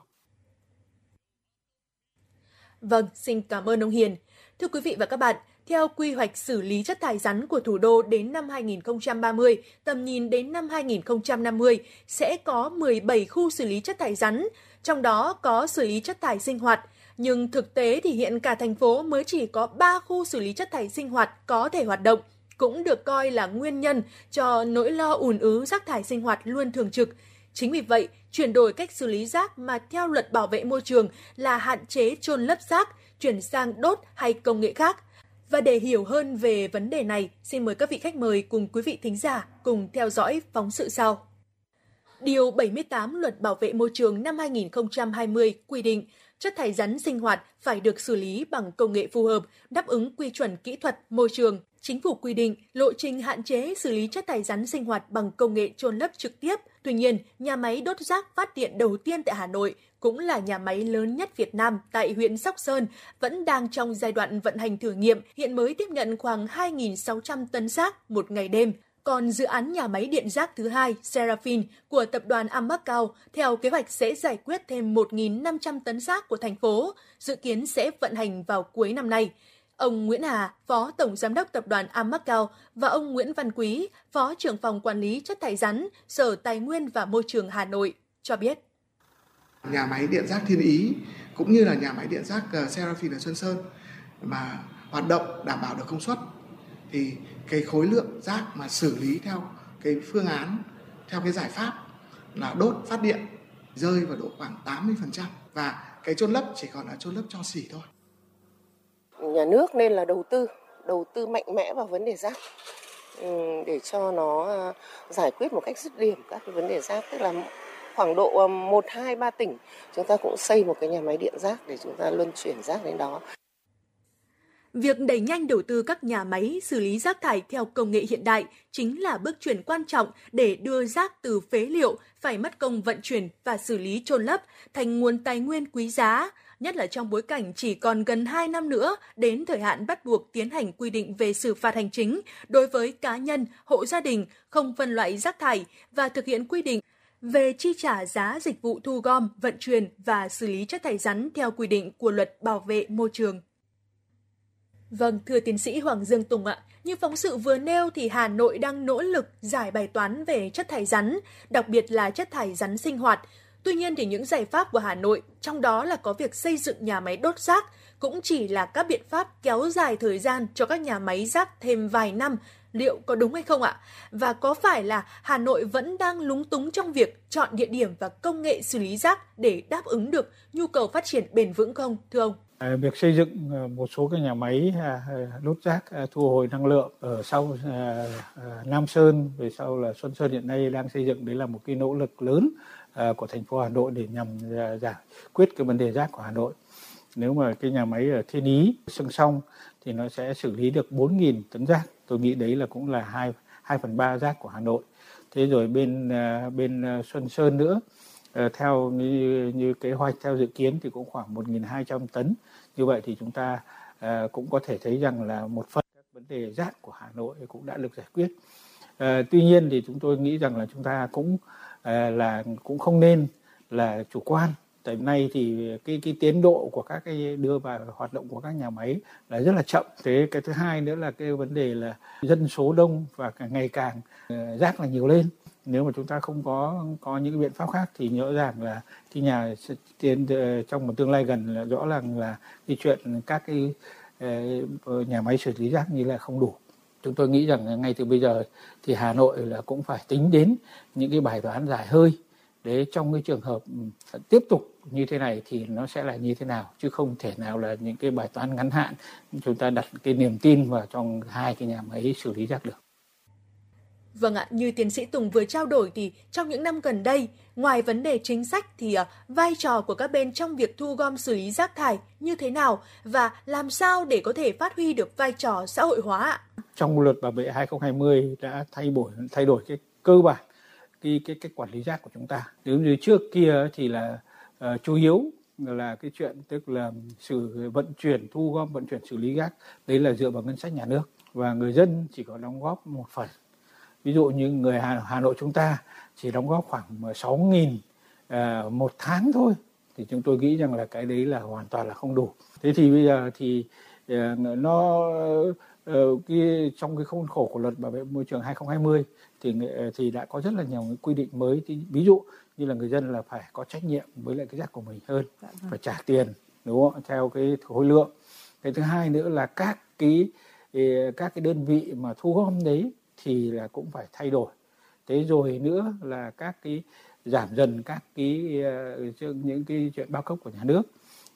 Vâng, xin cảm ơn ông Hiền. Thưa quý vị và các bạn, theo quy hoạch xử lý chất thải rắn của thủ đô đến năm hai không ba mươi, tầm nhìn đến năm hai không năm mươi, sẽ có mười bảy khu xử lý chất thải rắn, trong đó có xử lý chất thải sinh hoạt. Nhưng thực tế thì hiện cả thành phố mới chỉ có ba khu xử lý chất thải sinh hoạt có thể hoạt động, cũng được coi là nguyên nhân cho nỗi lo ùn ứ rác thải sinh hoạt luôn thường trực. Chính vì vậy, chuyển đổi cách xử lý rác mà theo luật bảo vệ môi trường là hạn chế chôn lấp rác, chuyển sang đốt hay công nghệ khác. Và để hiểu hơn về vấn đề này, xin mời các vị khách mời cùng quý vị thính giả cùng theo dõi phóng sự sau. Điều bảy mươi tám Luật Bảo vệ Môi trường năm hai không hai không quy định chất thải rắn sinh hoạt phải được xử lý bằng công nghệ phù hợp, đáp ứng quy chuẩn kỹ thuật môi trường. Chính phủ quy định lộ trình hạn chế xử lý chất thải rắn sinh hoạt bằng công nghệ chôn lấp trực tiếp. Tuy nhiên, nhà máy đốt rác phát điện đầu tiên tại Hà Nội, cũng là nhà máy lớn nhất Việt Nam tại huyện Sóc Sơn, vẫn đang trong giai đoạn vận hành thử nghiệm, hiện mới tiếp nhận khoảng hai nghìn sáu trăm tấn rác một ngày đêm. Còn dự án nhà máy điện rác thứ hai, Serafin, của tập đoàn Amacau, theo kế hoạch sẽ giải quyết thêm một nghìn năm trăm tấn rác của thành phố, dự kiến sẽ vận hành vào cuối năm nay. Ông Nguyễn Hà, Phó Tổng Giám đốc Tập đoàn Amacau và ông Nguyễn Văn Quý, Phó Trưởng phòng Quản lý Chất thải rắn, Sở Tài nguyên và Môi trường Hà Nội, cho biết. Nhà máy điện rác Thiên Ý cũng như là nhà máy điện rác Serafin ở Xuân Sơn mà hoạt động đảm bảo được công suất, thì cái khối lượng rác mà xử lý theo cái phương án, theo cái giải pháp là đốt phát điện rơi vào độ khoảng tám mươi phần trăm, và cái chôn lấp chỉ còn là chôn lấp cho xỉ thôi. Nhà nước nên là đầu tư, đầu tư mạnh mẽ vào vấn đề rác để cho nó giải quyết một cách dứt điểm các cái vấn đề rác, tức là khoảng độ một, hai, ba tỉnh chúng ta cũng xây một cái nhà máy điện rác để chúng ta luân chuyển rác đến đó. Việc đẩy nhanh đầu tư các nhà máy xử lý rác thải theo công nghệ hiện đại chính là bước chuyển quan trọng để đưa rác từ phế liệu phải mất công vận chuyển và xử lý chôn lấp thành nguồn tài nguyên quý giá, nhất là trong bối cảnh chỉ còn gần hai năm nữa đến thời hạn bắt buộc tiến hành quy định về xử phạt hành chính đối với cá nhân, hộ gia đình không phân loại rác thải và thực hiện quy định về chi trả giá dịch vụ thu gom, vận chuyển và xử lý chất thải rắn theo quy định của Luật Bảo vệ Môi trường. Vâng, thưa tiến sĩ Hoàng Dương Tùng ạ, như phóng sự vừa nêu thì Hà Nội đang nỗ lực giải bài toán về chất thải rắn, đặc biệt là chất thải rắn sinh hoạt. Tuy nhiên thì những giải pháp của Hà Nội, trong đó là có việc xây dựng nhà máy đốt rác, cũng chỉ là các biện pháp kéo dài thời gian cho các nhà máy rác thêm vài năm. Liệu có đúng hay không ạ? Và có phải là Hà Nội vẫn đang lúng túng trong việc chọn địa điểm và công nghệ xử lý rác để đáp ứng được nhu cầu phát triển bền vững không, thưa ông? Việc xây dựng một số cái nhà máy đốt rác thu hồi năng lượng ở sau Nam Sơn, về sau là Xuân Sơn hiện nay đang xây dựng, đấy là một cái nỗ lực lớn của thành phố Hà Nội để nhằm giải quyết cái vấn đề rác của Hà Nội. Nếu mà cái nhà máy ở Thiên Ý song song thì nó sẽ xử lý được bốn nghìn tấn rác. Tôi nghĩ đấy là cũng là hai hai phần ba rác của Hà Nội. Thế rồi bên bên Xuân Sơn nữa, theo như, như kế hoạch, theo dự kiến thì cũng khoảng một nghìn hai trăm tấn. Như vậy thì chúng ta cũng có thể thấy rằng là một phần các vấn đề rác của Hà Nội cũng đã được giải quyết. Tuy nhiên thì chúng tôi nghĩ rằng là chúng ta cũng là cũng không nên là chủ quan. Tại nay thì cái cái tiến độ của các cái đưa vào hoạt động của các nhà máy là rất là chậm. Thế cái thứ hai nữa là cái vấn đề là dân số đông và ngày càng rác là nhiều lên. Nếu mà chúng ta không có có những biện pháp khác thì rõ ràng là cái nhà tiến trong một tương lai gần là rõ ràng là cái chuyện các cái nhà máy xử lý rác như là không đủ. Chúng tôi nghĩ rằng ngay từ bây giờ thì Hà Nội là cũng phải tính đến những cái bài toán dài hơi. Để trong cái trường hợp tiếp tục như thế này thì nó sẽ là như thế nào, chứ không thể nào là những cái bài toán ngắn hạn chúng ta đặt cái niềm tin vào trong hai cái nhà máy xử lý rác được. Vâng ạ, như tiến sĩ Tùng vừa trao đổi thì trong những năm gần đây, ngoài vấn đề chính sách thì vai trò của các bên trong việc thu gom xử lý rác thải như thế nào và làm sao để có thể phát huy được vai trò xã hội hóa? Trong luật bảo vệ hai không hai không đã thay đổi thay đổi cái cơ bản cái cái cái quản lý rác của chúng ta. Nếu như trước kia thì là uh, chủ yếu là cái chuyện tức là sự vận chuyển, thu gom, vận chuyển, xử lý rác, đấy là dựa vào ngân sách nhà nước và người dân chỉ có đóng góp một phần. Ví dụ như người Hà, Hà Nội chúng ta chỉ đóng góp khoảng sáu nghìn uh, một tháng thôi, thì chúng tôi nghĩ rằng là cái đấy là hoàn toàn là không đủ. Thế thì bây giờ thì uh, nó uh, cái, trong cái khuôn khổ của luật bảo vệ môi trường hai không hai không thì thì đã có rất là nhiều những quy định mới, ví dụ như là người dân là phải có trách nhiệm với lại cái rác của mình hơn, phải trả tiền, đúng không, theo cái khối lượng. Cái thứ hai nữa là các cái các cái đơn vị mà thu gom đấy thì là cũng phải thay đổi. Thế rồi nữa là các cái giảm dần các cái những cái chuyện bao cấp của nhà nước.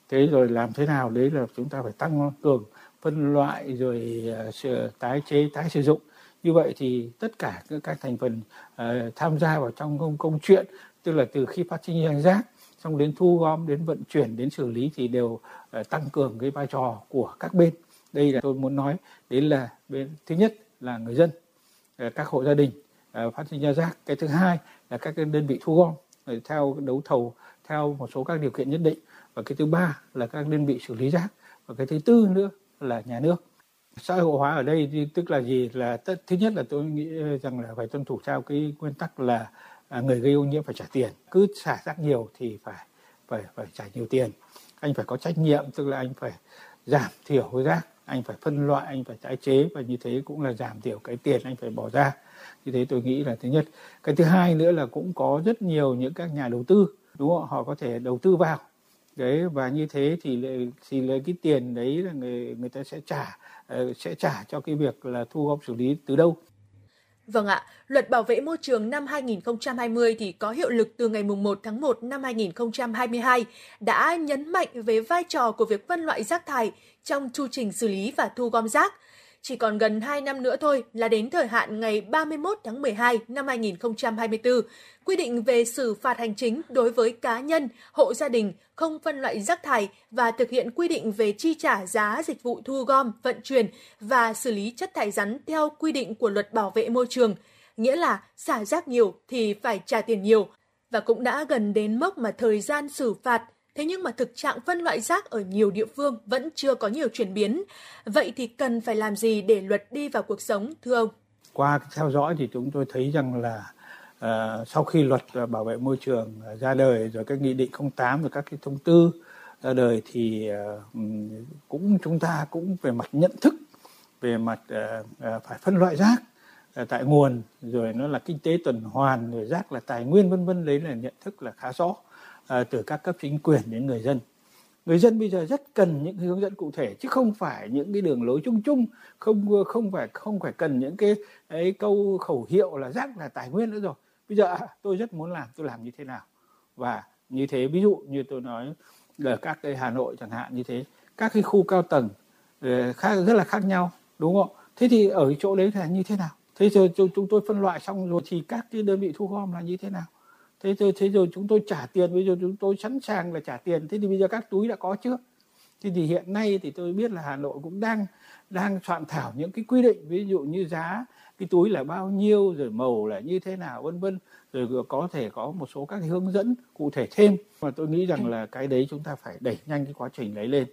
Thế rồi làm thế nào đấy là chúng ta phải tăng cường phân loại rồi tái chế, tái sử dụng. Như vậy thì tất cả các thành phần uh, tham gia vào trong công, công chuyện, tức là từ khi phát sinh rác, xong đến thu gom, đến vận chuyển, đến xử lý thì đều uh, tăng cường cái vai trò của các bên. Đây là tôi muốn nói, đấy là bên thứ nhất là người dân, uh, các hộ gia đình uh, phát sinh rác. Cái thứ hai là các đơn vị thu gom uh, theo đấu thầu, theo một số các điều kiện nhất định. Và cái thứ ba là các đơn vị xử lý rác. Và cái thứ tư nữa là nhà nước. Xã hội hóa ở đây tức là gì? Là thứ nhất là tôi nghĩ rằng là phải tuân thủ theo cái nguyên tắc là người gây ô nhiễm phải trả tiền. Cứ xả rác nhiều thì phải phải phải trả nhiều tiền. Anh phải có trách nhiệm, tức là anh phải giảm thiểu rác, anh phải phân loại, anh phải tái chế, và như thế cũng là giảm thiểu cái tiền anh phải bỏ ra. Như thế tôi nghĩ là thứ nhất. Cái thứ hai nữa là cũng có rất nhiều những các nhà đầu tư, đúng không? Họ có thể đầu tư vào đấy, và như thế thì thì lấy cái tiền đấy là người người ta sẽ trả sẽ trả cho cái việc là thu gom xử lý từ đâu. Vâng ạ, luật bảo vệ môi trường năm hai không hai không thì có hiệu lực từ ngày mùng một tháng một năm hai nghìn không trăm hai mươi hai đã nhấn mạnh về vai trò của việc phân loại rác thải trong chu trình xử lý và thu gom rác. Chỉ còn gần hai năm nữa thôi là đến thời hạn ngày ba mươi mốt tháng mười hai năm hai nghìn không trăm hai mươi tư, quy định về xử phạt hành chính đối với cá nhân, hộ gia đình không phân loại rác thải và thực hiện quy định về chi trả giá dịch vụ thu gom, vận chuyển và xử lý chất thải rắn theo quy định của luật bảo vệ môi trường. Nghĩa là xả rác nhiều thì phải trả tiền nhiều, và cũng đã gần đến mốc mà thời gian xử phạt. Thế nhưng mà thực trạng phân loại rác ở nhiều địa phương vẫn chưa có nhiều chuyển biến. Vậy thì cần phải làm gì để luật đi vào cuộc sống, thưa ông? Qua theo dõi thì chúng tôi thấy rằng là uh, sau khi luật bảo vệ môi trường ra đời, rồi các nghị định không tám, rồi các cái thông tư ra đời thì uh, cũng chúng ta cũng về mặt nhận thức, về mặt uh, uh, phải phân loại rác uh, tại nguồn, rồi nó là kinh tế tuần hoàn, rồi rác là tài nguyên vân vân, đấy là nhận thức là khá rõ. À, từ các cấp chính quyền đến người dân. Người dân bây giờ rất cần những hướng dẫn cụ thể chứ không phải những cái đường lối chung chung, không không phải không phải cần những cái ấy, câu khẩu hiệu là rác là tài nguyên nữa rồi. Bây giờ tôi rất muốn làm, tôi làm như thế nào? Và như thế, ví dụ như tôi nói là các cái Hà Nội chẳng hạn như thế, các cái khu cao tầng khác rất là khác nhau, đúng không? Thế thì ở chỗ đấy là như thế nào? Thế rồi chúng tôi phân loại xong rồi thì các cái đơn vị thu gom là như thế nào? Thế rồi, thế rồi chúng tôi trả tiền, bây giờ chúng tôi sẵn sàng là trả tiền. Thế thì bây giờ các túi đã có chưa? Thế thì hiện nay thì tôi biết là Hà Nội cũng đang đang soạn thảo những cái quy định, ví dụ như giá cái túi là bao nhiêu, rồi màu là như thế nào, vân vân, rồi có thể có một số các hướng dẫn cụ thể thêm. Mà tôi nghĩ rằng là cái đấy chúng ta phải đẩy nhanh cái quá trình đấy lên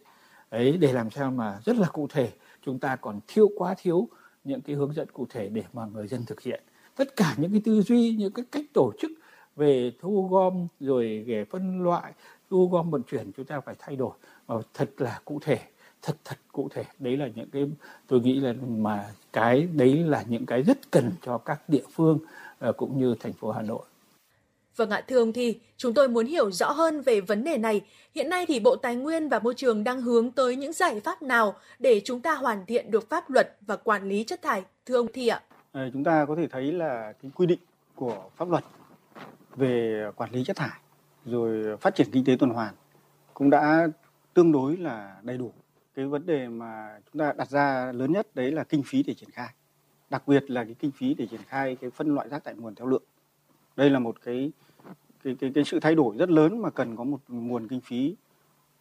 ấy, để làm sao mà rất là cụ thể. Chúng ta còn thiếu quá thiếu những cái hướng dẫn cụ thể để mà người dân thực hiện. Tất cả những cái tư duy, những cái cách tổ chức về thu gom rồi về phân loại, thu gom vận chuyển chúng ta phải thay đổi mà thật là cụ thể, thật thật cụ thể. Đấy là những cái tôi nghĩ là mà cái đấy là những cái rất cần cho các địa phương cũng như thành phố Hà Nội. Vâng ạ, thưa ông Thi, chúng tôi muốn hiểu rõ hơn về vấn đề này. Hiện nay thì Bộ Tài nguyên và Môi trường đang hướng tới những giải pháp nào để chúng ta hoàn thiện được pháp luật và quản lý chất thải, thưa ông Thi ạ? À, chúng ta có thể thấy là cái quy định của pháp luật về quản lý chất thải rồi phát triển kinh tế tuần hoàn cũng đã tương đối là đầy đủ. Cái vấn đề mà chúng ta đặt ra lớn nhất đấy là kinh phí để triển khai, đặc biệt là cái kinh phí để triển khai cái phân loại rác tại nguồn theo lượng. Đây là một cái cái cái cái sự thay đổi rất lớn mà cần có một nguồn kinh phí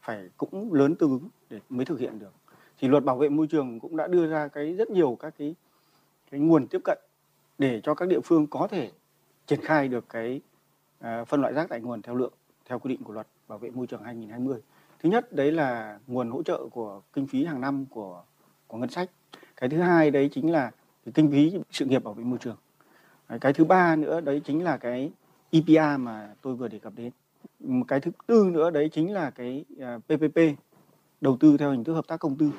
phải cũng lớn tương ứng để mới thực hiện được. Thì Luật Bảo vệ Môi trường cũng đã đưa ra cái rất nhiều các cái cái nguồn tiếp cận để cho các địa phương có thể triển khai được cái à, phân loại rác tại nguồn theo lượng theo quy định của Luật Bảo vệ Môi trường hai không hai không. Thứ nhất đấy là nguồn hỗ trợ của kinh phí hàng năm của của ngân sách. Cái thứ hai đấy chính là cái kinh phí sự nghiệp bảo vệ môi trường. Cái thứ ba nữa đấy chính là cái e pê a mà tôi vừa đề cập đến. Cái thứ tư nữa đấy chính là cái pê pê pê, đầu tư theo hình thức hợp tác công tư.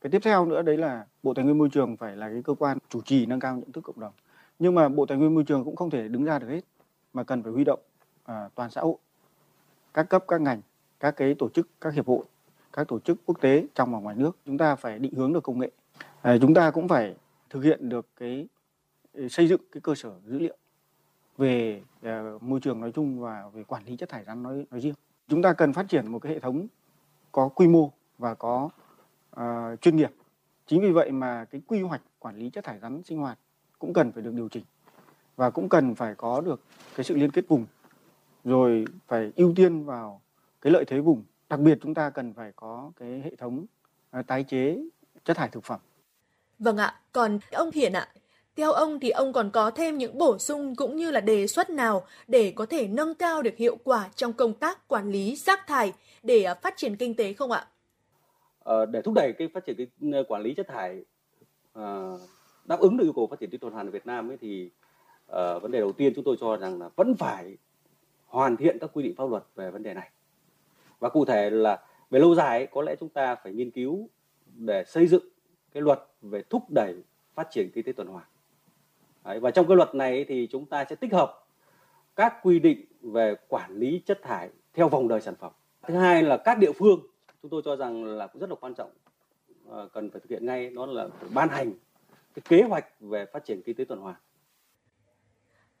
Cái tiếp theo nữa đấy là Bộ Tài nguyên Môi trường phải là cái cơ quan chủ trì nâng cao nhận thức cộng đồng. Nhưng mà Bộ Tài nguyên Môi trường cũng không thể đứng ra được hết, mà cần phải huy động à, toàn xã hội, các cấp, các ngành, các cái tổ chức, các hiệp hội, các tổ chức quốc tế trong và ngoài nước. Chúng ta phải định hướng được công nghệ. À, chúng ta cũng phải thực hiện được cái xây dựng cái cơ sở dữ liệu về uh, môi trường nói chung và về quản lý chất thải rắn nói, nói riêng. Chúng ta cần phát triển một cái hệ thống có quy mô và có uh, chuyên nghiệp. Chính vì vậy mà cái quy hoạch quản lý chất thải rắn sinh hoạt cũng cần phải được điều chỉnh và cũng cần phải có được cái sự liên kết vùng, rồi phải ưu tiên vào cái lợi thế vùng. Đặc biệt chúng ta cần phải có cái hệ thống uh, tái chế chất thải thực phẩm. Vâng ạ, còn ông Hiền ạ, theo ông thì ông còn có thêm những bổ sung cũng như là đề xuất nào để có thể nâng cao được hiệu quả trong công tác quản lý rác thải để phát triển kinh tế không ạ? À, để thúc đẩy cái phát triển cái quản lý chất thải à, đáp ứng được yêu cầu phát triển kinh tế tuần hoàn ở Việt Nam ấy, thì à, vấn đề đầu tiên chúng tôi cho rằng là vẫn phải hoàn thiện các quy định pháp luật về vấn đề này. Và cụ thể là về lâu dài ấy, có lẽ chúng ta phải nghiên cứu để xây dựng cái luật về thúc đẩy phát triển kinh tế tuần hoàn. Và trong cái luật này thì chúng ta sẽ tích hợp các quy định về quản lý chất thải theo vòng đời sản phẩm. Thứ hai là các địa phương, chúng tôi cho rằng là cũng rất là quan trọng, cần phải thực hiện ngay, đó là phải ban hành cái kế hoạch về phát triển kinh tế tuần hoàn.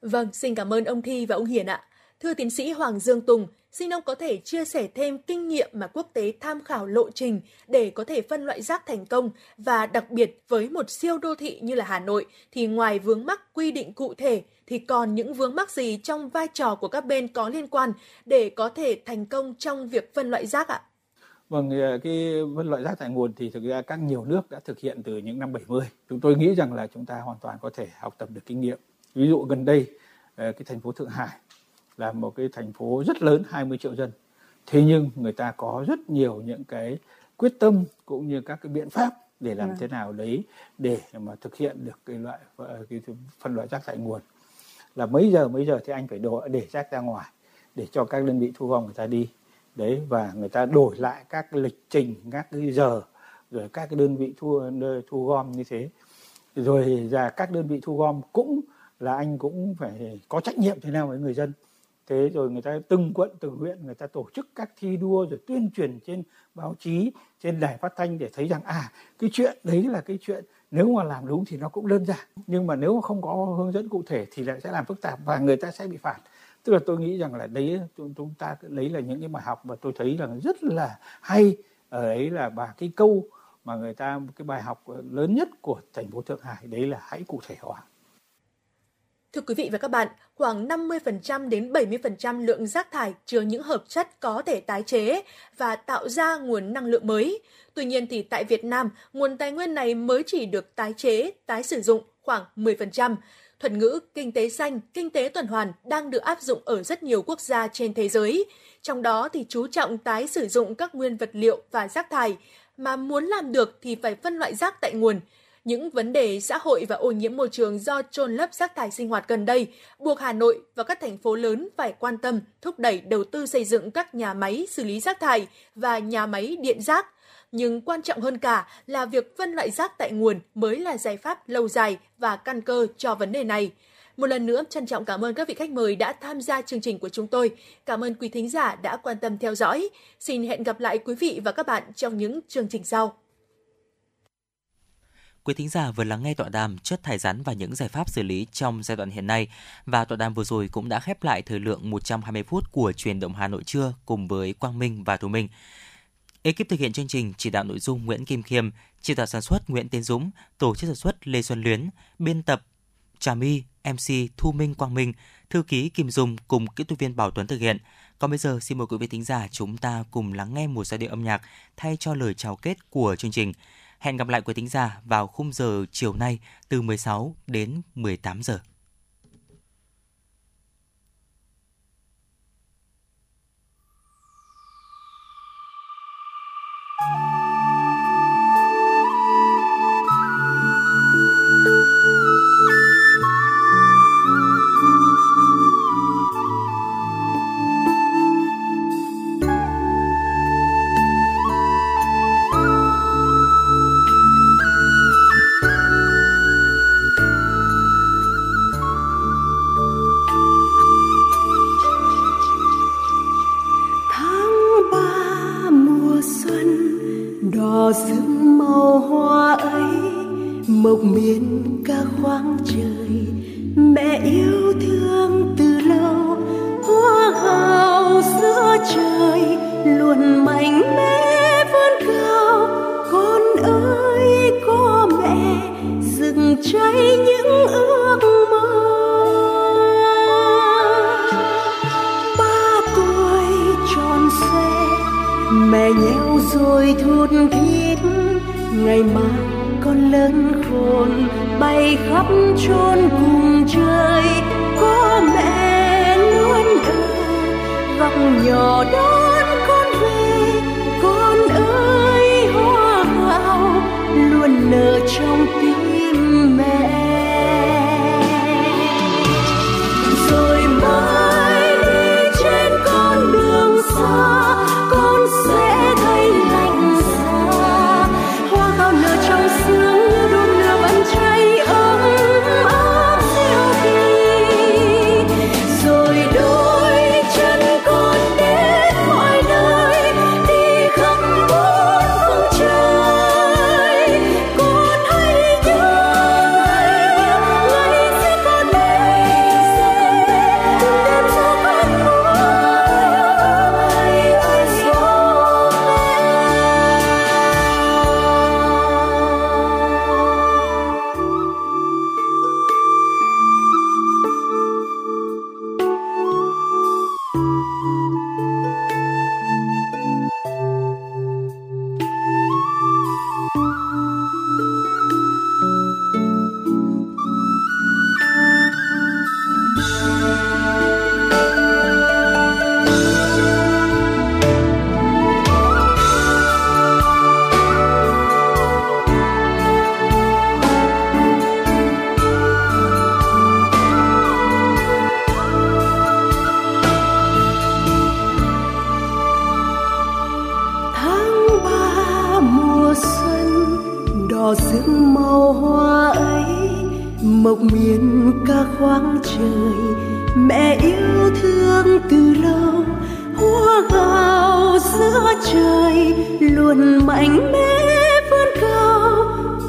Vâng, xin cảm ơn ông Thi và ông Hiền ạ. Thưa tiến sĩ Hoàng Dương Tùng, xin ông có thể chia sẻ thêm kinh nghiệm mà quốc tế tham khảo lộ trình để có thể phân loại rác thành công, và đặc biệt với một siêu đô thị như là Hà Nội thì ngoài vướng mắc quy định cụ thể thì còn những vướng mắc gì trong vai trò của các bên có liên quan để có thể thành công trong việc phân loại rác ạ? Vâng, cái phân loại rác tại nguồn thì thực ra các nhiều nước đã thực hiện từ những năm bảy mươi. Chúng tôi nghĩ rằng là chúng ta hoàn toàn có thể học tập được kinh nghiệm. Ví dụ gần đây cái thành phố Thượng Hải là một cái thành phố rất lớn, hai mươi triệu dân. Thế nhưng người ta có rất nhiều những cái quyết tâm cũng như các cái biện pháp để làm à. thế nào đấy để mà thực hiện được cái loại cái phân loại rác tại nguồn. Là mấy giờ mấy giờ thì anh phải đổ, để rác ra ngoài để cho các đơn vị thu gom người ta đi. Đấy, và người ta đổi lại các lịch trình, các cái giờ, rồi các cái đơn vị thu thu gom như thế. Rồi ra các đơn vị thu gom cũng là anh cũng phải có trách nhiệm thế nào với người dân. Thế rồi người ta từng quận từng huyện người ta tổ chức các thi đua rồi tuyên truyền trên báo chí, trên đài phát thanh để thấy rằng à cái chuyện đấy là cái chuyện nếu mà làm đúng thì nó cũng đơn giản, nhưng mà nếu mà không có hướng dẫn cụ thể thì lại sẽ làm phức tạp và người ta sẽ bị phạt. Tức là tôi nghĩ rằng là đấy chúng ta lấy là những cái bài học mà tôi thấy rằng rất là hay ở đấy, là bà cái câu mà người ta cái bài học lớn nhất của thành phố Thượng Hải đấy là hãy cụ thể hóa. Thưa quý vị và các bạn, khoảng năm mươi phần trăm đến bảy mươi phần trăm lượng rác thải chứa những hợp chất có thể tái chế và tạo ra nguồn năng lượng mới. Tuy nhiên thì tại Việt Nam, nguồn tài nguyên này mới chỉ được tái chế, tái sử dụng khoảng mười phần trăm. Thuật ngữ kinh tế xanh, kinh tế tuần hoàn đang được áp dụng ở rất nhiều quốc gia trên thế giới. Trong đó thì chú trọng tái sử dụng các nguyên vật liệu và rác thải, mà muốn làm được thì phải phân loại rác tại nguồn. Những vấn đề xã hội và ô nhiễm môi trường do chôn lấp rác thải sinh hoạt gần đây buộc Hà Nội và các thành phố lớn phải quan tâm, thúc đẩy đầu tư xây dựng các nhà máy xử lý rác thải và nhà máy điện rác. Nhưng quan trọng hơn cả là việc phân loại rác tại nguồn mới là giải pháp lâu dài và căn cơ cho vấn đề này. Một lần nữa, trân trọng cảm ơn các vị khách mời đã tham gia chương trình của chúng tôi. Cảm ơn quý thính giả đã quan tâm theo dõi. Xin hẹn gặp lại quý vị và các bạn trong những chương trình sau. Quý thính giả vừa lắng nghe tọa đàm chất thải rắn và những giải pháp xử lý trong giai đoạn hiện nay, và tọa đàm vừa rồi cũng đã khép lại thời lượng một trăm hai mươi phút của Chuyển động Hà Nội trưa cùng với Quang Minh và Thùy Minh. Ekip thực hiện chương trình chỉ đạo nội dung Nguyễn Kim Khiêm, chỉ đạo sản xuất Nguyễn Tiến Dũng, tổ chức sản xuất Lê Xuân Luyến, biên tập Trà My, em xê Thu Minh Quang Minh, thư ký Kim Dung cùng kỹ thuật viên Bảo Tuấn thực hiện. Còn bây giờ xin mời quý vị thính giả chúng ta cùng lắng nghe một giai điệu âm nhạc thay cho lời chào kết của chương trình. Hẹn gặp lại quý thính giả vào khung giờ chiều nay từ mười sáu đến mười tám giờ. Sương màu hoa ấy mộng miên cả khoáng trời, mẹ yêu thương từ lâu hoa hào giữa trời luôn mạnh mẽ vươn cao. Con ơi có mẹ rừng cháy những ước mơ. Ba tuổi tròn xoe mẹ nhéo rồi thút thít ngày mai con lớn khôn bay khắp chốn cùng trời. Có mẹ luôn ở vòng nhỏ đón con về. Con ơi hoa hậu luôn nở trong tim mẹ. Rồi mãi đi trên con đường xa con sẽ mộng miên ca khoáng trời mẹ yêu thương từ lâu, húa gào giữa trời luôn mạnh mẽ vươn cao.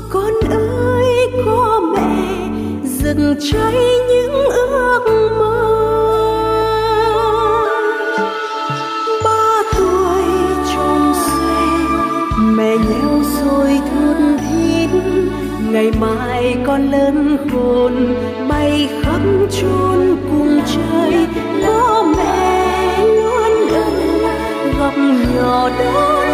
Con ơi có mẹ rực cháy những ước mơ. Ba tuổi tròn xoe mẹ nheo rồi thơm thít, ngày mai con lớn khôn bay khắp chốn cùng trời. Có mẹ luôn ở gặp nhỏ đó.